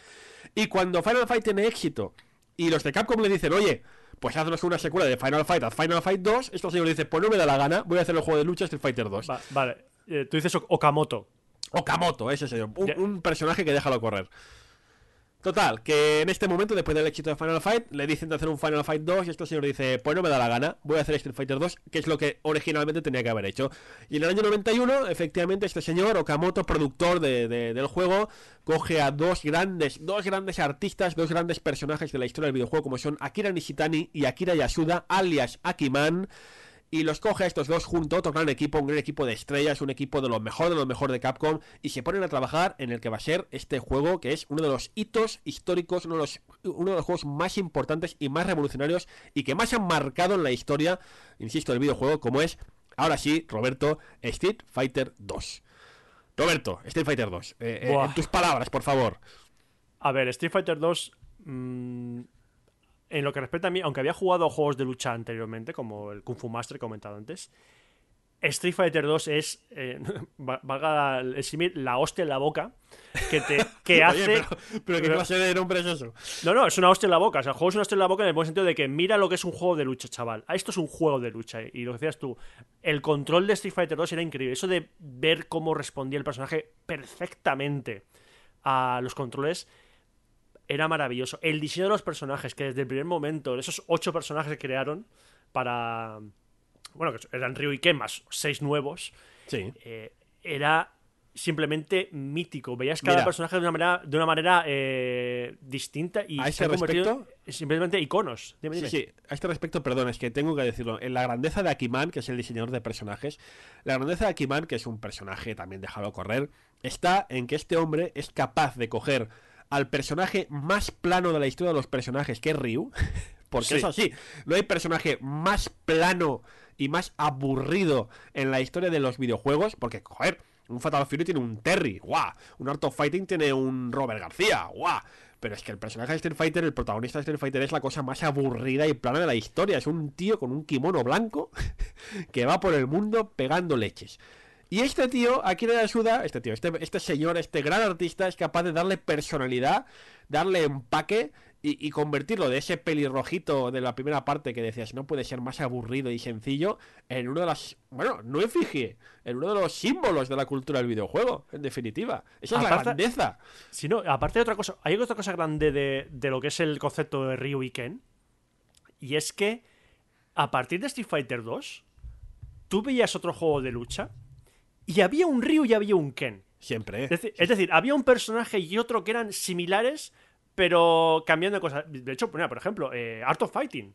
Y cuando Final Fight tiene éxito y los de Capcom le dicen, oye, pues haznos una secuela de Final Fight a Final Fight dos, este señor dice, pues no me da la gana, voy a hacer el juego de lucha Street Fighter dos. Va, vale, eh, tú dices Okamoto. Okamoto, ese señor, un, un personaje que déjalo correr. Total, que en este momento, después del éxito de Final Fight, le dicen de hacer un Final Fight dos y este señor dice, pues no me da la gana, voy a hacer Street Fighter dos, que es lo que originalmente tenía que haber hecho. Y en el año noventa y uno, efectivamente, este señor, Okamoto, productor de, de, del juego, coge a dos grandes, dos grandes artistas, dos grandes personajes de la historia del videojuego, como son Akira Nishitani y Akira Yasuda, alias Akiman, y los coge a estos dos junto, otro gran equipo, un gran equipo de estrellas, un equipo de lo mejor de lo mejor de Capcom, y se ponen a trabajar en el que va a ser este juego, que es uno de los hitos históricos, uno de los, uno de los juegos más importantes y más revolucionarios, y que más han marcado en la historia, insisto, del videojuego, como es, ahora sí, Roberto, Street Fighter dos. Roberto, Street Fighter dos, eh, eh, en tus palabras, por favor. A ver, Street Fighter dos... Mmm... En lo que respecta a mí, aunque había jugado a juegos de lucha anteriormente, como el Kung Fu Master que he comentado antes, Street Fighter dos es, eh, valga el símil, la hostia en la boca que te que hace... Oye, pero, pero ¿qué clase de nombre es eso? No, no, es una hostia en la boca. O sea, el juego es una hostia en la boca en el buen sentido de que mira lo que es un juego de lucha, chaval. Esto es un juego de lucha. Y lo que decías tú, el control de Street Fighter dos era increíble. Eso de ver cómo respondía el personaje perfectamente a los controles... Era maravilloso. El diseño de los personajes, que desde el primer momento, esos ocho personajes que crearon para... Bueno, que eran Ryu y Ken más seis nuevos. Sí. Eh, era simplemente mítico. Veías cada Mira, personaje de una manera, de una manera eh, distinta y a este se respecto, simplemente iconos. Dime, dime. Sí, sí. A este respecto, perdón, es que tengo que decirlo. En la grandeza de Akiman, que es el diseñador de personajes, la grandeza de Akiman, que es un personaje también déjalo correr, está en que este hombre es capaz de coger... al personaje más plano de la historia de los personajes, que es Ryu, porque sí. Es así, no hay personaje más plano y más aburrido en la historia de los videojuegos, porque, joder, un Fatal Fury tiene un Terry, guau, un Art of Fighting tiene un Robert García, guau, pero es que el personaje de Street Fighter, el protagonista de Street Fighter es la cosa más aburrida y plana de la historia, es un tío con un kimono blanco que va por el mundo pegando leches. Y este tío, Akira Yasuda, este tío, este, este señor, este gran artista, es capaz de darle personalidad, darle empaque y, y convertirlo de ese pelirrojito de la primera parte que decías, no puede ser más aburrido y sencillo, en uno de las, bueno, no efigie, en uno de los símbolos de la cultura del videojuego, en definitiva. Esa aparte, es la grandeza. Si no, aparte de otra cosa, hay otra cosa grande de, de lo que es el concepto de Ryu y Ken, y es que a partir de Street Fighter dos, tú veías otro juego de lucha, y había un Ryu y había un Ken. Siempre. Es decir, es decir, había un personaje y otro que eran similares, pero cambiando de cosas. De hecho, por ejemplo, eh, Art of Fighting.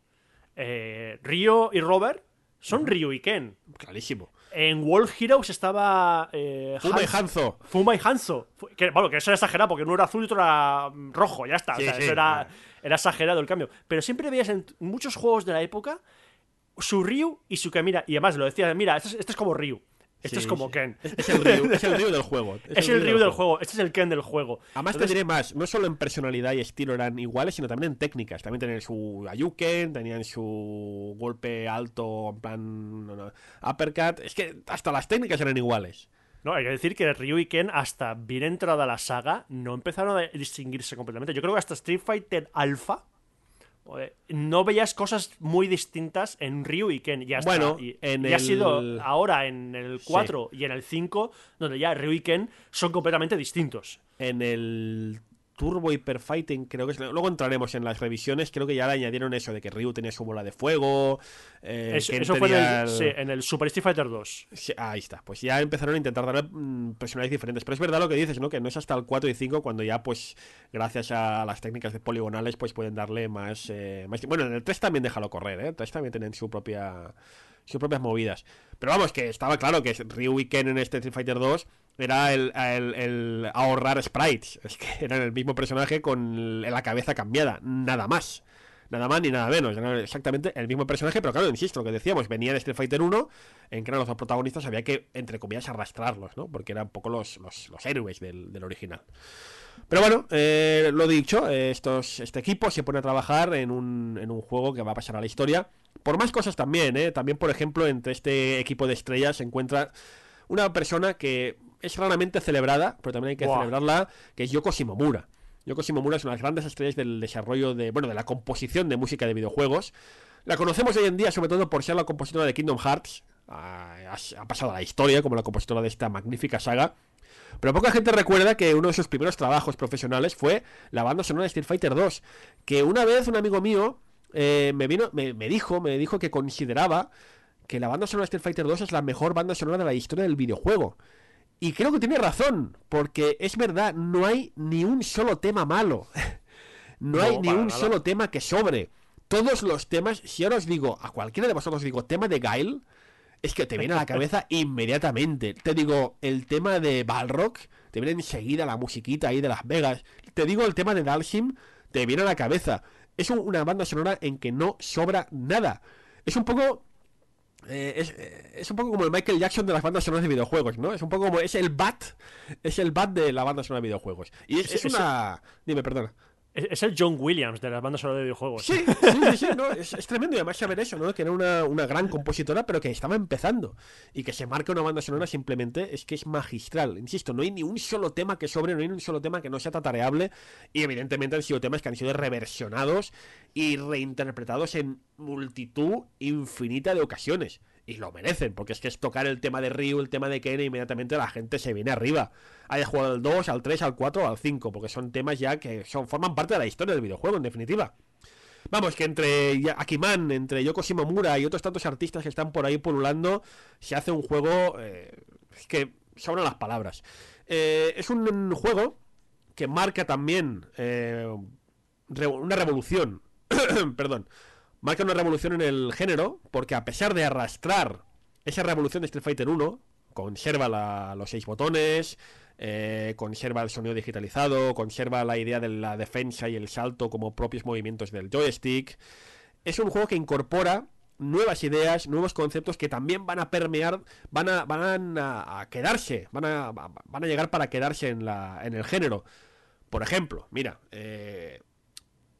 Eh, Ryu y Robert son uh-huh. Ryu y Ken. Clarísimo. En World Heroes estaba... Eh, Fuma Hans, y Hanzo. Fuma y Hanzo. Que, bueno, que eso era exagerado, porque uno era azul y otro era rojo, ya está. Sí, o sea, sí, eso era, claro. Era exagerado el cambio. Pero siempre veías en muchos juegos de la época su Ryu y su Ken. Mira, y además lo decías, mira, este es, este es como Ryu. Esto sí, es como sí. Ken. Es el Ryu, es el Ryu del juego. Es, es el, el Ryu del, del juego. juego. Este es el Ken del juego. Además, entonces, te diré más. No solo en personalidad y estilo eran iguales, sino también en técnicas. También tenían su Ayuken, tenían su golpe alto, en plan no, no, uppercut. Es que hasta las técnicas eran iguales. No, hay que decir que Ryu y Ken, hasta bien entrada la saga, no empezaron a distinguirse completamente. Yo creo que hasta Street Fighter Alpha no veías cosas muy distintas en Ryu y Ken. Ya está. Bueno, y, en y el... ha sido ahora en el cuatro sí. Y en el cinco, donde ya Ryu y Ken son completamente distintos. En el Turbo Hyper Fighting, creo que es. Luego entraremos en las revisiones, creo que ya le añadieron eso de que Ryu tenía su bola de fuego. Eh, es, eso tenía... fue en el, sí, en el Super Street Fighter dos. Sí, ahí está, pues ya empezaron a intentar darle mmm, personajes diferentes. Pero es verdad lo que dices, ¿no? Que no es hasta el cuatro y cinco cuando ya, pues, gracias a las técnicas de poligonales, pues pueden darle más... Eh, más... Bueno, en el tres también déjalo correr, ¿eh? El tres también tienen su propia... sus propias movidas. Pero vamos, que estaba claro que Ryu y Ken en este Street Fighter dos era el, el, el ahorrar sprites. Es que eran el mismo personaje con la cabeza cambiada. Nada más. Nada más ni nada menos. Era exactamente el mismo personaje, pero claro, insisto, lo que decíamos, venía de Street Fighter uno, en que eran los dos protagonistas, había que, entre comillas, arrastrarlos, ¿no? Porque eran un poco los, los, los héroes del, del original. Pero bueno, eh, lo dicho, eh, estos, este equipo se pone a trabajar en un, en un juego que va a pasar a la historia. Por más cosas también, ¿eh? También, por ejemplo, entre este equipo de estrellas se encuentra una persona que es raramente celebrada, pero también hay que wow. celebrarla, que es Yoko Shimomura. Yoko Shimomura es una de las grandes estrellas del desarrollo de, bueno, de la composición de música de videojuegos. La conocemos hoy en día sobre todo por ser la compositora de Kingdom Hearts. Ha, ha pasado a la historia como la compositora de esta magnífica saga. Pero poca gente recuerda que uno de sus primeros trabajos profesionales fue la banda sonora de Street Fighter dos, que una vez un amigo mío eh, me, vino, me, me dijo me dijo que consideraba que la banda sonora de Street Fighter dos es la mejor banda sonora de la historia del videojuego. Y creo que tiene razón, porque es verdad, no hay ni un solo tema malo. No, no hay ni un nada. solo tema que sobre. Todos los temas, si ahora os digo, a cualquiera de vosotros os digo, tema de Guile, es que te viene a la cabeza inmediatamente. Te digo, el tema de Balrog, te viene enseguida la musiquita ahí de Las Vegas. Te digo, el tema de Dalsim, te viene a la cabeza. Es un, una banda sonora en que no sobra nada. Es un poco... Eh, es, es un poco como el Michael Jackson de las bandas sonoras de videojuegos, ¿no? Es un poco como... Es el bat. Es el bat de la banda sonora de videojuegos. Y es, es, es una... El... Dime, perdona. Es el John Williams de las bandas sonoras de videojuegos. Sí, sí, sí, sí no, es, es tremendo. Y además saber eso, ¿no? Que era una, una gran compositora, pero que estaba empezando. Y que se marque una banda sonora simplemente es que es magistral. Insisto, no hay ni un solo tema que sobre, no hay ni un solo tema que no sea tatareable. Y evidentemente han sido temas que han sido reversionados y reinterpretados en multitud infinita de ocasiones. Y lo merecen, porque es que es tocar el tema de Ryu, el tema de Ken, e inmediatamente la gente se viene arriba. Haya jugado al dos, al tres, al cuatro, al cinco, porque son temas ya que son, forman parte de la historia del videojuego, en definitiva. Vamos, que entre Akiman, entre Yoko Shimomura y otros tantos artistas que están por ahí pululando, se hace un juego... Eh, es que sobran las palabras. Eh, es un juego que marca también eh, una revolución. Perdón. Marca una revolución en el género, porque a pesar de arrastrar esa revolución de Street Fighter uno, conserva la, los seis botones, eh, conserva el sonido digitalizado, conserva la idea de la defensa y el salto como propios movimientos del joystick. Es un juego que incorpora nuevas ideas, nuevos conceptos que también van a permear, van a, van a, a quedarse, van a, van a llegar para quedarse en, la, en el género. Por ejemplo, mira... Eh,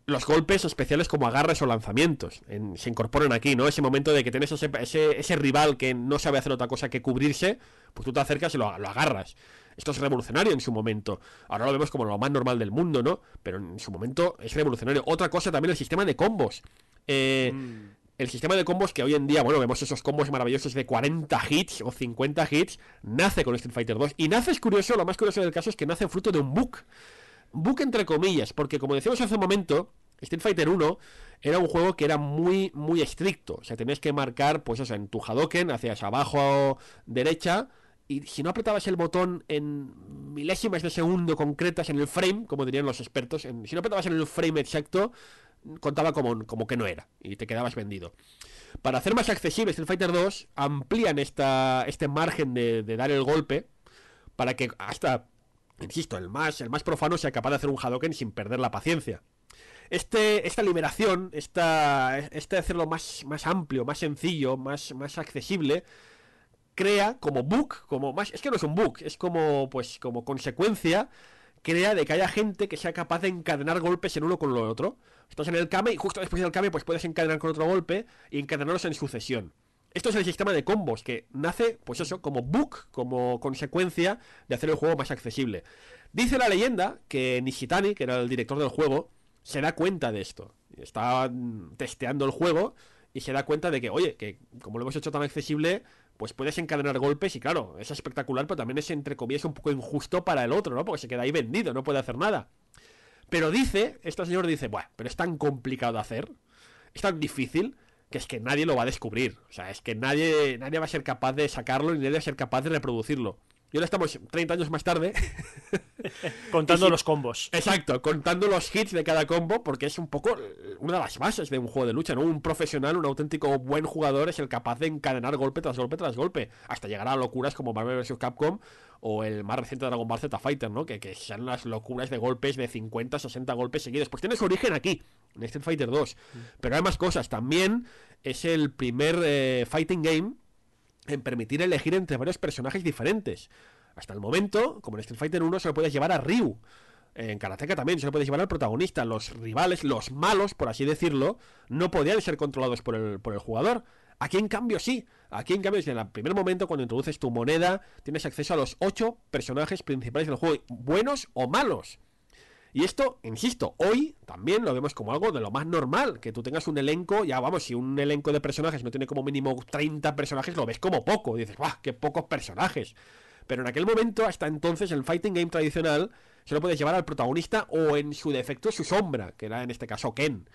los golpes especiales como agarres o lanzamientos en, se incorporan aquí, ¿no? Ese momento de que tienes ese, ese, ese rival que no sabe hacer otra cosa que cubrirse, pues tú te acercas y lo, lo agarras. Esto es revolucionario en su momento. Ahora lo vemos como lo más normal del mundo, ¿no? Pero en su momento es revolucionario. Otra cosa también, el sistema de combos. Eh, mm. El sistema de combos que hoy en día, bueno, vemos esos combos maravillosos de cuarenta hits o cincuenta hits, nace con Street Fighter dos. Y nace, es curioso, lo más curioso del caso es que nace fruto de un bug. Bug entre comillas, porque como decíamos hace un momento, Street Fighter uno era un juego que era muy, muy estricto. O sea, tenías que marcar, pues eso, en tu Hadoken, hacia abajo o derecha. Y si no apretabas el botón en milésimas de segundo concretas, en el frame, como dirían los expertos, en, si no apretabas en el frame exacto, contaba como, como que no era, y te quedabas vendido. Para hacer más accesible Street Fighter dos, amplían esta, este margen de, de dar el golpe, para que hasta... Insisto, el más, el más profano sea capaz de hacer un Hadoken sin perder la paciencia. Este, esta liberación, esta, este hacerlo más, más amplio, más sencillo, más, más accesible, crea como bug, como más, es que no es un bug, es como, pues, como consecuencia, crea de que haya gente que sea capaz de encadenar golpes en uno con lo otro. Estás en el Kame y justo después del Kame pues puedes encadenar con otro golpe y encadenarlos en sucesión. Esto es el sistema de combos que nace, pues eso, como bug, como consecuencia de hacer el juego más accesible. Dice la leyenda que Nishitani, que era el director del juego, se da cuenta de esto. Está testeando el juego y se da cuenta de que, oye, que como lo hemos hecho tan accesible, pues puedes encadenar golpes y claro, es espectacular, pero también es, entre comillas, un poco injusto para el otro, ¿no? Porque se queda ahí vendido, no puede hacer nada. Pero dice, este señor dice, bueno, pero es tan complicado de hacer, es tan difícil, que es que nadie lo va a descubrir. O sea, es que nadie, nadie va a ser capaz de sacarlo, ni nadie va a ser capaz de reproducirlo. Y ahora estamos treinta años más tarde contando si, los combos. Exacto, contando los hits de cada combo, porque es un poco una de las bases de un juego de lucha, ¿no? Un profesional, un auténtico buen jugador es el capaz de encadenar golpe tras golpe tras golpe, hasta llegar a locuras como Marvel versus. Capcom o el más reciente Dragon Ball Z Fighter, ¿no? Que, que sean las locuras de golpes de cincuenta, sesenta golpes seguidos. Pues tiene su origen aquí, en Street Fighter dos. Mm. Pero hay más cosas. También es el primer eh, fighting game en permitir elegir entre varios personajes diferentes. Hasta el momento, como en Street Fighter uno, solo puedes llevar a Ryu. En Karateka también solo puedes llevar al protagonista. Los rivales, los malos, por así decirlo, no podían ser controlados por el, por el jugador. Aquí en cambio sí. Aquí en cambio, en el primer momento, cuando introduces tu moneda, tienes acceso a los ocho personajes principales del juego, buenos o malos. Y esto, insisto, hoy también lo vemos como algo de lo más normal, que tú tengas un elenco, ya vamos, si un elenco de personajes no tiene como mínimo treinta personajes, lo ves como poco, dices, ¡guau, qué pocos personajes! Pero en aquel momento, hasta entonces, el fighting game tradicional solo puedes llevar al protagonista o en su defecto su sombra, que era en este caso Ken.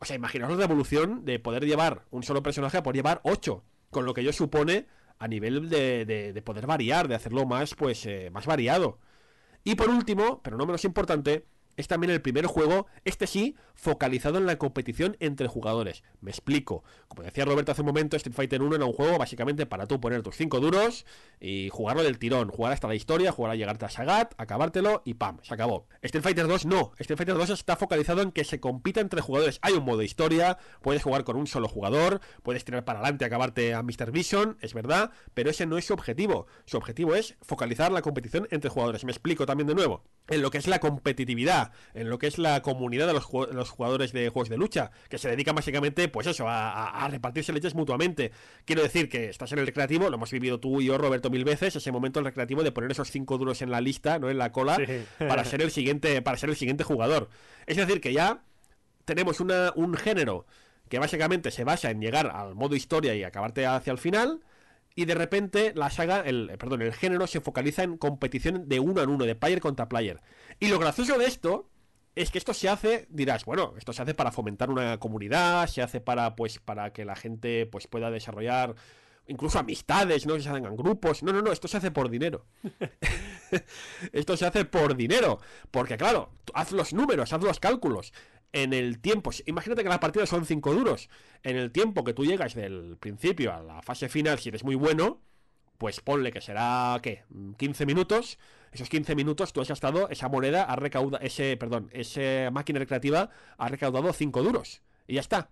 O sea, imaginaos la evolución de poder llevar un solo personaje a poder llevar ocho, con lo que ello supone a nivel de, de, de poder variar, de hacerlo más, pues, eh, más variado. Y por último, pero no menos importante, es también el primer juego, este sí, focalizado en la competición entre jugadores. Me explico. Como decía Roberto hace un momento, Street Fighter uno era un juego básicamente para tú poner tus cinco duros y jugarlo del tirón, jugar hasta la historia, jugar a llegarte a Sagat, acabártelo y ¡pam! Se acabó. Street Fighter dos no. Street Fighter dos está focalizado en que se compita entre jugadores. Hay un modo historia, puedes jugar con un solo jugador, puedes tirar para adelante y acabarte a mister Vision, es verdad, pero ese no es su objetivo. Su objetivo es focalizar la competición entre jugadores. Me explico también de nuevo. En lo que es la competitividad, en lo que es la comunidad de los jugadores de juegos de lucha, que se dedican básicamente, pues eso, a, a repartirse leches mutuamente. Quiero decir que estás en el recreativo, lo hemos vivido tú y yo, Roberto, mil veces, ese momento en el recreativo de poner esos cinco duros en la lista, no en la cola, sí, para ser el siguiente, para ser el siguiente jugador. Es decir, que ya tenemos una, un género que básicamente se basa en llegar al modo historia y acabarte hacia el final. Y de repente la saga, el, perdón, el género se focaliza en competición de uno en uno, de player contra player. Y lo gracioso de esto es que esto se hace, dirás, bueno, esto se hace para fomentar una comunidad, se hace para, pues, para que la gente, pues, pueda desarrollar incluso amistades, no que se hagan grupos. No, no, no, esto se hace por dinero. Esto se hace por dinero. Porque claro, haz los números, haz los cálculos. En el tiempo, imagínate que las partidas son cinco duros. En el tiempo que tú llegas del principio a la fase final, si eres muy bueno, pues ponle que será, ¿qué? quince minutos. Esos quince minutos tú has gastado, esa moneda ha recaudado, ese, perdón, esa máquina recreativa ha recaudado cinco duros. Y ya está.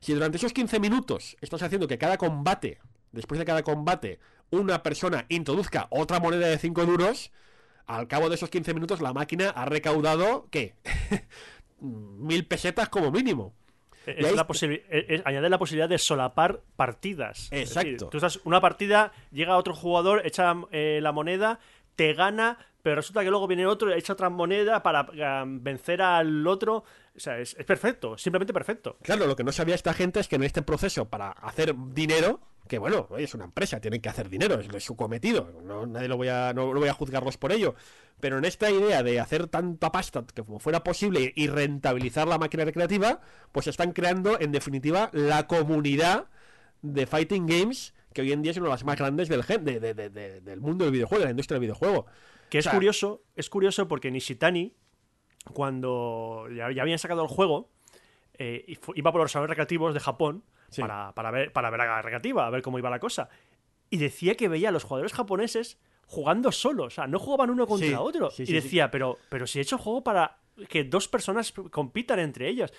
Si durante esos quince minutos estás haciendo que cada combate, después de cada combate, una persona introduzca otra moneda de cinco duros, al cabo de esos quince minutos la máquina ha recaudado, ¿qué? Mil pesetas como mínimo. Es ahí... la posi... Añade la posibilidad de solapar partidas. Exacto. Es decir, tú estás una partida, llega otro jugador, echa eh, la moneda, te gana, pero resulta que luego viene otro, echa otra moneda para um, vencer al otro. O sea, es, es perfecto, simplemente perfecto. Claro, lo que no sabía esta gente es que en este proceso para hacer dinero, que bueno, es una empresa, tienen que hacer dinero, es su cometido, no, nadie lo voy a, no, no voy a juzgarlos por ello, pero en esta idea de hacer tanta pasta que como fuera posible y rentabilizar la máquina recreativa, pues están creando en definitiva la comunidad de fighting games, que hoy en día es una de las más grandes del, gen, de, de, de, de, del mundo del videojuego, de la industria del videojuego. Que es, o sea, curioso, es curioso porque Nishitani, cuando ya, ya habían sacado el juego, eh, iba por los salones recreativos de Japón. Sí. Para, para, ver, para ver la recreativa, a ver cómo iba la cosa. Y decía que veía a los jugadores japoneses jugando solos. O sea, no jugaban uno contra sí, otro. Sí, y sí, decía, sí. Pero, pero si he hecho juego para que dos personas compitan entre ellas.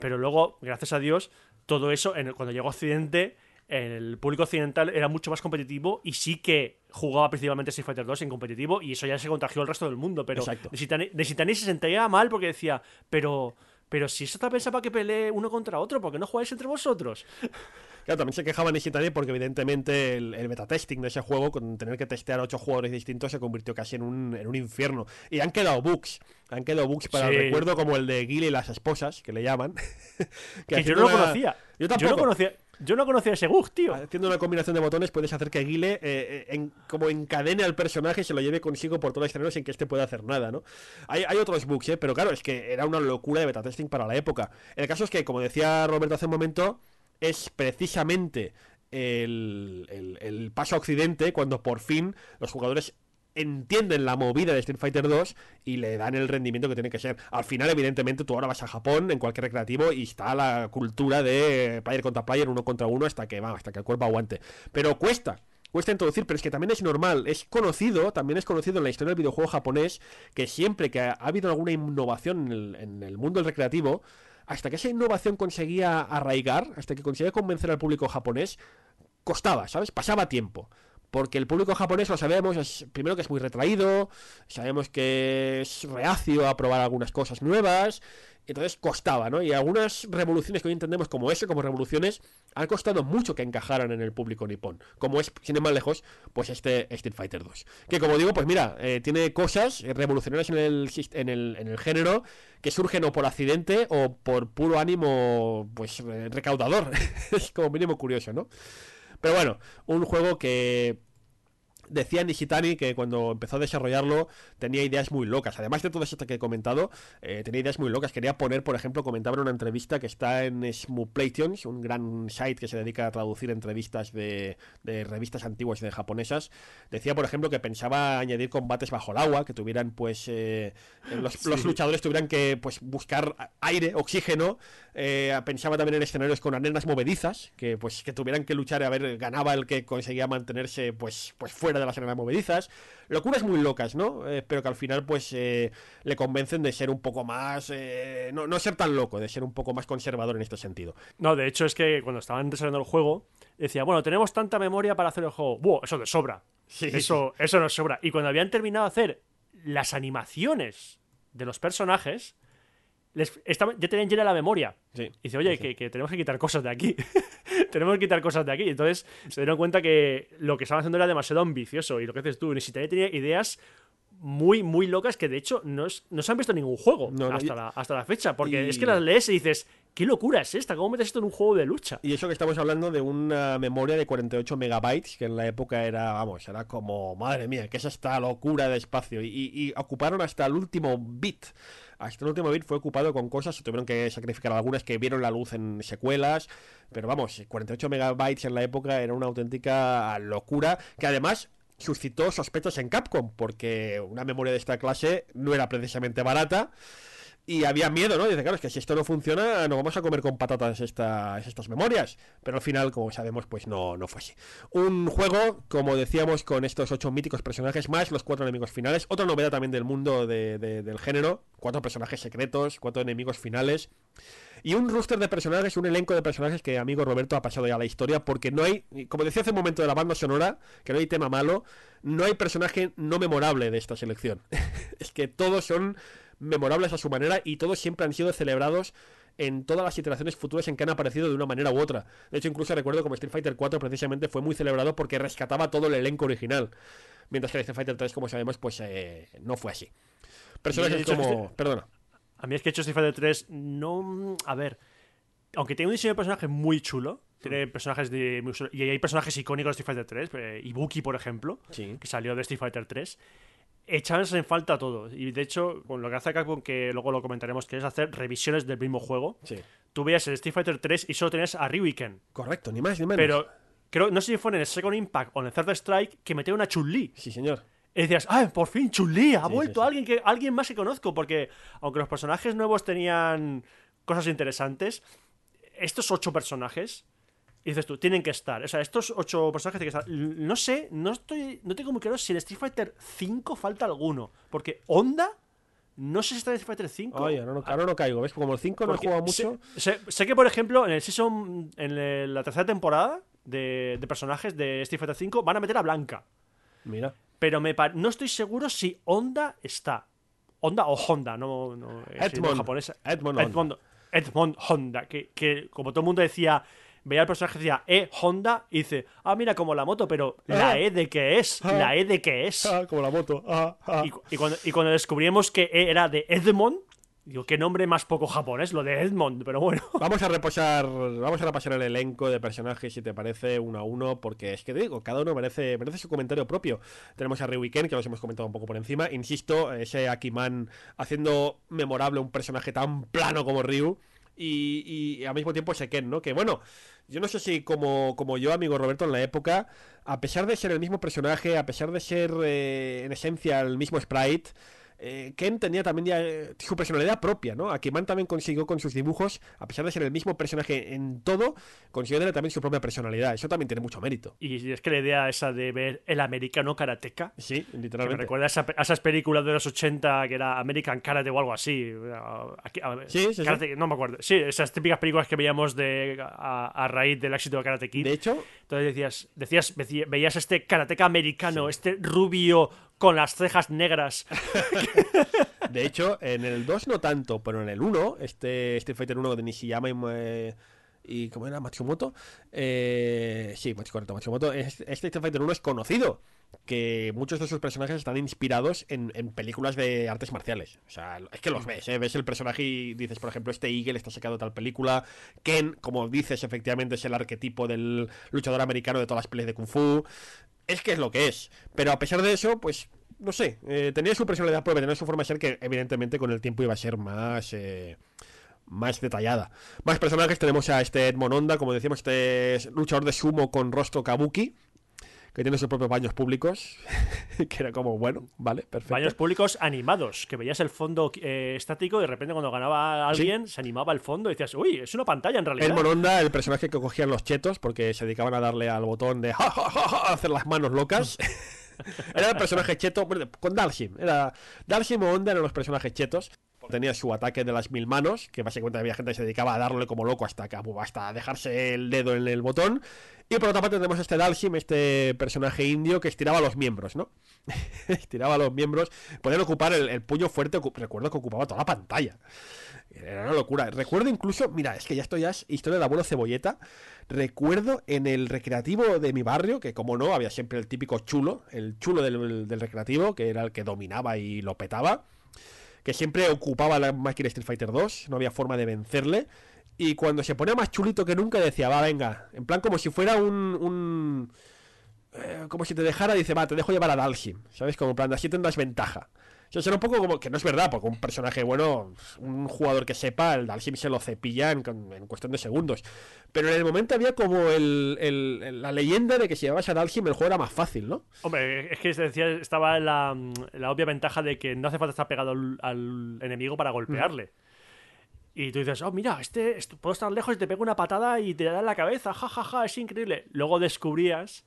Pero luego, gracias a Dios, todo eso, en el, cuando llegó Occidente, el público occidental era mucho más competitivo y sí que jugaba principalmente Street Fighter dos en competitivo y eso ya se contagió al resto del mundo. Pero Nishitani se sentía mal porque decía, pero... Pero si eso te pensaba que peleé uno contra otro, ¿por qué no jugáis entre vosotros? Claro, también se quejaba Nishitani porque evidentemente el, el beta-testing de ese juego, con tener que testear ocho jugadores distintos, se convirtió casi en un, en un infierno. Y han quedado bugs. Han quedado bugs para sí. el recuerdo, como el de Gil y las esposas, que le llaman. que que yo no una... lo conocía. Yo tampoco. Yo no conocía. Yo no conocía ese bug, tío. Haciendo una combinación de botones puedes hacer que Guile eh, en, como encadene al personaje y se lo lleve consigo por todo el escenario sin que este pueda hacer nada, ¿no? Hay, hay otros bugs, ¿eh? Pero claro, es que era una locura de beta testing para la época. El caso es que, como decía Roberto hace un momento, es precisamente el, el, el paso a Occidente cuando por fin los jugadores entienden la movida de Street Fighter dos y le dan el rendimiento que tiene que ser. Al final, evidentemente, tú ahora vas a Japón en cualquier recreativo y está la cultura de player contra player, uno contra uno, hasta que va, hasta que el cuerpo aguante. Pero cuesta, cuesta introducir, pero es que también es normal, es conocido, también es conocido en la historia del videojuego japonés que siempre que ha habido alguna innovación en el, en el mundo del recreativo, hasta que esa innovación conseguía arraigar, hasta que conseguía convencer al público japonés, costaba, ¿sabes? Pasaba tiempo. Porque el público japonés, lo sabemos, es, primero que es muy retraído, sabemos que es reacio a probar algunas cosas nuevas, entonces costaba, ¿no? Y algunas revoluciones que hoy entendemos como eso, como revoluciones, han costado mucho que encajaran en el público nipón, como es, sin ir más lejos, pues este Street Fighter dos. Que como digo, pues mira, eh, tiene cosas revolucionarias en el, en, el, en el género que surgen o por accidente o por puro ánimo, pues, recaudador. Es como mínimo curioso, ¿no? Pero bueno, un juego que decía Nishitani que cuando empezó a desarrollarlo tenía ideas muy locas. Además de todo esto que he comentado, eh, tenía ideas muy locas. Quería poner, por ejemplo, comentaba en una entrevista que está en Smooplations, un gran site que se dedica a traducir entrevistas de, de revistas antiguas de japonesas. Decía, por ejemplo, que pensaba añadir combates bajo el agua, que tuvieran, pues, eh, los, sí. los luchadores tuvieran que, pues, buscar aire, oxígeno. Eh, pensaba también en escenarios con arenas movedizas, que, pues, que tuvieran que luchar, a ver, ganaba el que conseguía mantenerse, pues, pues fuera de las arenas movedizas. Locuras muy locas, ¿no? Eh, pero que al final, pues, eh, le convencen de ser un poco más eh, no, no ser tan loco, de ser un poco más conservador en este sentido. No, de hecho es que cuando estaban desarrollando el juego decía, bueno, tenemos tanta memoria para hacer el juego. ¡Wow! Eso nos sobra. Sí. Eso, eso nos sobra. Y cuando habían terminado de hacer las animaciones de los personajes, les estaba, ya tenían llena la memoria. Sí. Y dice, oye, sí. que, que tenemos que quitar cosas de aquí. Tenemos que quitar cosas de aquí. Entonces se dieron cuenta que lo que estaban haciendo era demasiado ambicioso. Y lo que haces tú, Nishitani tenía ideas muy, muy locas que de hecho no, es, no se han visto en ningún juego no, hasta, no, la, hasta la fecha. Porque y... es que las lees y dices, ¿qué locura es esta? ¿Cómo metes esto en un juego de lucha? Y eso que estamos hablando de una memoria de cuarenta y ocho megabytes, que en la época era, vamos, era como, madre mía, que es esta locura de espacio. Y, y, y ocuparon hasta el último bit. Hasta el último bit fue ocupado con cosas, se tuvieron que sacrificar algunas que vieron la luz en secuelas, pero vamos, cuarenta y ocho megabytes en la época era una auténtica locura, que además suscitó sospechas en Capcom, porque una memoria de esta clase no era precisamente barata, y había miedo, ¿no? Dice, claro, es que si esto no funciona, nos vamos a comer con patatas estas, estas memorias. Pero al final, como sabemos, pues no, no fue así. Un juego, como decíamos, con estos ocho míticos personajes, más los cuatro enemigos finales. Otra novedad también del mundo de, de, del género. Cuatro personajes secretos, cuatro enemigos finales. Y un roster de personajes, un elenco de personajes que, amigo Roberto, ha pasado ya a la historia. Porque no hay, como decía hace un momento de la banda sonora, que no hay tema malo, no hay personaje no memorable de esta selección. Es que todos son memorables a su manera y todos siempre han sido celebrados en todas las iteraciones futuras en que han aparecido de una manera u otra. De hecho, incluso recuerdo como Street Fighter cuatro precisamente fue muy celebrado porque rescataba todo el elenco original. Mientras que Street Fighter tres, como sabemos, pues eh, no fue así. Personajes como... Este... Perdona. A mí es que he hecho Street Fighter tres no... A ver... Aunque tiene un diseño de personajes muy chulo, tiene personajes de... Y hay personajes icónicos de Street Fighter tres, Ibuki, por ejemplo, sí, que salió de Street Fighter tres. Echándose en falta todo. Y de hecho, con lo que hace Capcom, que luego lo comentaremos, que es hacer revisiones del mismo juego. Sí. Tú veías el Street Fighter tres y solo tenías a Ryuken. Correcto, ni más ni menos. Pero creo, no sé si fue en el Second Impact o en el Third Strike que metieron a Chun-Li. Sí, señor. Y decías, ¡ah, por fin Chun-Li! Ha sí, vuelto sí, sí. Alguien, que, alguien más que conozco. Porque aunque los personajes nuevos tenían cosas interesantes, estos ocho personajes, y dices tú, tienen que estar. O sea, estos ocho personajes tienen que estar. No sé, no estoy no tengo muy claro si en Street Fighter cinco falta alguno. Porque Honda, no sé si está en Street Fighter cinco. Oye, no, no, ahora no caigo, ¿ves? Como el cinco no he jugado mucho. Sé, sé, sé que, por ejemplo, en el season, en la tercera temporada de, de personajes de Street Fighter cinco van a meter a Blanca. Mira. Pero me no estoy seguro si Honda está. Honda o Honda, no, no Edmond, japonesa. Edmond, Edmond, Honda. Edmond Honda, que, que como todo el mundo decía... Veía al personaje, decía E Honda y dice, ah, mira, como la moto, pero la ah, E de qué es, ah, la E de qué es. Ah, como la moto. Ah, ah. Y, y, cuando, y cuando descubrimos que E era de Edmond, Digo, qué nombre más poco japonés, lo de Edmond, pero bueno. Vamos a repasar, vamos a repasar el elenco de personajes, si te parece, uno a uno, porque es que te digo, cada uno merece, merece su comentario propio. Tenemos a Ryuken, que los hemos comentado un poco por encima. Insisto, ese Akiman haciendo memorable un personaje tan plano como Ryu. Y, y, y al mismo tiempo Seiken, ¿no? Que bueno, yo no sé si como, como yo, amigo Roberto, en la época, a pesar de ser el mismo personaje, a pesar de ser eh, en esencia el mismo sprite, eh, Ken tenía también ya eh, su personalidad propia, ¿no? Akiman también consiguió con sus dibujos, a pesar de ser el mismo personaje en todo, consiguió tener también su propia personalidad. Eso también tiene mucho mérito. Y es que la idea esa de ver el americano karateka. Sí, literalmente. Me recuerda a, esa, a esas películas de los ochenta que era American Karate o algo así. Aquí, a, sí, sí, karate, sí. No me acuerdo. Sí, esas típicas películas que veíamos de, a, a raíz del éxito de Karate Kid. De hecho... Entonces decías, decías veías este karateka americano, sí. Este rubio... con las cejas negras. De hecho, en el dos no tanto, pero en el uno, este Street Fighter uno de Nishiyama y... Eh, y ¿cómo era? Matsumoto. Eh, sí, correcto, Matsumoto. Este Street Fighter uno es conocido, que muchos de sus personajes están inspirados en, en películas de artes marciales. O sea, es que los ves, ¿eh? Ves el personaje y dices, por ejemplo, este Eagle está sacado de tal película. Ken, como dices, efectivamente es el arquetipo del luchador americano de todas las peleas de Kung Fu. Es que es lo que es. Pero a pesar de eso, pues, no sé, eh, tenía su personalidad propia, tenía su forma de ser que, evidentemente, con el tiempo iba a ser más eh, más detallada. Más personajes tenemos a este Edmond Honda, como decíamos, este luchador de sumo con rostro kabuki, que tiene sus propios baños públicos, que era como, bueno, vale, perfecto. Baños públicos animados, que veías el fondo eh, estático y de repente cuando ganaba alguien, sí, se animaba el fondo y decías, uy, es una pantalla en realidad. El Moronda, el personaje que cogían los chetos porque se dedicaban a darle al botón de ¡ja, ja, ja, ja! Hacer las manos locas. Era el personaje cheto, bueno, con Dalsim, era Dalsim o Honda eran los personajes chetos. Tenía su ataque de las mil manos, que básicamente había gente que se dedicaba a darle como loco hasta, que, hasta dejarse el dedo en el botón. Y por otra parte tenemos este Dalsim, este personaje indio que estiraba los miembros, ¿no? Estiraba los miembros, podían ocupar el, el puño fuerte, recuerdo que ocupaba toda la pantalla. Era una locura. Recuerdo incluso, mira, es que ya esto ya es historia del abuelo Cebolleta. Recuerdo en el recreativo de mi barrio, que como no, había siempre el típico chulo, el chulo del, del recreativo, que era el que dominaba y lo petaba, que siempre ocupaba la máquina Street Fighter dos, no había forma de vencerle, y cuando se ponía más chulito que nunca decía, va, venga, en plan como si fuera un... un eh, como si te dejara, dice, va, te dejo llevar a Dalsim, ¿sabes? Como en plan, así tendrás ventaja. Eso será un poco como... que no es verdad, porque un personaje bueno, un jugador que sepa, el Dalsim se lo cepilla en, en cuestión de segundos. Pero en el momento había como el, el, la leyenda de que si llevabas a Dalsim el juego era más fácil, ¿no? Hombre, es que decía, estaba la, la obvia ventaja de que no hace falta estar pegado al, al enemigo para golpearle. Mm. Y tú dices, oh, mira, este, este puedo estar lejos y te pego una patada y te da en la cabeza, jajaja, ja, ja, es increíble. Luego descubrías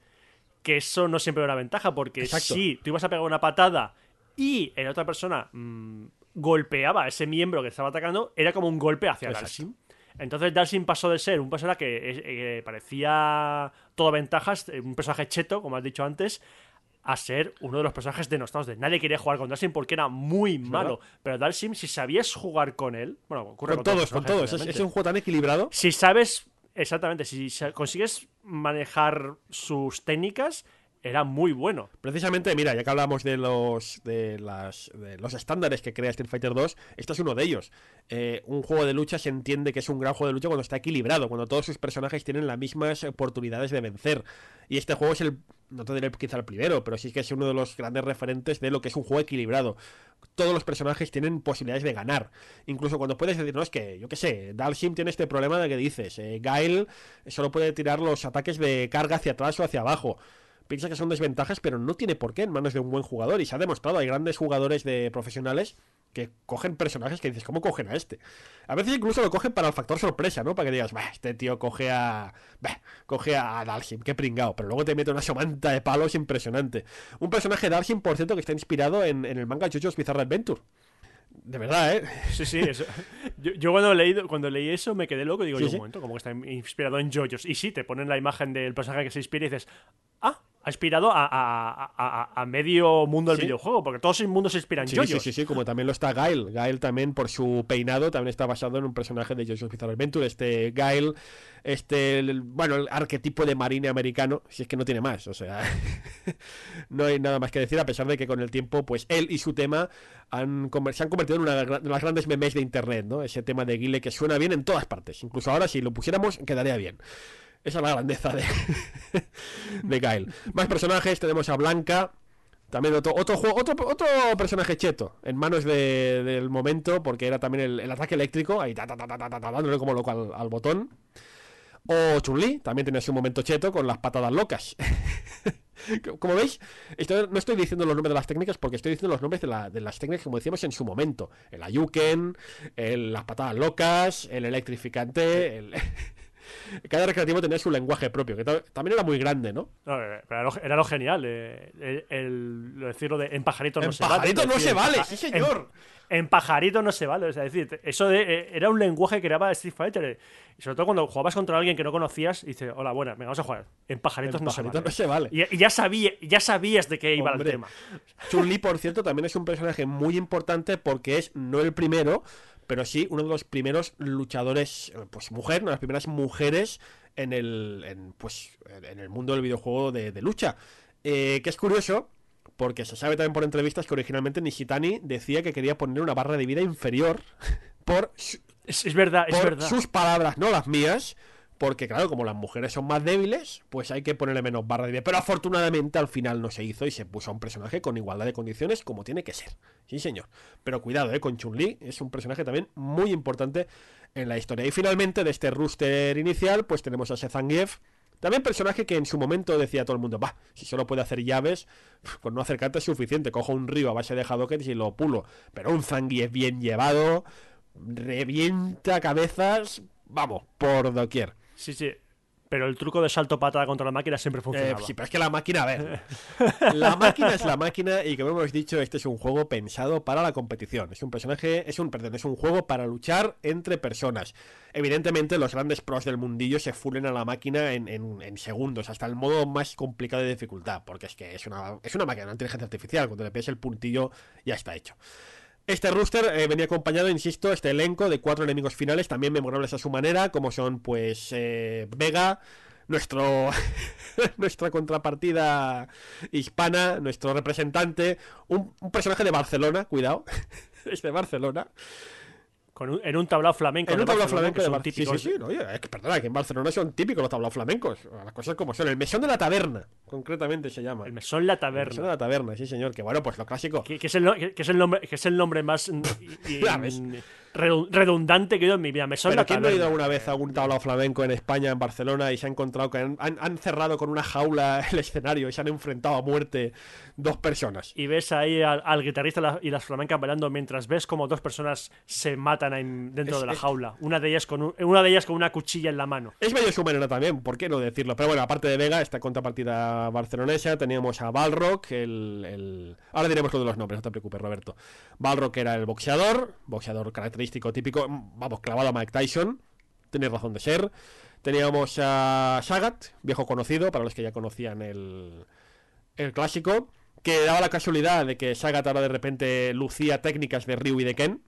que eso no siempre era una ventaja, porque exacto, si tú ibas a pegar una patada... y en otra persona mmm, golpeaba a ese miembro que estaba atacando, era como un golpe hacia exacto, Dalsim. Entonces Dalsim pasó de ser un personaje que eh, parecía todo ventajas, un personaje cheto, como has dicho antes, a ser uno de los personajes denostados. De nadie quería jugar con Dalsim porque era muy malo. ¿Verdad? Pero Dalsim, si sabías jugar con él, bueno, ocurre con, con todos, con todos, es, es un juego tan equilibrado. Si sabes, exactamente, si consigues manejar sus técnicas, era muy bueno. Precisamente, mira, ya que hablamos de los de, las, de los estándares que crea Street Fighter dos, este es uno de ellos. Eh, un juego de lucha se entiende que es un gran juego de lucha cuando está equilibrado, cuando todos sus personajes tienen las mismas oportunidades de vencer. Y este juego es el, no te diré quizá el primero, pero sí que es uno de los grandes referentes de lo que es un juego equilibrado. Todos los personajes tienen posibilidades de ganar. Incluso cuando puedes decir, no, es que, yo qué sé, Dalsim tiene este problema de que dices, eh, Gail solo puede tirar los ataques de carga hacia atrás o hacia abajo. Piensa que son desventajas, pero no tiene por qué en manos de un buen jugador. Y se ha demostrado, hay grandes jugadores de profesionales que cogen personajes que dices, ¿cómo cogen a este? A veces incluso lo cogen para el factor sorpresa, ¿no? Para que digas, bah, este tío coge a... Bah, coge a Dalsim, qué pringao. Pero luego te mete una somanta de palos impresionante. Un personaje de Dalsim, por cierto, que está inspirado en, en el manga JoJo's Bizarre Adventure. De verdad, ¿eh? Sí, sí, eso. Yo, yo cuando, leí, cuando leí eso me quedé loco. Digo, sí, yo, sí, un momento, como que está inspirado en JoJo's. Y sí, te ponen la imagen del personaje que se inspira y dices, ah, ha inspirado a, a, a, a medio mundo del ¿Sí? videojuego, porque todos el mundo se inspira en sí, yoyos. Sí, sí, sí, como también lo está Gail. Gail también, por su peinado, también está basado en un personaje de Jojo's Bizarre Adventure. Este Gail, este, el, bueno, el arquetipo de marine americano, si es que no tiene más, o sea, no hay nada más que decir, a pesar de que con el tiempo, pues él y su tema han, se han convertido en una de las grandes memes de internet, ¿no? Ese tema de Guile que suena bien en todas partes, incluso ahora si lo pusiéramos quedaría bien. Esa es la grandeza de, de Gail. Más personajes, tenemos a Blanca. También otro otro, juego, otro, otro personaje cheto, en manos de, del momento, porque era también el, el ataque eléctrico, ahí ta, ta, ta, ta, ta, ta, dándole como loco al, al botón. O Chun-Li, también tenía su momento cheto con las patadas locas. Como veis, esto, no estoy diciendo los nombres de las técnicas, porque estoy diciendo los nombres de, la, de las técnicas, como decíamos en su momento. El Ayuken, el, las patadas locas, el electrificante, el... Cada recreativo tenía su lenguaje propio, que también era muy grande, ¿no? no era, lo, era lo genial, eh, el, el, lo decirlo de en pajarito no en se pajarito vale. No decir, vale en pajarito no se vale, sí señor. En, en pajarito no se vale, o sea, es decir, eso de, eh, era un lenguaje que creaba Street Fighter. Eh, y sobre todo cuando jugabas contra alguien que no conocías, y dices, hola, buena, venga, vamos a jugar. En pajaritos en no, pajarito se vale. no se vale. Y, y ya, sabía, ya sabías de qué iba Hombre. el tema. Chun-Li, por cierto, también es un personaje muy importante porque es no el primero, pero sí uno de los primeros luchadores, pues mujer, una de las primeras mujeres en el, en, pues, en el mundo del videojuego de, de lucha. Eh, que es curioso, porque se sabe también por entrevistas que originalmente Nishitani decía que quería poner una barra de vida inferior por, es, es verdad, por es verdad. sus palabras, no las mías, porque claro, como las mujeres son más débiles, pues hay que ponerle menos barra de vida. Pero afortunadamente al final no se hizo y se puso a un personaje con igualdad de condiciones como tiene que ser. Sí, señor. Pero cuidado, ¿eh? Con Chun-Li es un personaje también muy importante en la historia. Y finalmente, de este roster inicial, pues tenemos a Sezangiev. También personaje que en su momento decía todo el mundo, va, si solo puede hacer llaves, con no hacer cartas es suficiente. Cojo un río a base de Hadokens y lo pulo. Pero un Zangief bien llevado, revienta cabezas, vamos, por doquier. Sí, sí, pero el truco de salto patada contra la máquina siempre funcionaba. Eh, sí, pero es que la máquina, a ver, la máquina es la máquina y como hemos dicho, este es un juego pensado para la competición. Es un personaje, es un, perdón, es un juego para luchar entre personas. Evidentemente los grandes pros del mundillo se fulen a la máquina en, en, en segundos, hasta el modo más complicado de dificultad, porque es que es una, es una máquina, una inteligencia artificial, cuando le pegas el puntillo ya está hecho. Este roster eh, venía acompañado, insisto, este elenco de cuatro enemigos finales, también memorables a su manera, como son, pues, eh, Vega, nuestro nuestra contrapartida hispana, nuestro representante, un, un personaje de Barcelona, cuidado, es de Barcelona. Con un, en un tablao flamenco. En un tablao flamenco de Barcelona. Sí, sí, sí, no, oye, es que, perdona, que en Barcelona son típicos los tablaos flamencos. Las cosas como son. El mesón de la taberna, concretamente se llama. El mesón de la taberna. El mesón de la taberna, sí, señor. Que bueno, pues lo clásico. Que, que, es, el, que, es, el nombre, que es el nombre más y, y, redundante que he oído en mi vida. Mesón de la taberna. ¿Quién no ha ido alguna vez a un tablao flamenco en España, en Barcelona, y se ha encontrado que han, han, han cerrado con una jaula el escenario y se han enfrentado a muerte dos personas? Y ves ahí al, al guitarrista y las flamencas bailando mientras ves como dos personas se matan dentro es, de la jaula, una de ellas con un, una de ellas con una cuchilla en la mano. Es medio sumerena también, ¿por qué no decirlo? Pero bueno, aparte de Vega, esta contrapartida barcelonesa, teníamos a Balrock, el, el... ahora diremos lo de los nombres, no te preocupes, Roberto. Balrock era el boxeador, boxeador característico, típico, vamos, clavado a Mike Tyson, tenéis razón de ser. Teníamos a Sagat, viejo conocido, para los que ya conocían el, el clásico, que daba la casualidad de que Sagat ahora de repente lucía técnicas de Ryu y de Ken.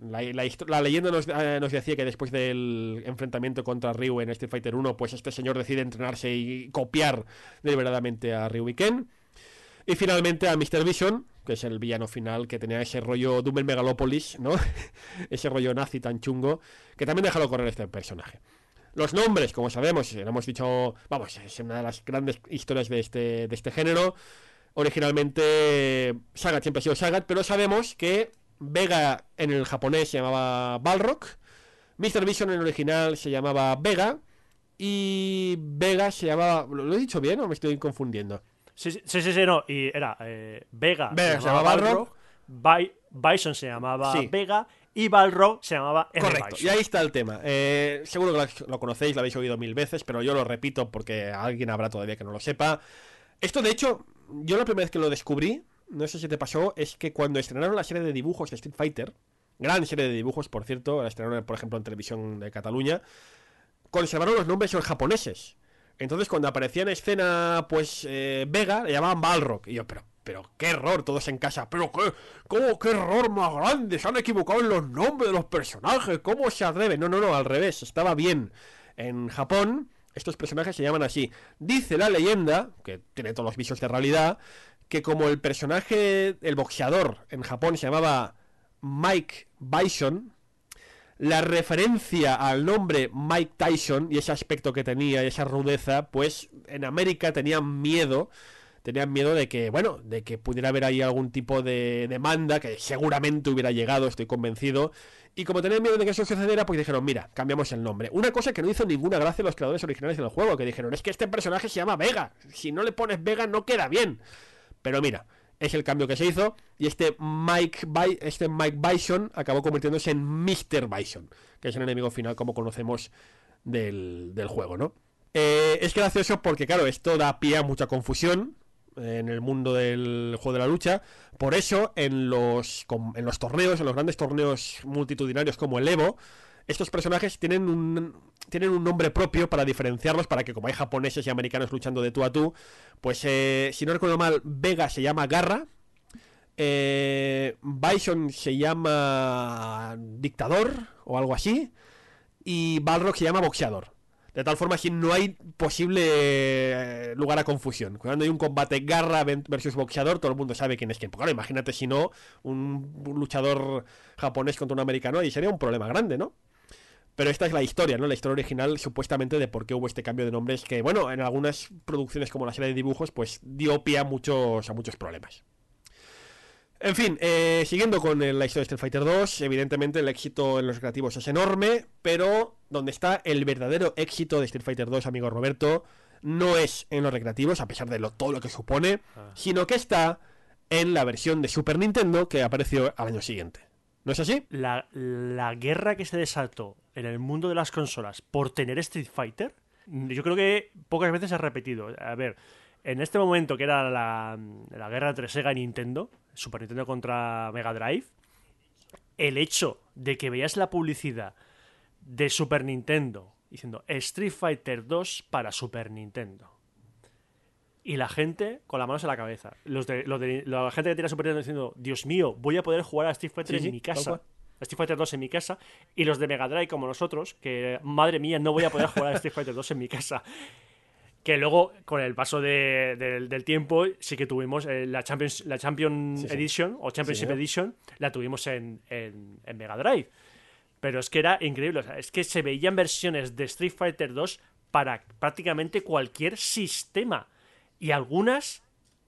La, la, la leyenda nos, eh, nos decía que después del enfrentamiento contra Ryu en Street Fighter uno, pues este señor decide entrenarse y copiar deliberadamente a Ryu y Ken. Y finalmente a míster Vision, que es el villano final, que tenía ese rollo Doom en Megalopolis, ¿no? Ese rollo nazi tan chungo, que también déjalo correr este personaje. Los nombres, como sabemos, lo hemos dicho, vamos, es una de las grandes historias de este, de este género. Originalmente Sagat siempre ha sido Sagat, pero sabemos que Vega en el japonés se llamaba Balrock, míster Vision en el original se llamaba Vega y Vega se llamaba... ¿Lo he dicho bien o me estoy confundiendo? Sí, sí, sí, sí no, y era eh, Vega, Vega se llamaba Balrock, Bison se llamaba sí. Vega y Balrock se llamaba R. Correcto, Bison. Y ahí está el tema. Eh, seguro que lo conocéis, lo habéis oído mil veces, pero yo lo repito porque alguien habrá todavía que no lo sepa. Esto, de hecho, yo la primera vez que lo descubrí, no sé si te pasó, es que cuando estrenaron la serie de dibujos de Street Fighter, gran serie de dibujos, por cierto, la estrenaron, por ejemplo, en televisión de Cataluña, conservaron los nombres en japoneses. Entonces cuando aparecía en escena, pues, eh, Vega, le llamaban Balrog. Y yo, pero, pero qué error, todos en casa. Pero qué, cómo, qué error más grande, se han equivocado en los nombres de los personajes, cómo se atreven. No, no, no, al revés, estaba bien. En Japón, estos personajes se llaman así. Dice la leyenda, que tiene todos los visos de realidad, que como el personaje, el boxeador en Japón se llamaba Mike Bison, la referencia al nombre Mike Tyson y ese aspecto que tenía y esa rudeza, pues en América tenían miedo, tenían miedo de que, bueno, de que pudiera haber ahí algún tipo de demanda, que seguramente hubiera llegado, estoy convencido, y como tenían miedo de que eso sucediera, pues dijeron, mira, cambiamos el nombre. Una cosa que no hizo ninguna gracia los creadores originales del juego, que dijeron, es que este personaje se llama Vega, si no le pones Vega no queda bien. Pero mira, es el cambio que se hizo, y este Mike, Bi- este Mike Bison acabó convirtiéndose en mister Bison, que es el enemigo final como conocemos del, del juego, ¿no? Eh, es gracioso porque, claro, esto da pie a mucha confusión en el mundo del juego de la lucha. Por eso, en los, en los torneos, en los grandes torneos multitudinarios como el Evo, estos personajes tienen un, tienen un nombre propio para diferenciarlos, para que como hay japoneses y americanos luchando de tú a tú, pues eh, si no recuerdo mal, Vega se llama Garra, eh, Bison se llama Dictador o algo así, y Balrog se llama Boxeador. De tal forma, si no hay posible lugar a confusión. Cuando hay un combate Garra versus Boxeador, todo el mundo sabe quién es quién. Porque claro, imagínate si no, un luchador japonés contra un americano, y sería un problema grande, ¿no? Pero esta es la historia, ¿no? La historia original, supuestamente, de por qué hubo este cambio de nombres que, bueno, en algunas producciones como la serie de dibujos, pues dio pie a muchos, a muchos problemas. En fin, eh, siguiendo con la historia de Street Fighter dos, evidentemente el éxito en los creativos es enorme, pero donde está el verdadero éxito de Street Fighter dos, amigo Roberto, no es en los recreativos, a pesar de lo, todo lo que supone, ah. sino que está en la versión de Super Nintendo que apareció al año siguiente. ¿No es así? La, la guerra que se desató en el mundo de las consolas por tener Street Fighter, yo creo que pocas veces se ha repetido. A ver, en este momento que era la, la guerra entre Sega y Nintendo, Super Nintendo contra Mega Drive, el hecho de que veías la publicidad de Super Nintendo diciendo Street Fighter dos para Super Nintendo, y la gente con las manos en la cabeza, los de, los de, la gente que tenía Super Nintendo diciendo, Dios mío, voy a poder jugar a Street Fighter sí, en sí, mi casa, Street Fighter dos en mi casa, y los de Mega Drive como nosotros, que madre mía, no voy a poder jugar a Street Fighter dos en mi casa. Que luego, con el paso de, de, del tiempo, sí que tuvimos eh, la Champions, la Champion sí, sí. Edition o Championship sí, sí. Edition, la tuvimos en, en, en Mega Drive. Pero es que era increíble. O sea, es que se veían versiones de Street Fighter dos para prácticamente cualquier sistema. Y algunas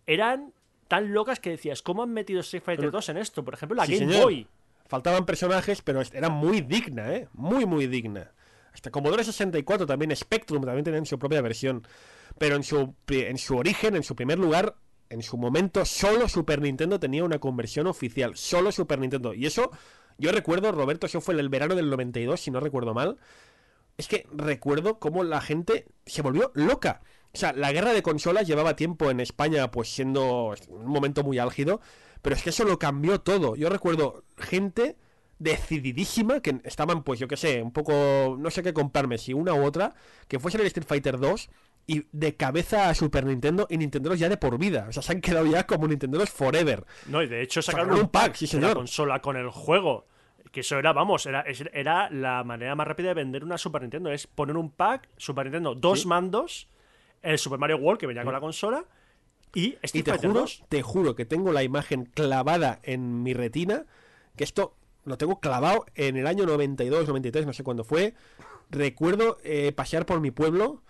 eran tan locas que decías, ¿cómo han metido Street Fighter pero, dos en esto? Por ejemplo, la sí, Game señor. Boy. Faltaban personajes, pero era muy digna, ¿eh? Muy, muy digna. Hasta Commodore sesenta y cuatro, también Spectrum, también tenían su propia versión. Pero en su, en su origen, en su primer lugar, en su momento, solo Super Nintendo tenía una conversión oficial. Solo Super Nintendo. Y eso, yo recuerdo, Roberto, eso fue en el verano del noventa y dos, si no recuerdo mal. Es que recuerdo cómo la gente se volvió loca. O sea, la guerra de consolas llevaba tiempo en España, pues siendo un momento muy álgido. Pero es que eso lo cambió todo. Yo recuerdo gente decididísima, que estaban, pues yo que sé, un poco, no sé qué comprarme, si una u otra, que fuese el Street Fighter dos y de cabeza a Super Nintendo y Nintenderos ya de por vida, o sea, se han quedado ya como Nintenderos forever. No, y de hecho sacaron, sacaron un pack, pack sí, señor. Una consola con el juego, que eso era, vamos, era, era la manera más rápida de vender una Super Nintendo, es poner un pack, Super Nintendo, dos ¿Sí? mandos, el Super Mario World que venía ¿Sí? con la consola y Street y te Fighter juro, dos. Te juro que tengo la imagen clavada en mi retina, que esto lo tengo clavado en el año noventa y dos, noventa y tres, no sé cuándo fue. Recuerdo eh, pasear por mi pueblo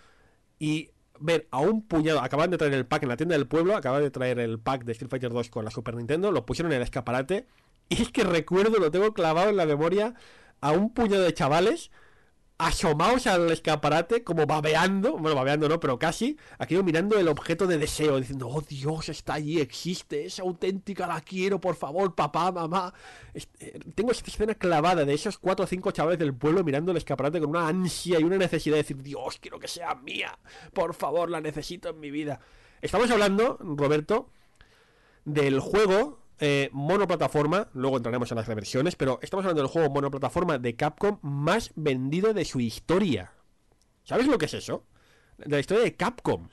y ver a un puñado. Acababan de traer el pack en la tienda del pueblo, acababan de traer el pack de Street Fighter dos con la Super Nintendo, lo pusieron en el escaparate. Y es que recuerdo, lo tengo clavado en la memoria, a un puñado de chavales asomados al escaparate, como babeando, bueno, babeando no, pero casi, aquello mirando el objeto de deseo, diciendo, oh Dios, está allí, existe, es auténtica, la quiero, por favor, papá, mamá. Es, eh, tengo esta escena clavada de esos cuatro o cinco chavales del pueblo mirando el escaparate con una ansia y una necesidad de decir, Dios, quiero que sea mía, por favor, la necesito en mi vida. Estamos hablando, Roberto, del juego Eh, monoplataforma, luego entraremos en las reversiones, pero estamos hablando del juego monoplataforma de Capcom más vendido de su historia. ¿Sabes lo que es eso? la historia de Capcom.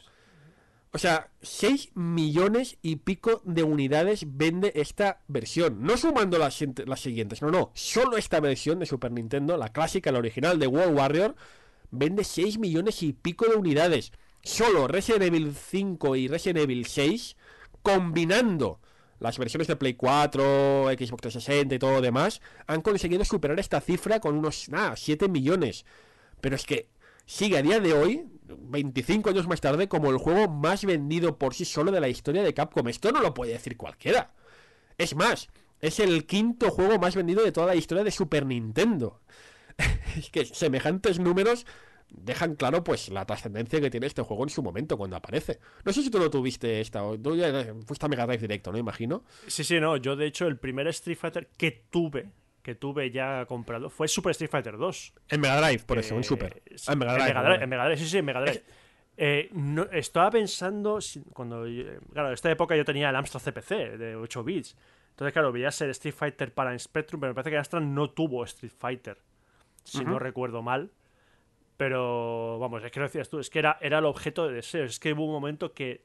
O sea, seis millones y pico de unidades vende esta versión. No sumando las, las siguientes, no, no. Solo esta versión de Super Nintendo, la clásica, la original de World Warrior, vende seis millones y pico de unidades. Solo Resident Evil cinco y Resident Evil seis, combinando las versiones de Play cuatro, Xbox trescientos sesenta y todo lo demás, han conseguido superar esta cifra con unos ah, siete millones. Pero es que sigue a día de hoy, veinticinco años más tarde, como el juego más vendido por sí solo de la historia de Capcom. Esto no lo puede decir cualquiera. Es más, es el quinto juego más vendido de toda la historia de Super Nintendo. Es que semejantes números dejan claro pues la trascendencia que tiene este juego en su momento cuando aparece. No sé si tú lo tuviste esta o tú ya fuiste a Mega Drive directo, ¿no? Imagino. Sí, sí, no. Yo de hecho el primer Street Fighter que tuve, que tuve ya comprado, fue Super Street Fighter dos. En Mega Drive, por eh, eso, en Super. Ah, en Mega Drive. En Mega Drive, en Mega Drive, sí, sí, en Mega Drive. Eh, no, estaba pensando, cuando yo, claro, en esta época yo tenía el Amstrad C P C de ocho bits. Entonces, claro, veía ser Street Fighter para Spectrum, pero me parece que Amstrad no tuvo Street Fighter, si uh-huh. no recuerdo mal. Pero, vamos, es que lo decías tú, es que era, era el objeto de deseos. Es que hubo un momento que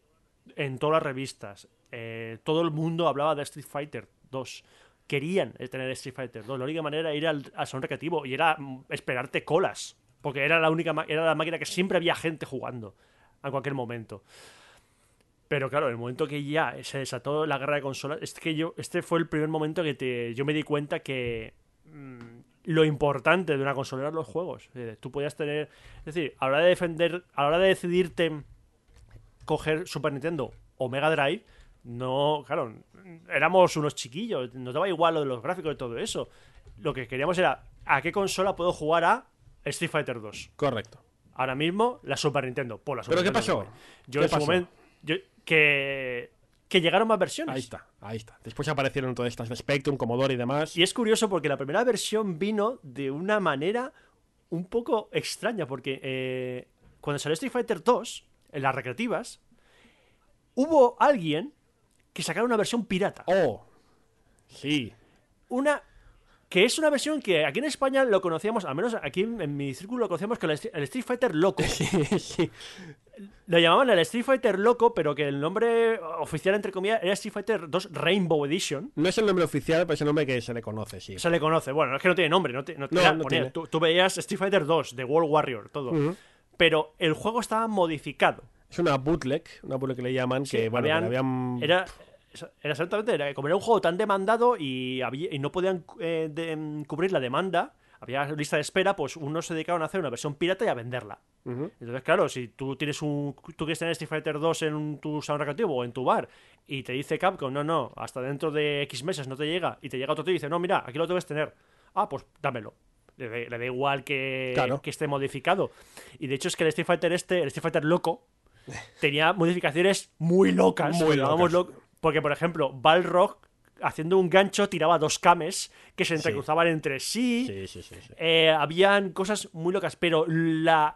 en todas las revistas eh, todo el mundo hablaba de Street Fighter dos. Querían tener Street Fighter dos. La única manera era ir al, al salón recreativo y era esperarte colas. Porque era la única era la máquina que siempre había gente jugando a cualquier momento. Pero claro, el momento que ya se desató la guerra de consolas, es que yo este fue el primer momento que te, yo me di cuenta que... Mmm, lo importante de una consola eran los juegos. Tú podías tener... Es decir, a la hora de defender... A la hora de decidirte coger Super Nintendo o Mega Drive, no... Claro, éramos unos chiquillos. Nos daba igual lo de los gráficos y todo eso. Lo que queríamos era... ¿A qué consola puedo jugar a Street Fighter dos? Correcto. Ahora mismo, la Super Nintendo. Por la Super ¿Pero Nintendo qué pasó? Yo ¿Qué en pasó? Su momento... Yo, que... Que llegaron más versiones. Ahí está, ahí está. Después aparecieron todas estas de Spectrum, Commodore y demás. Y es curioso porque la primera versión vino de una manera un poco extraña. Porque eh, cuando salió Street Fighter dos, en las recreativas, hubo alguien que sacara una versión pirata. Oh, sí. Una... Que es una versión que aquí en España lo conocíamos, al menos aquí en mi círculo lo conocíamos con el Street Fighter Loco. Sí, sí. Lo llamaban el Street Fighter Loco, pero que el nombre oficial, entre comillas, era Street Fighter dos Rainbow Edition. No es el nombre oficial, pero es el nombre que se le conoce, sí. Se le conoce. Bueno, es que no tiene nombre. No, te, no, te no, no tiene. Tú, tú veías Street Fighter dos, The World Warrior, todo. Uh-huh. Pero el juego estaba modificado. Es una bootleg, una bootleg que le llaman, sí, que, bueno, habían, que habían... Era... Era exactamente, era, como era un juego tan demandado y, había, y no podían eh, de, cubrir la demanda, había lista de espera, pues unos se dedicaron a hacer una versión pirata y a venderla. Uh-huh. Entonces, claro, si tú tienes un tú quieres tener Street Fighter dos en un, tu salón recreativo o en tu bar y te dice Capcom, no, no, hasta dentro de X meses no te llega, y te llega otro tío y dice, no, mira, aquí lo debes tener. Ah, pues dámelo. Le, le da igual que, claro. que esté modificado. Y de hecho es que el Street Fighter este, el Street Fighter loco, tenía modificaciones muy locas. Muy locas. Lo, Porque, por ejemplo, Balrog, haciendo un gancho, tiraba dos kames que se entrecruzaban sí. entre sí. Sí, sí, sí, sí. Eh, habían cosas muy locas. Pero la,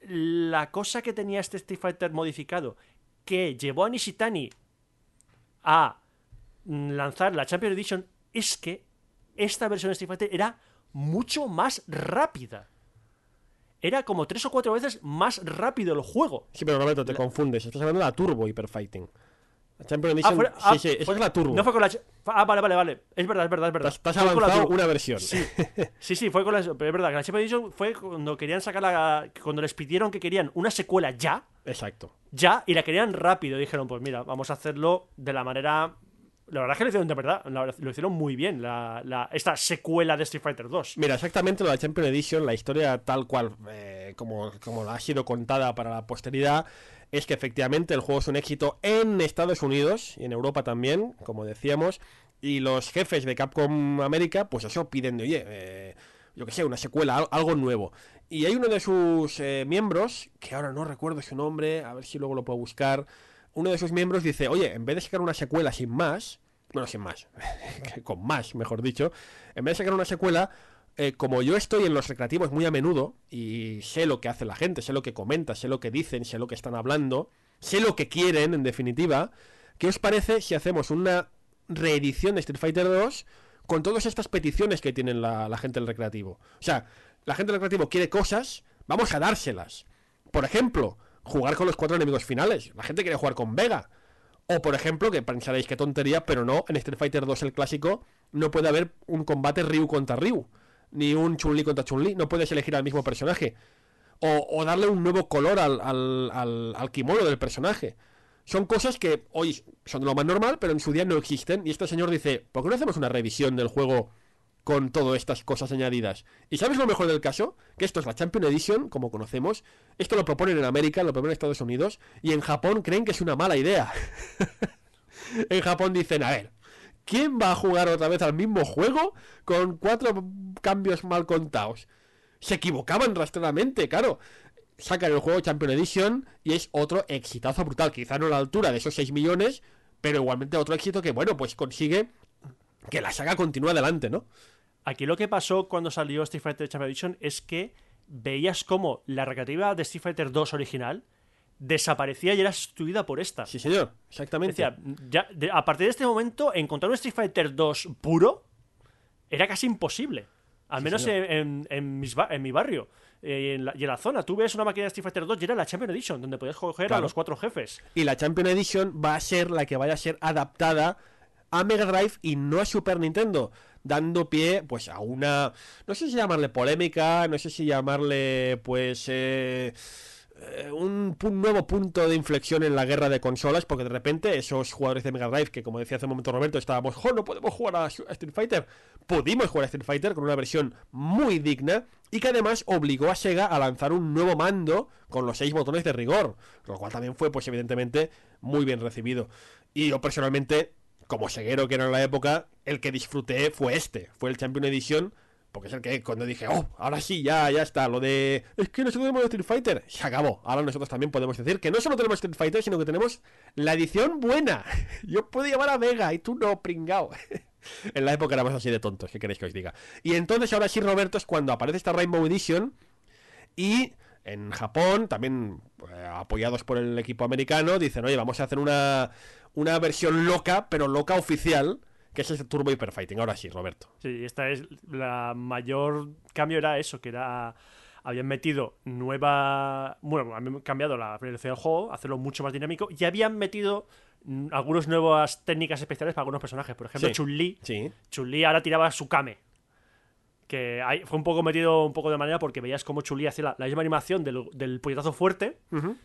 la cosa que tenía este Street Fighter modificado, que llevó a Nishitani a lanzar la Champions Edition, es que esta versión de Street Fighter era mucho más rápida. Era como tres o cuatro veces más rápido el juego. Sí, pero Roberto, te la... confundes. Estás hablando de la Turbo Hyperfighting. Champion Edition, ah, fuera, ah, sí, sí, esa pues, es la Turbo. No fue con la... Ah, vale, vale, vale. Es verdad, es verdad, es verdad. Estás avanzado una versión. Sí, sí, sí, fue con la... Es verdad, la Champion Edition fue cuando querían sacar la... Cuando les pidieron que querían una secuela ya. Exacto. Ya, y la querían rápido. Dijeron, pues mira, vamos a hacerlo de la manera... La verdad es que lo hicieron de verdad, lo hicieron muy bien la, la, esta secuela de Street Fighter dos. Mira, exactamente lo de Champion Edition, la historia tal cual eh, como, como ha sido contada para la posteridad, es que efectivamente el juego es un éxito en Estados Unidos y en Europa también, como decíamos, y los jefes de Capcom América, pues eso piden, oye, eh, yo que sé, una secuela, algo nuevo. Y hay uno de sus eh, miembros, que ahora no recuerdo su nombre, a ver si luego lo puedo buscar... Uno de sus miembros dice, oye, en vez de sacar una secuela sin más, bueno, sin más, con más, mejor dicho, en vez de sacar una secuela, eh, como yo estoy en los recreativos muy a menudo y sé lo que hace la gente, sé lo que comenta, sé lo que dicen, sé lo que están hablando, sé lo que quieren, en definitiva, ¿qué os parece si hacemos una reedición de Street Fighter dos con todas estas peticiones que tienen la, la gente del recreativo? O sea, la gente del recreativo quiere cosas, vamos a dárselas. Por ejemplo... jugar con los cuatro enemigos finales. La gente quiere jugar con Vega. O, por ejemplo, que pensaréis qué tontería, pero no, en Street Fighter dos, el clásico, no puede haber un combate Ryu contra Ryu, ni un Chun-Li contra Chun-Li. No puedes elegir al mismo personaje. O, o darle un nuevo color al, al, al, al kimono del personaje. Son cosas que hoy son lo más normal, pero en su día no existen. Y este señor dice, ¿por qué no hacemos una revisión del juego con todas estas cosas añadidas? ¿Y sabes lo mejor del caso? Que esto es la Champion Edition, como conocemos. Esto lo proponen en América, lo proponen en Estados Unidos. Y en Japón creen que es una mala idea. En Japón dicen, a ver, ¿quién va a jugar otra vez al mismo juego con cuatro cambios mal contados? Se equivocaban rastreadamente, claro. Sacan el juego Champion Edition y es otro exitazo brutal. Quizá no a la altura de esos seis millones, pero igualmente otro éxito que, bueno, pues consigue que la saga continúe adelante, ¿no? Aquí lo que pasó cuando salió Street Fighter Champion Edition es que veías como la recreativa de Street Fighter dos original desaparecía y era sustituida por esta. Sí, señor, exactamente. Decía, ya, de, a partir de este momento, encontrar un Street Fighter dos puro era casi imposible. Al sí, menos en, en, en, mis, en mi barrio. Y en, la, y en la zona, tú ves una máquina de Street Fighter dos y era la Champion Edition, donde podías coger claro. a los cuatro jefes. Y la Champion Edition va a ser la que vaya a ser adaptada a Mega Drive y no a Super Nintendo, dando pie, pues, a una... No sé si llamarle polémica, no sé si llamarle, pues... Eh... Un, un nuevo punto de inflexión en la guerra de consolas, porque de repente esos jugadores de Mega Drive, que como decía hace un momento Roberto, estábamos, ¡oh, no podemos jugar a Street Fighter! Pudimos jugar a Street Fighter con una versión muy digna y que además obligó a Sega a lanzar un nuevo mando con los seis botones de rigor, lo cual también fue, pues evidentemente, muy bien recibido. Y yo personalmente, como seguero que era en la época, el que disfruté fue este, fue el Champion Edition. Porque es el que cuando dije, oh, ahora sí, ya, ya está. Lo de, es que nosotros tenemos Street Fighter, se acabó. Ahora nosotros también podemos decir que no solo tenemos Street Fighter, sino que tenemos la edición buena. Yo puedo llevar a Vega y tú no, pringao. En la época éramos así de tontos, ¿qué queréis que os diga? Y entonces ahora sí, Roberto, es cuando aparece esta Rainbow Edition. Y en Japón, también eh, apoyados por el equipo americano, dicen, oye, vamos a hacer una, una versión loca, pero loca oficial, que es el Turbo Hyper Fighting. Ahora sí, Roberto. Sí, esta es la mayor cambio, era eso, que era habían metido nueva, bueno, habían cambiado la velocidad del juego, hacerlo mucho más dinámico, y habían metido algunas nuevas técnicas especiales para algunos personajes. Por ejemplo, sí. Chun-Li. Sí. Chun-Li ahora tiraba su Kame, que ahí fue un poco metido un poco de manera porque veías cómo Chun-Li hacía la, la misma animación del, del puñetazo fuerte. Uh-huh.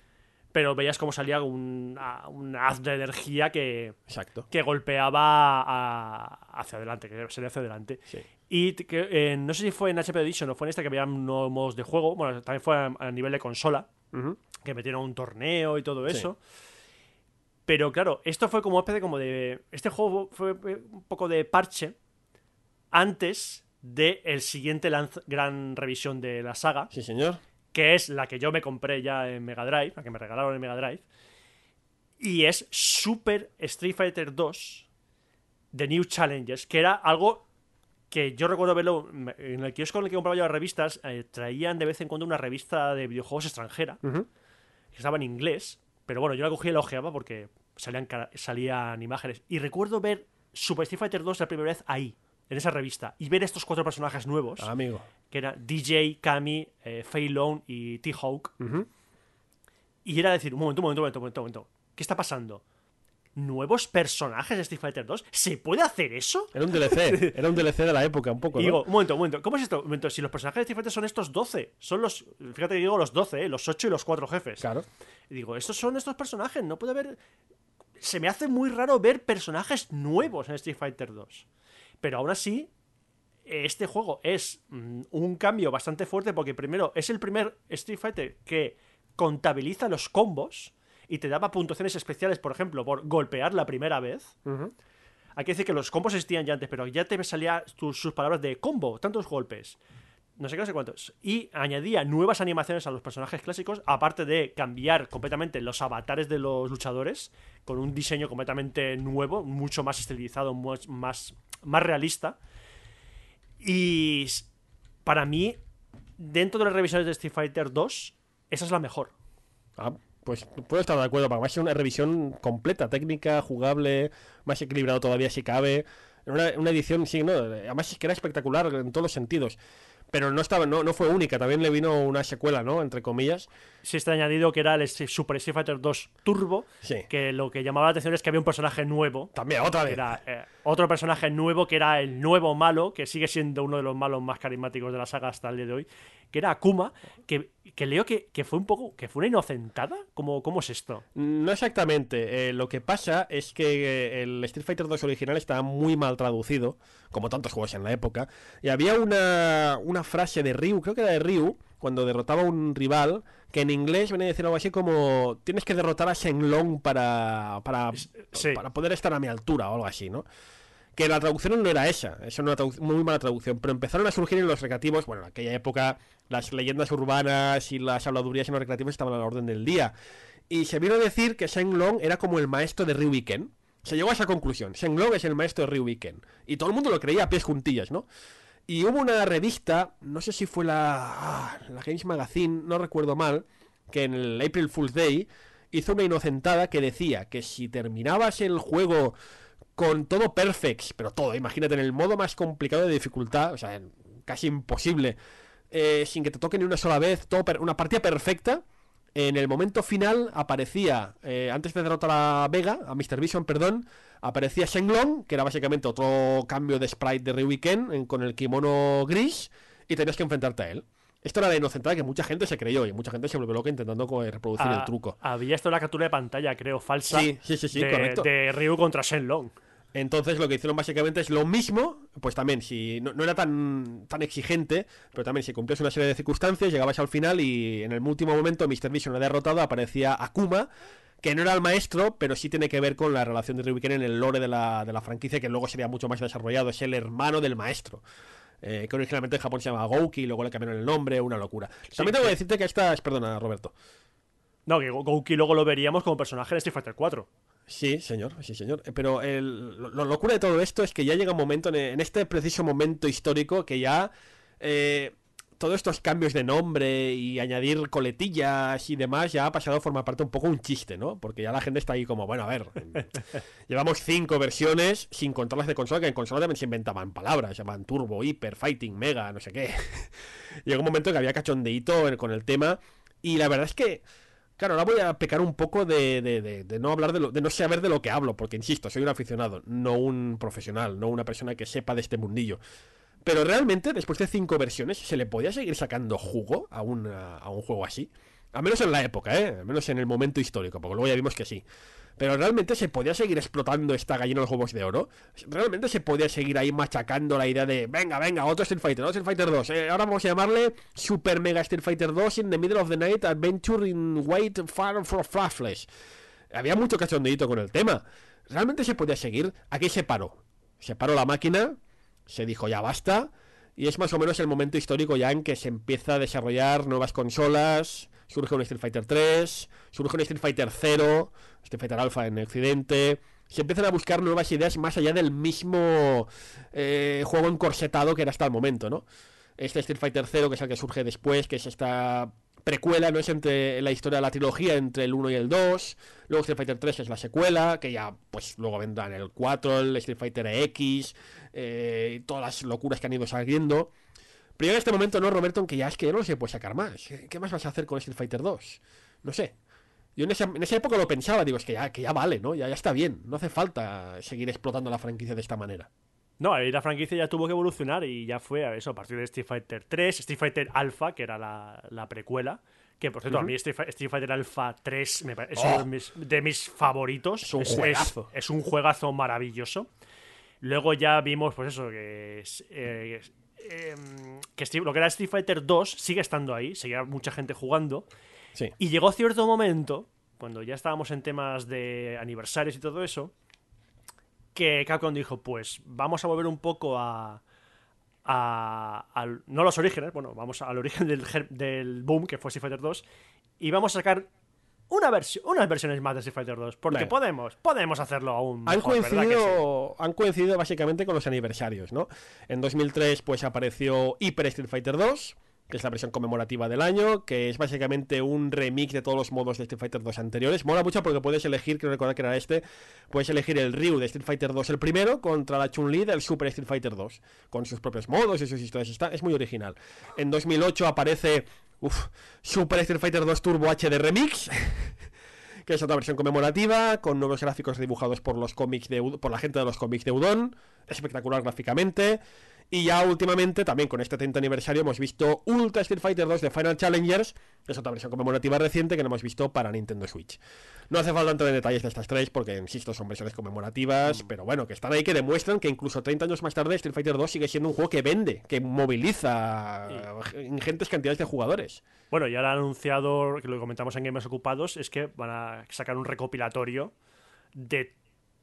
Pero veías cómo salía un, un haz de energía que, que golpeaba a, hacia adelante, que sería hacia adelante. Sí. Y que, eh, no sé si fue en H P Edition o fue en esta que había nuevos modos de juego. Bueno, también fue a, a nivel de consola, uh-huh, que metieron un torneo y todo eso. Sí. Pero claro, esto fue como especie como de... Este juego fue un poco de parche antes de el siguiente lanz, gran revisión de la saga. Sí, señor. Que es la que yo me compré ya en Mega Drive, la que me regalaron en Mega Drive, y es Super Street Fighter dos The New Challenges, que era algo que yo recuerdo verlo en el kiosco en el que compraba yo las revistas. Eh, traían de vez en cuando una revista de videojuegos extranjera, uh-huh, que estaba en inglés, pero bueno, yo la cogí y la ojeaba porque salían, salían imágenes, y recuerdo ver Super Street Fighter dos la primera vez ahí, en esa revista, y ver estos cuatro personajes nuevos, ah, amigo, que era D J, Kami, eh, Fei Long y T-Hawk. Uh-huh. Y era decir, un momento, un momento, un momento, un momento, ¿qué está pasando? ¿Nuevos personajes de Street Fighter dos? ¿Se puede hacer eso? Era un D L C, era un D L C de la época, un poco, ¿no? Y digo, un momento, un momento, ¿cómo es esto? Un momento, si los personajes de Street Fighter son estos doce, son los, fíjate que digo los doce, eh, los ocho y los cuatro jefes. Claro. Y digo, estos son estos personajes, no puede haber... Se me hace muy raro ver personajes nuevos en Street Fighter dos. Pero aún así, este juego es un cambio bastante fuerte porque primero es el primer Street Fighter que contabiliza los combos y te daba puntuaciones especiales, por ejemplo, por golpear la primera vez. Uh-huh. Hay que decir que los combos existían ya antes, pero ya te salían sus palabras de combo, tantos golpes, no sé qué, no sé cuántos. Y añadía nuevas animaciones a los personajes clásicos, aparte de cambiar completamente los avatares de los luchadores, con un diseño completamente nuevo, mucho más estilizado, más, más, más realista. Y para mí, dentro de las revisiones de Street Fighter dos, esa es la mejor. Ah, pues puedo estar de acuerdo. Para mí es una revisión completa, técnica, jugable, más equilibrado todavía si cabe. Una, una edición, sí, no, además es que era espectacular en todos los sentidos. pero no estaba, no, no fue única, también le vino una secuela, ¿no? Entre comillas. Sí, está añadido que era el Super Street Fighter dos Turbo, sí. Que lo que llamaba la atención es que había un personaje nuevo. También, otra vez. Era, eh, otro personaje nuevo que era el nuevo malo, que sigue siendo uno de los malos más carismáticos de la saga hasta el día de hoy, que era Akuma, que, que leo que, que fue un poco, que fue una inocentada. ¿Cómo, cómo es esto? No exactamente. Eh, lo que pasa es que el Street Fighter dos original estaba muy mal traducido, como tantos juegos en la época, y había una, una frase de Ryu, creo que era de Ryu, cuando derrotaba a un rival, que en inglés venía a decir algo así como tienes que derrotar a Shenlong para, para, sí. para poder estar a mi altura o algo así, ¿no? Que la traducción no era esa, es una muy mala traducción, pero empezaron a surgir en los recreativos. Bueno, en aquella época las leyendas urbanas y las habladurías en los recreativos estaban a la orden del día. Y se vino a decir que Shenlong era como el maestro de Ryu y Ken. Se llegó a esa conclusión, Shenlong es el maestro de Ryu y Ken. Y todo el mundo lo creía a pies juntillas, ¿no? Y hubo una revista, no sé si fue la, la Games Magazine, no recuerdo mal, que en el April Fool's Day hizo una inocentada que decía que si terminabas el juego con todo perfect, pero todo, imagínate, en el modo más complicado de dificultad, o sea, casi imposible, eh, sin que te toque ni una sola vez, todo per- una partida perfecta, en el momento final aparecía, eh, antes de derrotar a Vega, a míster Bison, perdón, aparecía Shenlong, que era básicamente otro cambio de sprite de Ryu y Ken, en, con el kimono gris, y tenías que enfrentarte a él. Esto era la inocentada que mucha gente se creyó y mucha gente se volvió loca intentando reproducir ah, el truco. Había esto en la captura de pantalla, creo, falsa, sí, sí, sí, sí, de, correcto. de Ryu contra Shenlong. Entonces lo que hicieron básicamente es lo mismo, pues también, si no, no era tan, tan exigente, pero también si cumplías una serie de circunstancias, llegabas al final y en el último momento míster Bison había derrotado, aparecía Akuma, que no era el maestro, pero sí tiene que ver con la relación de Ryu y Ken en el lore de la, de la franquicia, que luego sería mucho más desarrollado, es el hermano del maestro. Eh, que originalmente en Japón se llamaba Gouki, luego le cambiaron el nombre, una locura. Sí, también tengo sí. que decirte que estas... Perdona, Roberto. No, que Gouki luego lo veríamos como personaje en Street Fighter cuatro. Sí, señor, sí, señor. Pero el, la locura de todo esto es que ya llega un momento, en, en este preciso momento histórico, que ya eh, todos estos cambios de nombre y añadir coletillas y demás ya ha pasado a formar parte un poco un chiste, ¿no? Porque ya la gente está ahí como, bueno, a ver, llevamos cinco versiones sin contar las de consola, que en consola también se inventaban palabras, se llamaban Turbo, Hiper, Fighting, Mega, no sé qué. Llegó un momento que había cachondeíto con el tema y la verdad es que... Claro, ahora voy a pecar un poco de, de, de, de no hablar de, lo, de no saber de lo que hablo, porque insisto, soy un aficionado, no un profesional, no una persona que sepa de este mundillo. Pero realmente, después de cinco versiones, ¿se le podía seguir sacando jugo a, una, a un juego así? Al menos en la época, ¿eh? Al menos en el momento histórico, porque luego ya vimos que sí. Pero ¿realmente se podía seguir explotando esta gallina de los huevos de oro? ¿Realmente se podía seguir ahí machacando la idea de venga, venga, otro Street Fighter, otro Street Fighter dos? Eh, ahora vamos a llamarle Super Mega Street Fighter dos in the Middle of the Night Adventure in White Far for Flashless. Había mucho cachondeito con el tema. ¿Realmente se podía seguir? Aquí se paró. Se paró la máquina, se dijo ya basta, y es más o menos el momento histórico ya en que se empieza a desarrollar nuevas consolas... Surge un Street Fighter tres, surge un Street Fighter cero, Street Fighter Alpha en Occidente. Se empiezan a buscar nuevas ideas más allá del mismo eh, juego encorsetado que era hasta el momento, ¿no? Este Street Fighter cero, que es el que surge después, que es esta precuela, ¿no? Es entre la historia de la trilogía, entre el uno y el dos. Luego Street Fighter tres es la secuela, que ya, pues, luego vendrán el cuatro, el Street Fighter X, eh, todas las locuras que han ido saliendo. Pero en este momento no, Roberto, aunque ya es que ya no se puede sacar más. ¿Qué más vas a hacer con Street Fighter dos? No sé. Yo en esa, en esa época lo pensaba, digo, es que ya, que ya vale, ¿no? Ya, ya está bien. No hace falta seguir explotando la franquicia de esta manera. No, ahí la franquicia ya tuvo que evolucionar y ya fue a eso, a partir de Street Fighter tres, Street Fighter Alpha, que era la, la precuela. Que por cierto, uh-huh. a mí Street, Street Fighter Alpha tres me parece, es oh. uno de mis, de mis favoritos. Es un es, juegazo. Es, es un juegazo maravilloso. Luego ya vimos, pues eso, que. Es, eh, es, Eh, que Steve, lo que era Street Fighter dos sigue estando ahí, seguía mucha gente jugando, sí. Y llegó cierto momento cuando ya estábamos en temas de aniversarios y todo eso, que Capcom dijo, pues vamos a volver un poco a, a, a no los orígenes, bueno, vamos al origen del, del boom que fue Street Fighter dos, y vamos a sacar Una versión, unas versiones más de Street Fighter dos, porque claro. podemos, podemos hacerlo aún mejor, han coincidido, ¿verdad que sí? Han coincidido básicamente con los aniversarios, ¿no? En dos mil tres pues apareció Hyper Street Fighter dos, que es la versión conmemorativa del año, que es básicamente un remix de todos los modos de Street Fighter dos anteriores. Mola mucho porque puedes elegir, creo recordar que era este, puedes elegir el Ryu de Street Fighter dos el primero contra la Chun-Li del Super Street Fighter dos, con sus propios modos y sus historias. Está, es muy original. En dos mil ocho aparece uf, Super Street Fighter dos Turbo H D Remix, que es otra versión conmemorativa, con nuevos gráficos dibujados por los cómics de por la gente de los cómics de Udon. Espectacular gráficamente. Y ya últimamente, también con este treinta aniversario, hemos visto Ultra Street Fighter dos de Final Challengers, que es otra versión conmemorativa reciente que no hemos visto para Nintendo Switch. No hace falta entrar en detalles de estas tres porque, insisto, son versiones conmemorativas, mm. pero bueno, que están ahí, que demuestran que incluso treinta años más tarde Street Fighter dos sigue siendo un juego que vende, que moviliza sí. ingentes cantidades de jugadores. Bueno, ya lo han anunciado, que lo comentamos en Gamers Ocupados, es que van a sacar un recopilatorio de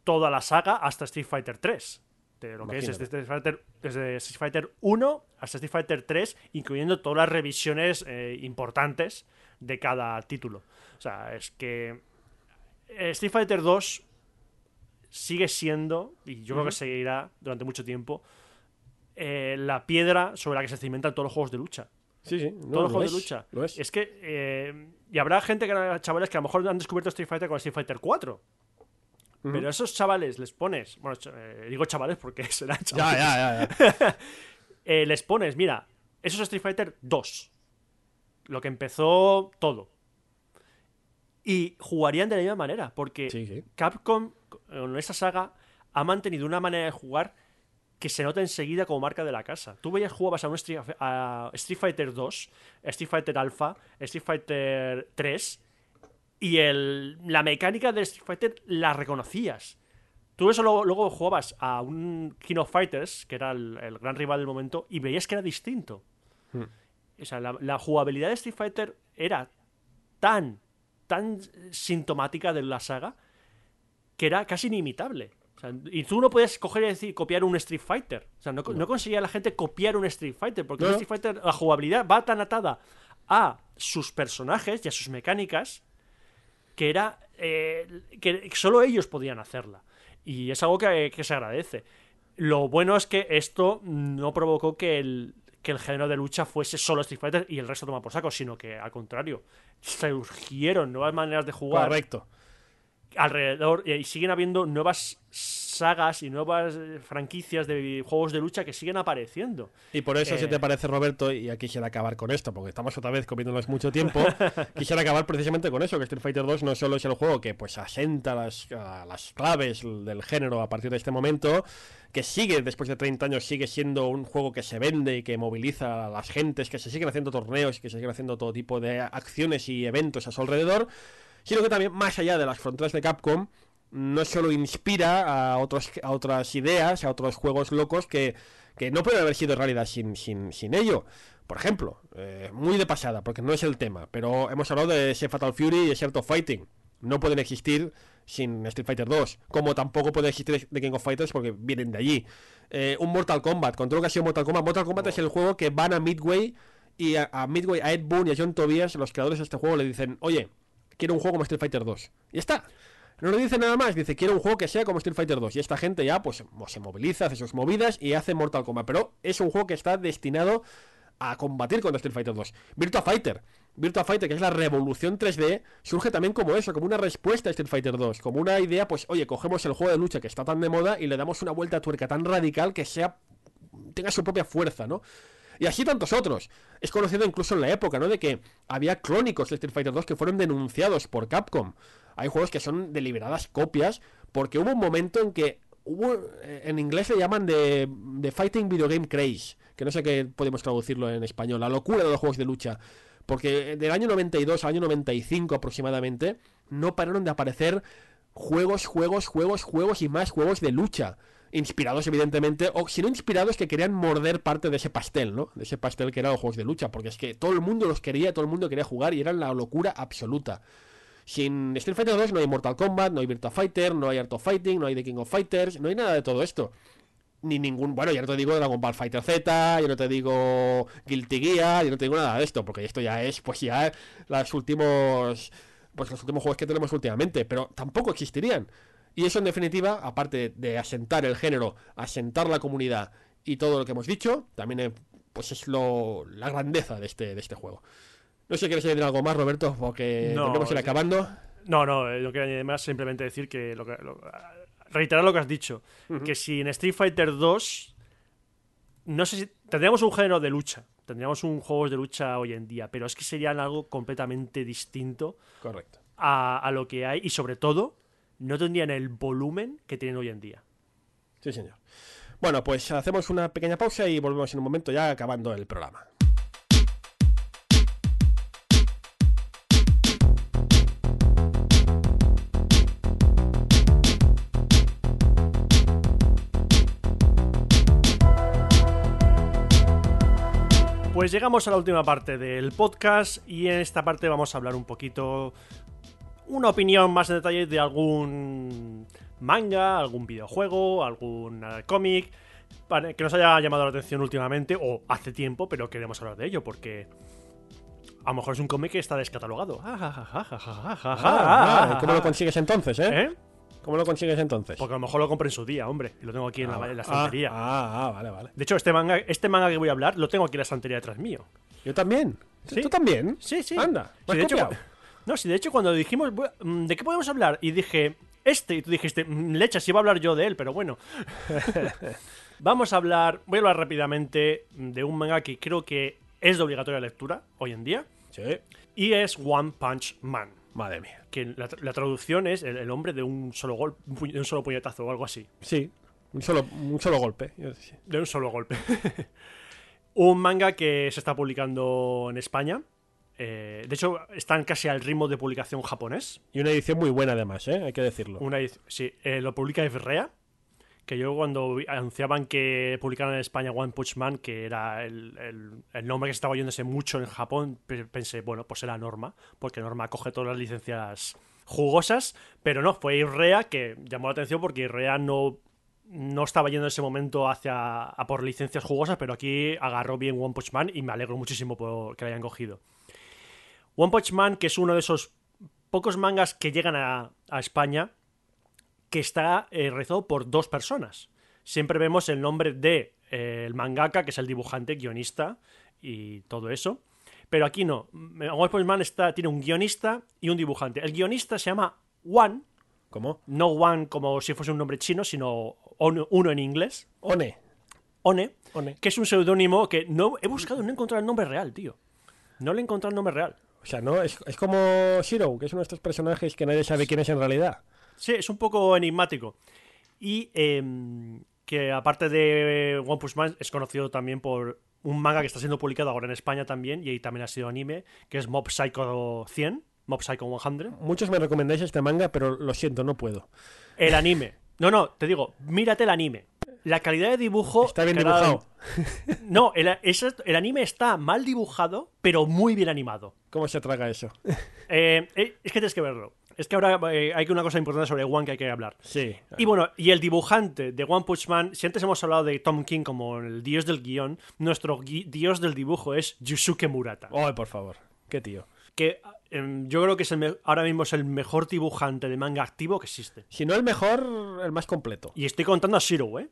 toda la saga hasta Street Fighter tres. De lo Imagínate. que es desde Street, desde Street Fighter uno hasta Street Fighter tres, incluyendo todas las revisiones eh, importantes de cada título. O sea, es que Street Fighter dos sigue siendo, y yo uh-huh. creo que seguirá durante mucho tiempo, eh, la piedra sobre la que se cimentan todos los juegos de lucha. Sí, sí. No, todos los juegos es, de lucha. Lo es. es que, eh, y habrá gente, que chavales, que a lo mejor han descubierto Street Fighter con Street Fighter cuatro. Pero a esos chavales les pones... Bueno, eh, digo chavales porque serán chavales. Ya, ya, ya. ya. eh, les pones, mira, eso es Street Fighter dos. Lo que empezó todo. Y jugarían de la misma manera. Porque sí, sí. Capcom, en esta saga, ha mantenido una manera de jugar que se nota enseguida como marca de la casa. Tú veías, jugabas a, un Street, a Street Fighter dos, Street Fighter Alpha, Street Fighter tres... Y el, la mecánica de Street Fighter la reconocías. Tú eso luego, luego jugabas a un King of Fighters, que era el, el gran rival del momento, y veías que era distinto. Hmm. O sea, la, la jugabilidad de Street Fighter era tan, tan sintomática de la saga que era casi inimitable. O sea, y tú no podías coger y decir, copiar un Street Fighter. O sea, no, no. no conseguía la gente copiar un Street Fighter, porque no. Street Fighter, la jugabilidad va tan atada a sus personajes y a sus mecánicas que era eh, que solo ellos podían hacerla, y es algo que, que se agradece. Lo bueno es que esto no provocó que el, que el género de lucha fuese solo Street Fighter y el resto toma por saco, sino que al contrario, surgieron nuevas maneras de jugar. Correcto. Alrededor, y siguen habiendo nuevas sagas y nuevas franquicias de juegos de lucha que siguen apareciendo. Y por eso, eh... si te parece, Roberto, y ya quisiera acabar con esto, porque estamos otra vez comiéndonos mucho tiempo, quisiera acabar precisamente con eso, que Street Fighter dos no solo es el juego que pues asenta las, las claves del género a partir de este momento, que sigue, después de treinta años, sigue siendo un juego que se vende y que moviliza a las gentes, que se siguen haciendo torneos, que se siguen haciendo todo tipo de acciones y eventos a su alrededor, sino que también, más allá de las fronteras de Capcom, no solo inspira a otros, a otras ideas, a otros juegos locos que, que no pueden haber sido realidad sin, sin, sin ello. Por ejemplo, eh, muy de pasada, porque no es el tema, pero hemos hablado de ese Fatal Fury y ese Art of Fighting. No pueden existir sin Street Fighter dos, como tampoco puede existir The King of Fighters porque vienen de allí. Eh, un Mortal Kombat, con todo lo que ha sido Mortal Kombat. Mortal Kombat oh. es el juego que van a Midway, y a, a Midway, a Ed Boon y a John Tobias, los creadores de este juego, le dicen, oye, quiero un juego como Street Fighter dos. Y está. No le dice nada más. Dice, quiero un juego que sea como Street Fighter dos. Y esta gente ya pues se moviliza, hace sus movidas y hace Mortal Kombat. Pero es un juego que está destinado a combatir contra Street Fighter dos. Virtua Fighter. Virtua Fighter, que es la revolución tres D, surge también como eso, como una respuesta a Street Fighter dos. Como una idea, pues, oye, cogemos el juego de lucha que está tan de moda y le damos una vuelta a tuerca tan radical que sea tenga su propia fuerza, ¿no? Y así tantos otros. Es conocido incluso en la época, ¿no? De que había clónicos de Street Fighter dos que fueron denunciados por Capcom. Hay juegos que son deliberadas copias, porque hubo un momento en que hubo, en inglés le llaman de, de Fighting Video Game Craze, que no sé qué podemos traducirlo en español, la locura de los juegos de lucha. Porque del año noventa y dos al año noventa y cinco aproximadamente, no pararon de aparecer juegos, juegos, juegos, juegos y más juegos de lucha. Inspirados, evidentemente, o si no inspirados, que querían morder parte de ese pastel, ¿no? De ese pastel que eran los juegos de lucha, porque es que todo el mundo los quería, todo el mundo quería jugar y eran la locura absoluta. Sin Street Fighter dos no hay Mortal Kombat, no hay Virtua Fighter, no hay Art of Fighting, no hay The King of Fighters, no hay nada de todo esto. Ni ningún, bueno, ya no te digo Dragon Ball Fighter Z, ya no te digo Guilty Gear, ya no te digo nada de esto, porque esto ya es, pues ya, los últimos, pues los últimos juegos que tenemos últimamente, pero tampoco existirían. Y eso, en definitiva, aparte de asentar el género, asentar la comunidad y todo lo que hemos dicho, también pues es lo, la grandeza de este, de este juego. No sé si quieres añadir algo más, Roberto, porque no, tenemos que ir acabando. No, no, no quiero añadir más, simplemente decir que lo que lo, reiterar lo que has dicho, uh-huh. que si en Street Fighter dos no sé si tendríamos un género de lucha, tendríamos un juego de lucha hoy en día, pero es que serían algo completamente distinto. Correcto. A, a lo que hay, y sobre todo no tendrían el volumen que tienen hoy en día. Sí, señor. Bueno, pues hacemos una pequeña pausa y volvemos en un momento ya acabando el programa. Pues llegamos a la última parte del podcast y en esta parte vamos a hablar un poquito, una opinión más en detalle de algún manga, algún videojuego, algún cómic que nos haya llamado la atención últimamente o hace tiempo, pero queremos hablar de ello porque a lo mejor es un cómic que está descatalogado. Ah, ¿cómo lo consigues entonces, eh? ¿Eh? ¿Cómo lo consigues entonces? Porque a lo mejor lo compré en su día, hombre. Y lo tengo aquí en, ah, la, en la estantería. Ah, ah, vale, vale. De hecho, este manga, este manga que voy a hablar lo tengo aquí en la estantería detrás mío. Yo también. ¿Sí? ¿Tú también? Sí, sí. Anda, sí, de hecho, cu- No, sí, de hecho, cuando dijimos, ¿de qué podemos hablar? Y dije, este. Y tú dijiste, leche, sí iba a hablar yo de él, pero bueno. Vamos a hablar, voy a hablar rápidamente de un manga que creo que es de obligatoria lectura hoy en día. Sí. Y es One Punch Man. Madre mía. Que la, la traducción es el, el hombre de un solo golpe, de un solo puñetazo o algo así. Sí, un solo, un solo golpe. Sí. De un solo golpe. Un manga que se está publicando en España. Eh, de hecho, están casi al ritmo de publicación japonés. Y una edición muy buena, además, ¿eh? Hay que decirlo. Una edic- sí, eh, lo publica Evrea. Que yo, cuando anunciaban que publicaran en España One Punch Man, que era el, el, el nombre que se estaba oyéndose mucho en Japón, pensé, bueno, pues era Norma, porque Norma coge todas las licencias jugosas, pero no, fue Irrea que llamó la atención porque Irrea no, no estaba yendo en ese momento hacia a por licencias jugosas, pero aquí agarró bien One Punch Man y me alegro muchísimo por que la hayan cogido. One Punch Man, que es uno de esos pocos mangas que llegan a, a España, que está eh, realizado por dos personas. Siempre vemos el nombre de eh, el mangaka, que es el dibujante, guionista y todo eso. Pero aquí no. One Punch Man está, tiene un guionista y un dibujante. El guionista se llama One. ¿Cómo? No One como si fuese un nombre chino, sino on, uno en inglés. One. One. One. Que es un seudónimo que no he buscado, no he encontrado el nombre real, tío. No le he encontrado el nombre real. O sea, no es, es como Shiro, que es uno de estos personajes que nadie sabe quién es en realidad. Sí, es un poco enigmático. Y eh, que aparte de One Punch Man es conocido también por un manga que está siendo publicado ahora en España también, y ahí también ha sido anime, que es Mob Psycho cien, Mob Psycho cien. Muchos me recomendáis este manga, pero lo siento, no puedo. El anime. No, no, te digo, mírate el anime. La calidad de dibujo... Está bien cada... dibujado. No, el, el anime está mal dibujado, pero muy bien animado. ¿Cómo se traga eso? Eh, es que tienes que verlo. Es que ahora eh, hay una cosa importante sobre One que hay que hablar. Sí. Claro. Y bueno, y el dibujante de One Punch Man, si antes hemos hablado de Tom King como el dios del guión, nuestro gui- dios del dibujo es Yusuke Murata. ¡Ay, por favor! ¡Qué tío! Que eh, yo creo que es el me- ahora mismo es el mejor dibujante de manga activo que existe. Si no el mejor, el más completo. Y estoy contando a Shiro, ¿eh?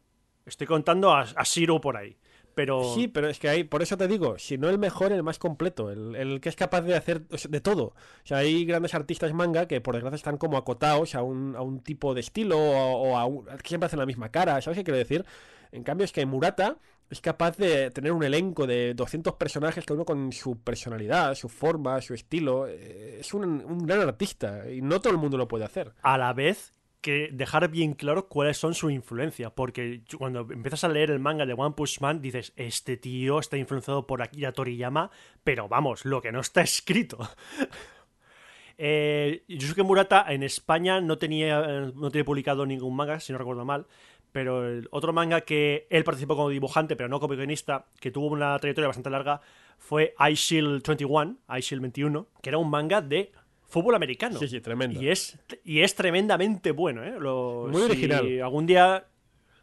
Estoy contando a, a Shiro por ahí. Pero... Sí, pero es que hay, por eso te digo, si no el mejor, el más completo, el, el que es capaz de hacer de todo. O sea, hay grandes artistas manga que por desgracia están como acotados a un, a un tipo de estilo o, o a un, que siempre hacen la misma cara, ¿sabes qué quiero decir? En cambio es que Murata es capaz de tener un elenco de doscientos personajes, cada uno con su personalidad, su forma, su estilo. Es un, un gran artista y no todo el mundo lo puede hacer. A la vez... que dejar bien claro cuáles son su influencia, porque cuando empiezas a leer el manga de One Punch Man dices, este tío está influenciado por Akira Toriyama, pero vamos, lo que no está escrito. eh, Yusuke Murata en España no tenía no tenía publicado ningún manga, si no recuerdo mal, pero el otro manga que él participó como dibujante, pero no como guionista, que tuvo una trayectoria bastante larga, fue iShield veintiuno, iShield veintiuno, que era un manga de... fútbol americano. Sí, sí, tremendo. Y es, y es tremendamente bueno, ¿eh? Lo, muy original. Si algún día,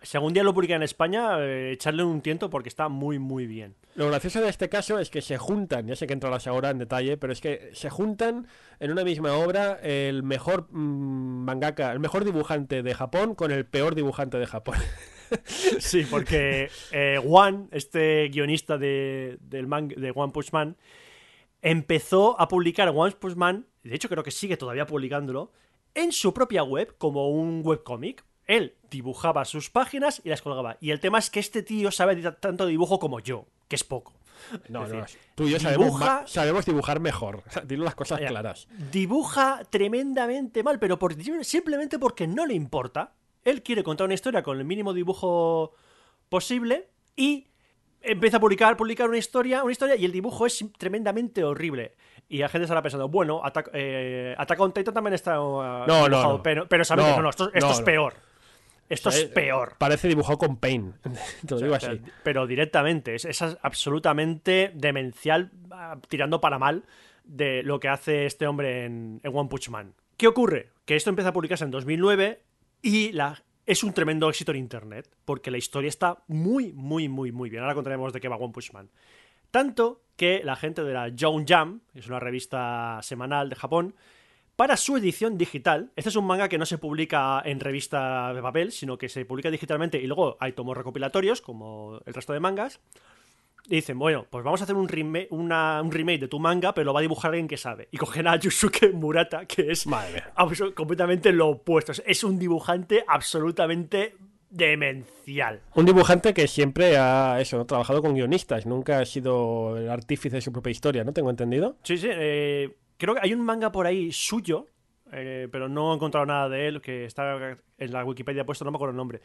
si algún día lo publican en España, eh, echarle un tiento porque está muy, muy bien. Lo gracioso de este caso es que se juntan, ya sé que entrarás ahora en detalle, pero es que se juntan en una misma obra el mejor mmm, mangaka, el mejor dibujante de Japón con el peor dibujante de Japón. Sí, porque eh, One, este guionista de, del manga, de One Punch Man, empezó a publicar One Punch Man, de hecho creo que sigue todavía publicándolo, en su propia web como un webcómic. Él dibujaba sus páginas y las colgaba. Y el tema es que este tío sabe tanto de dibujo como yo, que es poco. No, es decir, no, tú y yo dibuja, sabemos, más, sabemos dibujar mejor. O sea, dilo las cosas ya, claras. Dibuja tremendamente mal, pero por, simplemente porque no le importa. Él quiere contar una historia con el mínimo dibujo posible y empieza a publicar, publicar una historia, una historia y el dibujo es tremendamente horrible. Y la gente estará pensando, bueno, Attack, eh, Attack on Titan también está uh, no, dibujado, no, no. pero, pero sabemos no, que no, esto, esto no, es peor. Esto o sea, es peor. Parece dibujado con Paint. Te lo digo o sea, así. Pero, pero directamente. Es, es absolutamente demencial, tirando para mal, de lo que hace este hombre en, en One Punch Man. ¿Qué ocurre? Que esto empieza a publicarse en dos mil nueve y la, es un tremendo éxito en internet. Porque la historia está muy, muy, muy, muy bien. Ahora contaremos de qué va One Punch Man. Tanto que la gente de la Young Jump, que es una revista semanal de Japón, para su edición digital, este es un manga que no se publica en revista de papel, sino que se publica digitalmente y luego hay tomos recopilatorios, como el resto de mangas, y dicen, bueno, pues vamos a hacer un, rem- una, un remake de tu manga, pero lo va a dibujar alguien que sabe. Y cogen a Yusuke Murata, que es Madre. Abs- completamente lo opuesto. Es un dibujante absolutamente demencial. Un dibujante que siempre ha eso, ¿no? trabajado con guionistas, nunca ha sido el artífice de su propia historia, ¿no? ¿Tengo entendido? Sí, sí, eh... creo que hay un manga por ahí suyo, eh, pero no he encontrado nada de él, que está en la Wikipedia puesto, no me acuerdo el nombre.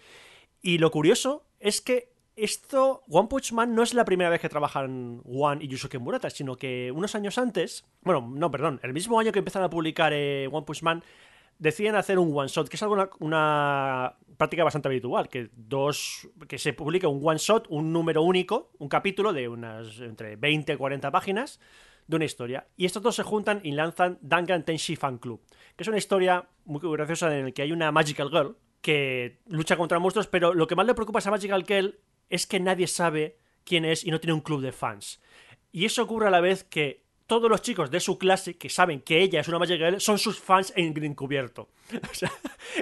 Y lo curioso es que esto, One Punch Man no es la primera vez que trabajan One y Yusuke Murata, sino que unos años antes, bueno, no, perdón, el mismo año que empezaron a publicar eh, One Punch Man, deciden hacer un one-shot, que es algo una, una práctica bastante habitual, que dos que se publique un one-shot, un número único, un capítulo de unas entre veinte y cuarenta páginas, de una historia. Y estos dos se juntan y lanzan Dangan Tenshi Fan Club, que es una historia muy graciosa en la que hay una Magical Girl que lucha contra monstruos, pero lo que más le preocupa a esa Magical Girl es que nadie sabe quién es y no tiene un club de fans. Y eso ocurre a la vez que todos los chicos de su clase que saben que ella es una Magical Girl son sus fans en encubierto. O sea,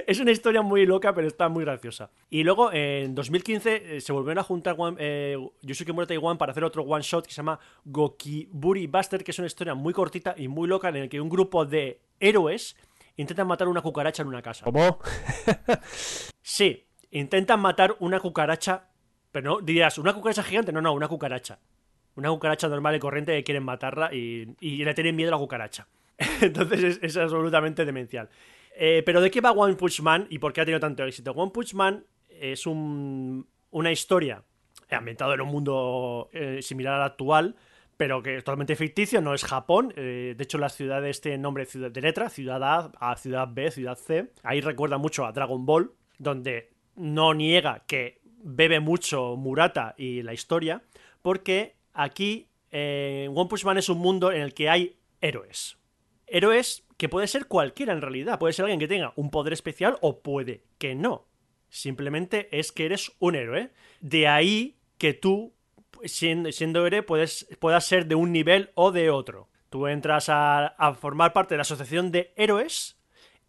es una historia muy loca, pero está muy graciosa. Y luego en dos mil quince se volvieron a juntar One, eh, Yusuke Murata y One para hacer otro one shot que se llama Gokiburi Buster, que es una historia muy cortita y muy loca en el que un grupo de héroes intentan matar una cucaracha en una casa. ¿Cómo? Sí, intentan matar una cucaracha, pero no dirás, una cucaracha gigante, no, no, una cucaracha. Una cucaracha normal y corriente que quieren matarla y, y le tienen miedo a la cucaracha. Entonces es, es absolutamente demencial. Eh, pero ¿de qué va One Punch Man y por qué ha tenido tanto éxito? One Punch Man es un, una historia ambientada en un mundo eh, similar al actual, pero que es totalmente ficticio, no es Japón. Eh, de hecho, las ciudades tienen nombre ciudad de letra, ciudad A, a ciudad B, ciudad C. Ahí recuerda mucho a Dragon Ball, donde no niega que bebe mucho Murata y la historia, porque aquí eh, One Punch Man es un mundo en el que hay héroes. Héroes que puede ser cualquiera en realidad. Puede ser alguien que tenga un poder especial o puede que no. Simplemente es que eres un héroe. De ahí que tú, siendo, siendo héroe, puedes, puedas ser de un nivel o de otro. Tú entras a, a formar parte de la asociación de héroes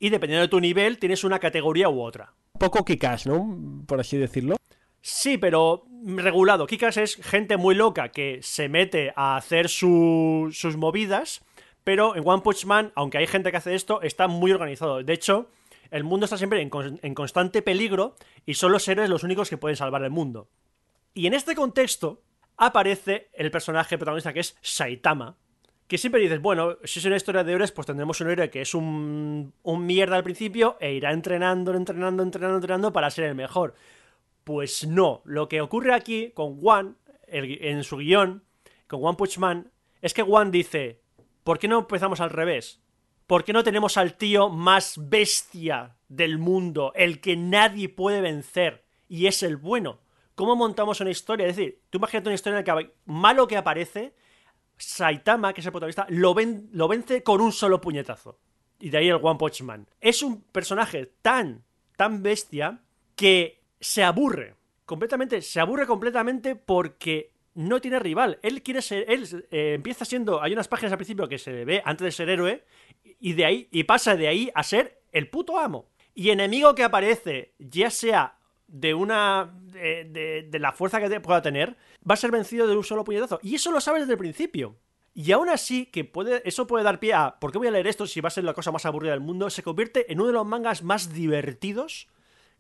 y dependiendo de tu nivel tienes una categoría u otra. Un poco Kick-Ass, ¿no? Por así decirlo. Sí, pero regulado. Kick-Ass es gente muy loca que se mete a hacer su, sus movidas, pero en One Punch Man, aunque hay gente que hace esto, está muy organizado. De hecho, el mundo está siempre en, con, en constante peligro y son los héroes los únicos que pueden salvar el mundo. Y en este contexto aparece el personaje protagonista que es Saitama, que siempre dices, bueno, si es una historia de héroes, pues tendremos un héroe que es un, un mierda al principio e irá entrenando, entrenando, entrenando, entrenando para ser el mejor. Pues no, lo que ocurre aquí con One, el, en su guión, con One Punch Man, es que One dice, ¿por qué no empezamos al revés? ¿Por qué no tenemos al tío más bestia del mundo, el que nadie puede vencer, y es el bueno? ¿Cómo montamos una historia? Es decir, tú imagínate una historia en la que malo que aparece, Saitama, que es el protagonista, lo, ven, lo vence con un solo puñetazo. Y de ahí el One Punch Man. Es un personaje tan, tan bestia que se aburre completamente, se aburre completamente porque no tiene rival. Él quiere ser, él eh, empieza siendo, hay unas páginas al principio que se le ve antes de ser héroe y de ahí y pasa de ahí a ser el puto amo. Y enemigo que aparece, ya sea de una de, de, de la fuerza que te pueda tener, va a ser vencido de un solo puñetazo. Y eso lo sabes desde el principio. Y aún así, que puede, eso puede dar pie a ¿por qué voy a leer esto si va a ser la cosa más aburrida del mundo? Se convierte en uno de los mangas más divertidos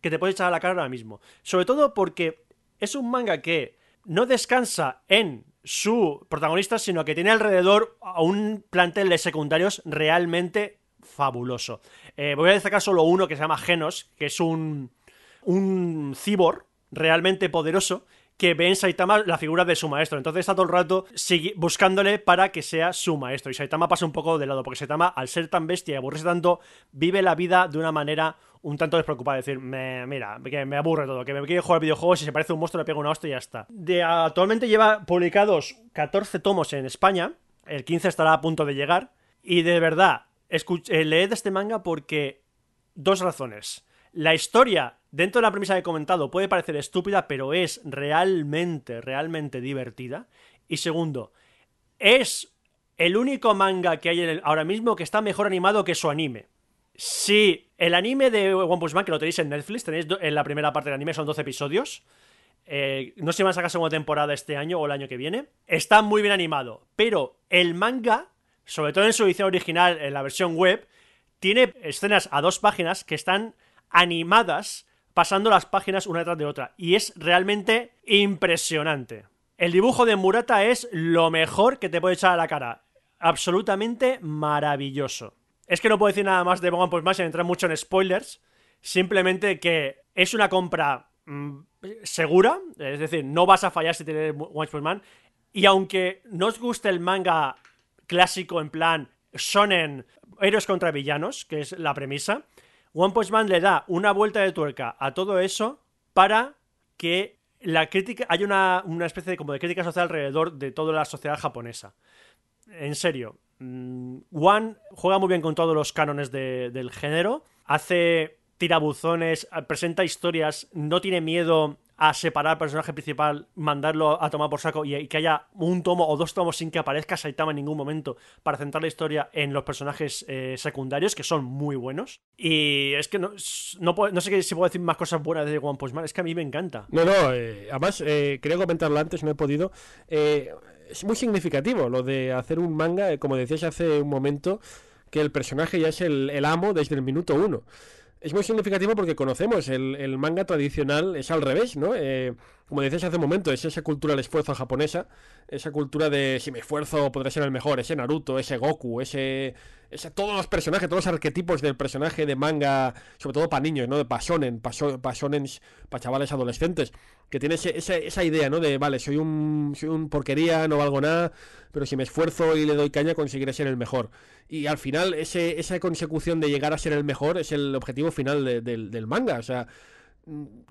que te puedes echar a la cara ahora mismo. Sobre todo porque es un manga que no descansa en su protagonista, sino que tiene alrededor a un plantel de secundarios realmente fabuloso. Eh, voy a destacar solo uno que se llama Genos, que es un, un cyborg realmente poderoso que ve en Saitama la figura de su maestro. Entonces está todo el rato buscándole para que sea su maestro. Y Saitama pasa un poco de lado, porque Saitama, al ser tan bestia y aburrirse tanto, vive la vida de una manera un tanto despreocupada. Es decir, me, mira, que me aburre todo, que me quiero jugar videojuegos, si se parece a un monstruo le pego una hostia y ya está. De, actualmente lleva publicados catorce tomos en España, el quince estará a punto de llegar. Y de verdad, escuché, leed este manga porque... dos razones. La historia, dentro de la premisa que he comentado, puede parecer estúpida, pero es realmente, realmente divertida. Y segundo, es el único manga que hay en el, ahora mismo que está mejor animado que su anime. Si el anime de One Punch Man, que lo tenéis en Netflix, tenéis do, en la primera parte del anime, son doce episodios. Eh, no sé si van a sacar segunda temporada este año o el año que viene. Está muy bien animado, pero el manga, sobre todo en su edición original, en la versión web, tiene escenas a dos páginas que están animadas, pasando las páginas una detrás de otra, y es realmente impresionante. El dibujo de Murata es lo mejor que te puede echar a la cara, absolutamente maravilloso. Es que no puedo decir nada más de One Punch Man sin entrar mucho en spoilers, simplemente que es una compra mmm, segura, es decir, no vas a fallar si tienes One Punch Man. Y aunque no os guste el manga clásico en plan shonen, héroes contra villanos, que es la premisa, One Punch Man le da una vuelta de tuerca a todo eso para que la crítica, hay una, una especie de, como de crítica social alrededor de toda la sociedad japonesa. En serio, One juega muy bien con todos los cánones de, del género, hace tirabuzones, presenta historias, no tiene miedo a separar al personaje principal, mandarlo a tomar por saco y, y que haya un tomo o dos tomos sin que aparezca Saitama en ningún momento, para centrar la historia en los personajes eh, secundarios, que son muy buenos. Y es que no, no, no sé si puedo decir más cosas buenas de One Punch Man, es que a mí me encanta. No, no, eh, además, eh, quería comentarlo antes, no he podido. Eh, es muy significativo lo de hacer un manga, como decías hace un momento, que el personaje ya es el, el amo desde el minuto uno. Es muy significativo porque conocemos el, el manga tradicional, es al revés, ¿no? Eh, como decías hace un momento, es esa cultura del esfuerzo japonesa, esa cultura de si me esfuerzo podré ser el mejor, ese Naruto, ese Goku, ese, ese todos los personajes, todos los arquetipos del personaje de manga, sobre todo para niños, ¿no? De shonen, para shonen, para chavales adolescentes, que tiene ese, esa, esa idea, ¿no? De vale, soy un, soy un porquería, no valgo nada, pero si me esfuerzo y le doy caña conseguiré ser el mejor. Y al final ese, esa consecución de llegar a ser el mejor es el objetivo final de, de, del manga. O sea,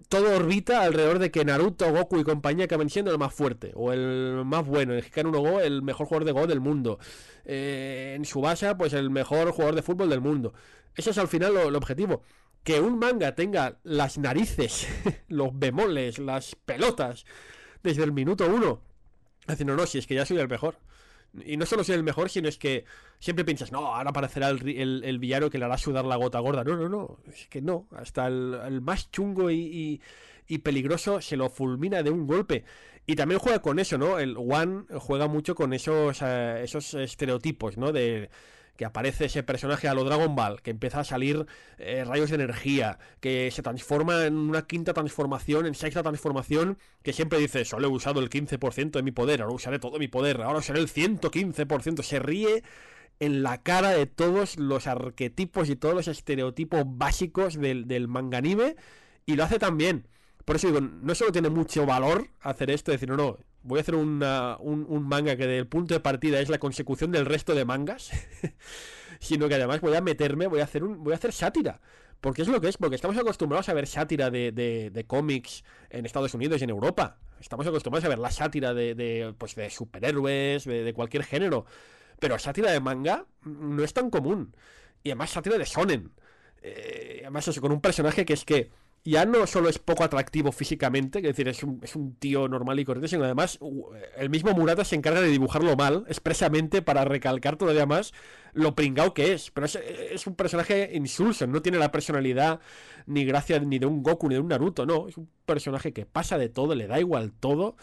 todo orbita alrededor de que Naruto, Goku y compañía acaben siendo el más fuerte o el más bueno, el Hikaru no Go, el mejor jugador de Go del mundo, eh, en Tsubasa, pues el mejor jugador de fútbol del mundo. Eso es al final lo, el objetivo. Que un manga tenga las narices, los bemoles, las pelotas desde el minuto uno, diciendo no, no, si es que ya soy el mejor. Y no solo soy el mejor, sino es que siempre piensas, no, ahora aparecerá el, el, el villano que le hará sudar la gota gorda. No, no, no, es que no. Hasta el, el más chungo y, y, y peligroso se lo fulmina de un golpe. Y también juega con eso, ¿no? El One juega mucho con esos, eh, esos estereotipos, ¿no? De que aparece ese personaje a lo Dragon Ball, que empieza a salir eh, rayos de energía, que se transforma en una quinta transformación, en sexta transformación, que siempre dice, solo he usado el quince por ciento de mi poder, ahora usaré todo mi poder, ahora usaré el ciento quince por ciento. Se ríe en la cara de todos los arquetipos y todos los estereotipos básicos del, del manga anime, y lo hace tan bien. Por eso digo, no solo tiene mucho valor hacer esto, decir, no, no, voy a hacer una, un, un manga que desde el punto de partida es la consecución del resto de mangas, sino que además voy a meterme, voy a hacer un, voy a hacer sátira. Porque es lo que es, porque estamos acostumbrados a ver sátira de, de, de cómics en Estados Unidos y en Europa. Estamos acostumbrados a ver la sátira de, de, pues de superhéroes, de, de cualquier género. Pero sátira de manga no es tan común. Y además sátira de shonen. Eh, además eso, con un personaje que es que ya no solo es poco atractivo físicamente, es decir, es un, es un tío normal y corriente, sino además el mismo Murata se encarga de dibujarlo mal, expresamente para recalcar todavía más lo pringao que es. Pero es, es un personaje insulso, no tiene la personalidad ni gracia ni de un Goku ni de un Naruto, no. Es un personaje que pasa de todo, le da igual todo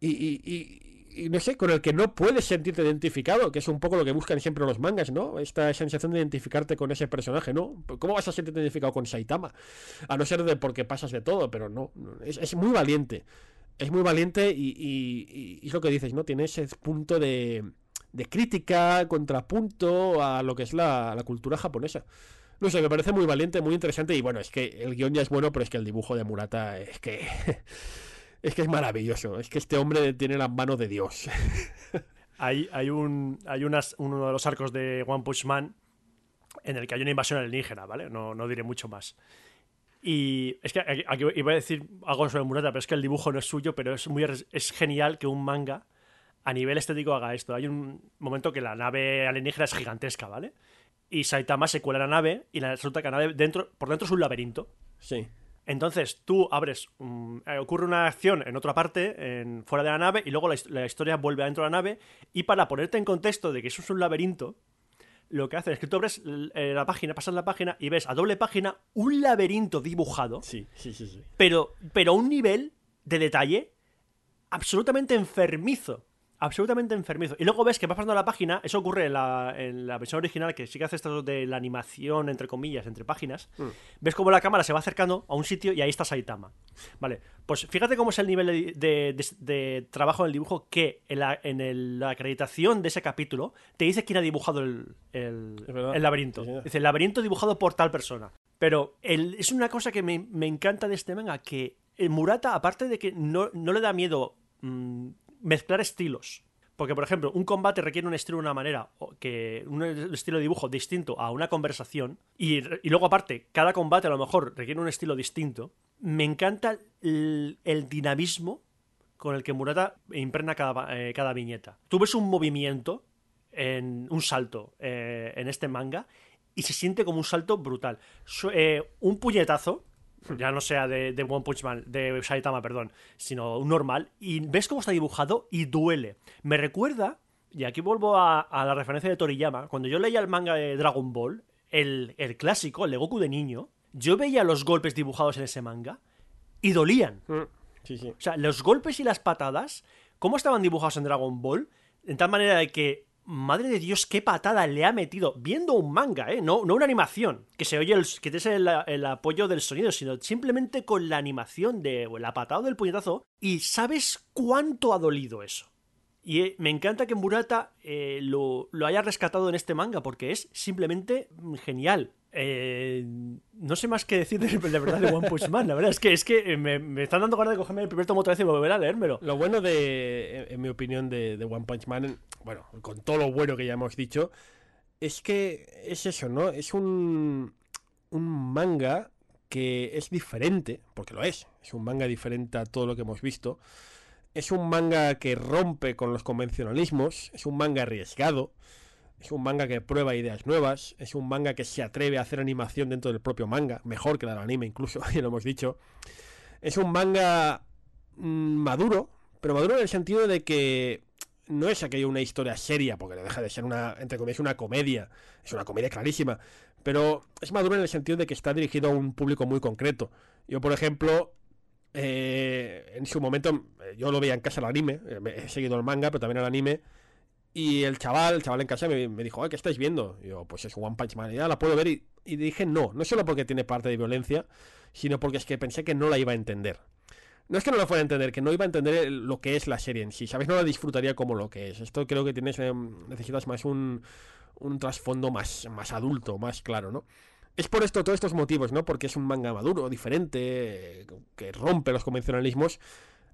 y... y, y Y no sé, con el que no puedes sentirte identificado, que es un poco lo que buscan siempre los mangas, ¿no? Esta sensación de identificarte con ese personaje, ¿no? ¿Cómo vas a sentirte identificado con Saitama? A no ser de porque pasas de todo, pero no. Es, es muy valiente. Es muy valiente y, y, y es lo que dices, ¿no? Tiene ese punto de, de crítica, contrapunto a lo que es la, la cultura japonesa. No sé, me parece muy valiente, muy interesante. Y bueno, es que el guión ya es bueno, pero es que el dibujo de Murata es que... Es que es maravilloso, es que este hombre tiene las manos de Dios. Hay, hay, un, hay unas, uno de los arcos de One Punch Man en el que hay una invasión alienígena, ¿vale? No, no diré mucho más. Y es que aquí, aquí iba a decir algo sobre Murata, pero es que el dibujo no es suyo, pero es, muy, es genial que un manga a nivel estético haga esto. Hay un momento que la nave alienígena es gigantesca, ¿vale? Y Saitama se cuela en la nave y resulta que la nave dentro, por dentro es un laberinto. Sí. Entonces tú abres, um, ocurre una acción en otra parte, en, fuera de la nave, y luego la, la historia vuelve adentro de la nave, y para ponerte en contexto de que eso es un laberinto, lo que hacen es que tú abres eh, la página, pasas la página y ves a doble página un laberinto dibujado, sí, sí, sí, sí. Pero, pero a un nivel de detalle absolutamente enfermizo. Absolutamente enfermizo. Y luego ves que vas pasando la página, eso ocurre en la, en la versión original, que sí que hace esto de la animación, entre comillas, entre páginas. Mm. Ves cómo la cámara se va acercando a un sitio y ahí está Saitama. Vale, pues fíjate cómo es el nivel de, de, de, de trabajo del dibujo, que en, la, en el, la acreditación de ese capítulo te dice quién ha dibujado el, el, el laberinto. Yeah. Dice, el laberinto dibujado por tal persona. Pero el, es una cosa que me, me encanta de este manga, que Murata, aparte de que no, no le da miedo... Mmm, mezclar estilos, porque por ejemplo un combate requiere un estilo de una manera, que un estilo de dibujo distinto a una conversación, y, y luego aparte cada combate a lo mejor requiere un estilo distinto. Me encanta el, el dinamismo con el que Murata impregna cada, eh, cada viñeta. Tú ves un movimiento en un salto eh, en este manga y se siente como un salto brutal. So, eh, un puñetazo, ya no sea de, de One Punch Man, de Saitama, perdón, sino un normal, y ves cómo está dibujado y duele. Me recuerda, y aquí vuelvo a, a la referencia de Toriyama, cuando yo leía el manga de Dragon Ball, el, el clásico, el de Goku de niño, yo veía los golpes dibujados en ese manga y dolían. Sí, sí. O sea, los golpes y las patadas, cómo estaban dibujados en Dragon Ball, en tal manera de que, madre de Dios, qué patada le ha metido. Viendo un manga, ¿eh? No, no una animación, que se oye el, que es el, el apoyo del sonido, sino simplemente con la animación de la patada del puñetazo. Y sabes cuánto ha dolido eso. Y eh, me encanta que Murata eh, lo, lo haya rescatado en este manga, porque es simplemente genial. Eh, no sé más qué decir de, de verdad de One Punch Man. La verdad es que es que me, me están dando ganas de cogerme el primer tomo otra vez y volver a leérmelo. Lo bueno de, en, en mi opinión, de, de One Punch Man, bueno, con todo lo bueno que ya hemos dicho, es que es eso, ¿no? Es un, un manga que es diferente, porque lo es. Es un manga diferente a todo lo que hemos visto. Es un manga que rompe con los convencionalismos. Es un manga arriesgado. Es un manga que prueba ideas nuevas. Es un manga que se atreve a hacer animación dentro del propio manga, mejor que la del anime incluso, ya lo hemos dicho. Es un manga maduro, pero maduro en el sentido de que no es aquello una historia seria, porque deja de ser una, entre comillas, una comedia. Es una comedia clarísima, pero es maduro en el sentido de que está dirigido a un público muy concreto. Yo, por ejemplo... Eh, en su momento yo lo veía en casa el anime, he seguido el manga pero también el anime, y el chaval el chaval en casa me, me dijo, ay, ¿qué estáis viendo? Y yo, pues es One Punch Man, y ya la puedo ver, y, y dije no, no solo porque tiene parte de violencia, sino porque es que pensé que no la iba a entender. No es que no la fuera a entender, que no iba a entender lo que es la serie en sí, ¿sabes? No la disfrutaría como lo que es. Esto creo que tienes eh, necesitas más un, un trasfondo más, más adulto, más claro, ¿no? Es por esto, todos estos motivos, ¿no? Porque es un manga maduro, diferente, que rompe los convencionalismos,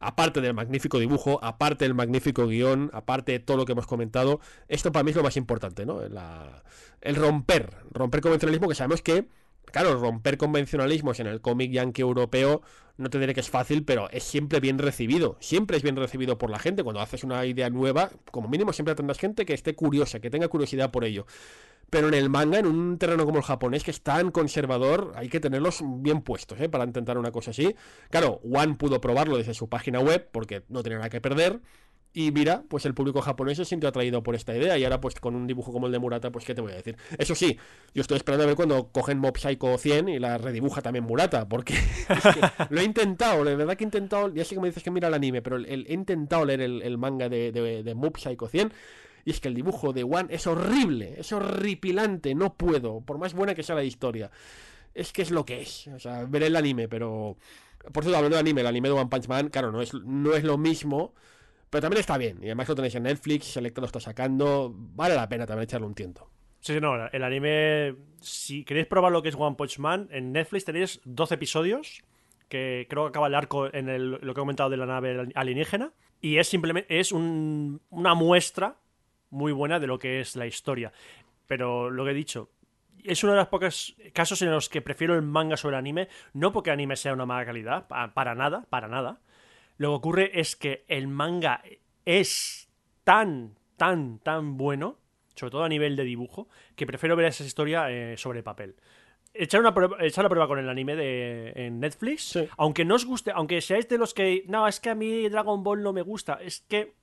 aparte del magnífico dibujo, aparte del magnífico guión, aparte de todo lo que hemos comentado. Esto para mí es lo más importante, ¿no? La, el romper, romper convencionalismo, que sabemos que, claro, romper convencionalismos en el cómic yankee europeo no te diré que es fácil, pero es siempre bien recibido. Siempre es bien recibido por la gente. Cuando haces una idea nueva, como mínimo siempre tendrás gente que esté curiosa, que tenga curiosidad por ello. Pero en el manga, en un terreno como el japonés, que es tan conservador, hay que tenerlos bien puestos, ¿eh? Para intentar una cosa así. Claro, One pudo probarlo desde su página web, porque no tenía nada que perder. Y mira, pues el público japonés se sintió atraído por esta idea. Y ahora, pues con un dibujo como el de Murata, pues qué te voy a decir. Eso sí, yo estoy esperando a ver cuando cogen Mob Psycho cien y la redibuja también Murata, porque es que lo he intentado, de verdad que he intentado. Ya sé que me dices que mira el anime, pero el, el, he intentado leer el, el manga de, de, de Mob Psycho cien. Y es que el dibujo de One es horrible, es horripilante, no puedo, por más buena que sea la historia. Es que es lo que es, o sea, veré el anime, pero... Por cierto, hablando de anime, el anime de One Punch Man, claro, no es, no es lo mismo, pero también está bien. Y además lo tenéis en Netflix, Selecta lo está sacando, vale la pena también echarle un tiento. Sí, sí, no, el anime, si queréis probar lo que es One Punch Man, en Netflix tenéis doce episodios, que creo que acaba el arco en el, lo que he comentado de la nave alienígena, y es simplemente es un, una muestra muy buena de lo que es la historia. Pero lo que he dicho, es uno de los pocos casos en los que prefiero el manga sobre el anime, no porque el anime sea una mala calidad, para nada, para nada. Lo que ocurre es que el manga es tan, tan, tan bueno, sobre todo a nivel de dibujo, que prefiero ver esa historia eh, sobre el papel. Echar una prueba, echar la prueba con el anime de en Netflix, sí. Aunque no os guste, aunque seáis de los que, no, es que a mí Dragon Ball no me gusta, es que,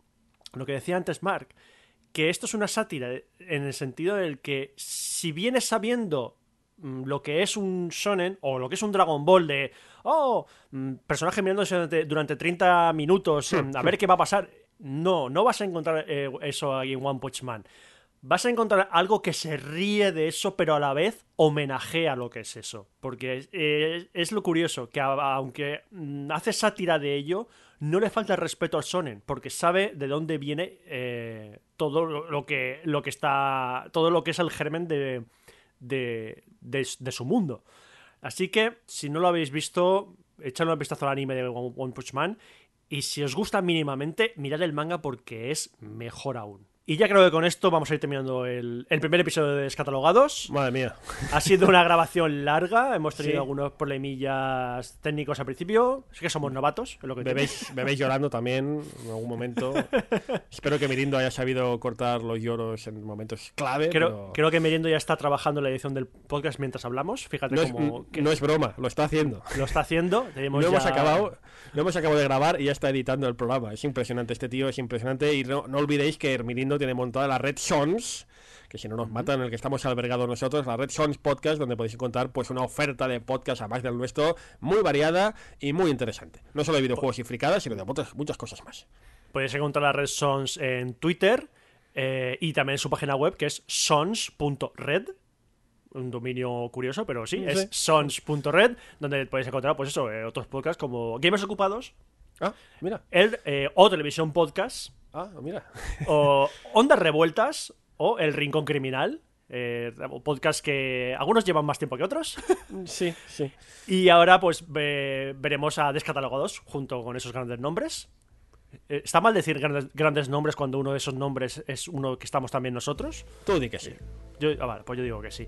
lo que decía antes Mark, que esto es una sátira en el sentido del que si vienes sabiendo lo que es un shonen o lo que es un Dragon Ball de oh, personaje mirándose durante, durante treinta minutos a ver qué va a pasar, no, no vas a encontrar eh, eso ahí en One Punch Man. Vas a encontrar algo que se ríe de eso, pero a la vez homenajea lo que es eso. Porque es, es, es lo curioso, que a, aunque hace sátira de ello, no le falta respeto al shonen, porque sabe de dónde viene eh, todo lo que, lo que está, todo lo que es el germen de, de, de, de su mundo. Así que, si no lo habéis visto, echadle un vistazo al anime de One Punch Man, y si os gusta mínimamente, mirad el manga porque es mejor aún. Y ya creo que con esto vamos a ir terminando el, el primer episodio de Descatalogados. Madre mía. Ha sido una grabación larga. Hemos tenido sí. algunos problemillas técnicos al principio. Es que somos novatos. Es lo que bebéis, bebéis llorando también en algún momento. Espero que Mirindo haya sabido cortar los lloros en momentos clave. Creo, pero... creo que Mirindo ya está trabajando en la edición del podcast mientras hablamos. Fíjate no cómo... Es, que... No es broma, lo está haciendo. Lo está haciendo. Tenemos no, ya... hemos acabado, no hemos acabado de grabar y ya está editando el programa. Es impresionante este tío, es impresionante. Y no, no olvidéis que Mirindo tiene montada la Red Sons, que si no nos matan, en el que estamos albergados nosotros, la Red Sons Podcast, donde podéis encontrar pues una oferta de podcast además del nuestro, muy variada y muy interesante. No solo de videojuegos y fricadas, sino de muchas, muchas cosas más. Podéis encontrar la Red Sons en Twitter eh, y también en su página web, que es sons punto red. Un dominio curioso, pero sí, sí. es sons punto red, donde podéis encontrar pues eso, eh, otros podcasts como Gamers Ocupados, ah, mira. El, eh, o Televisión Podcast. Ah, mira. O Ondas Revueltas o El Rincón Criminal, eh, podcast que algunos llevan más tiempo que otros. Sí, sí. Y ahora pues eh, veremos a Descatalogados junto con esos grandes nombres. Eh, ¿Está mal decir grandes, grandes nombres cuando uno de esos nombres es uno que estamos también nosotros? Tú di que sí. Yo, ah, vale, pues yo digo que sí.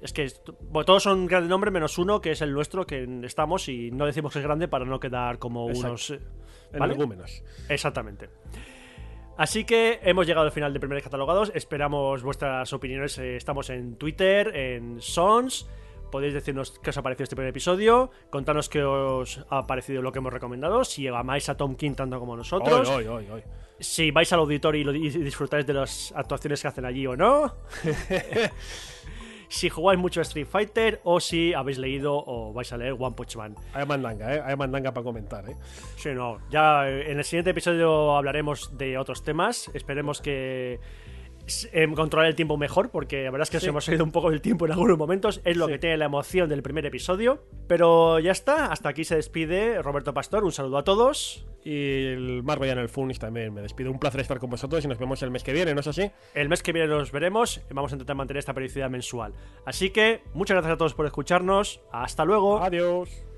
Es que bueno, todos son grandes nombres menos uno, que es el nuestro, que estamos y no decimos que es grande para no quedar como exacto. unos... ¿vale? Energúmenos. Exactamente. Así que hemos llegado al final de Primeros Catalogados. Esperamos vuestras opiniones. Estamos en Twitter, en Sons. Podéis decirnos qué os ha parecido este primer episodio. Contanos qué os ha parecido lo que hemos recomendado. Si amáis a Tom King tanto como nosotros. Oy, oy, oy, oy. Si vais al auditorio y disfrutáis de las actuaciones que hacen allí o no. Si jugáis mucho a Street Fighter o si habéis leído o vais a leer One Punch Man. Hay mandanga, ¿eh? Hay mandanga para comentar, ¿eh? Sí, no. Ya en el siguiente episodio hablaremos de otros temas. Esperemos que eh, controlar el tiempo mejor, porque la verdad es que sí. nos hemos ido un poco del tiempo en algunos momentos. Es lo sí. que tiene la emoción del primer episodio. Pero ya está. Hasta aquí se despide Roberto Pastor. Un saludo a todos. Y el Marvel en el Funis también me despido. Un placer estar con vosotros y nos vemos el mes que viene, ¿no es así? El mes que viene nos veremos. Vamos a intentar mantener esta periodicidad mensual. Así que muchas gracias a todos por escucharnos. Hasta luego. Adiós.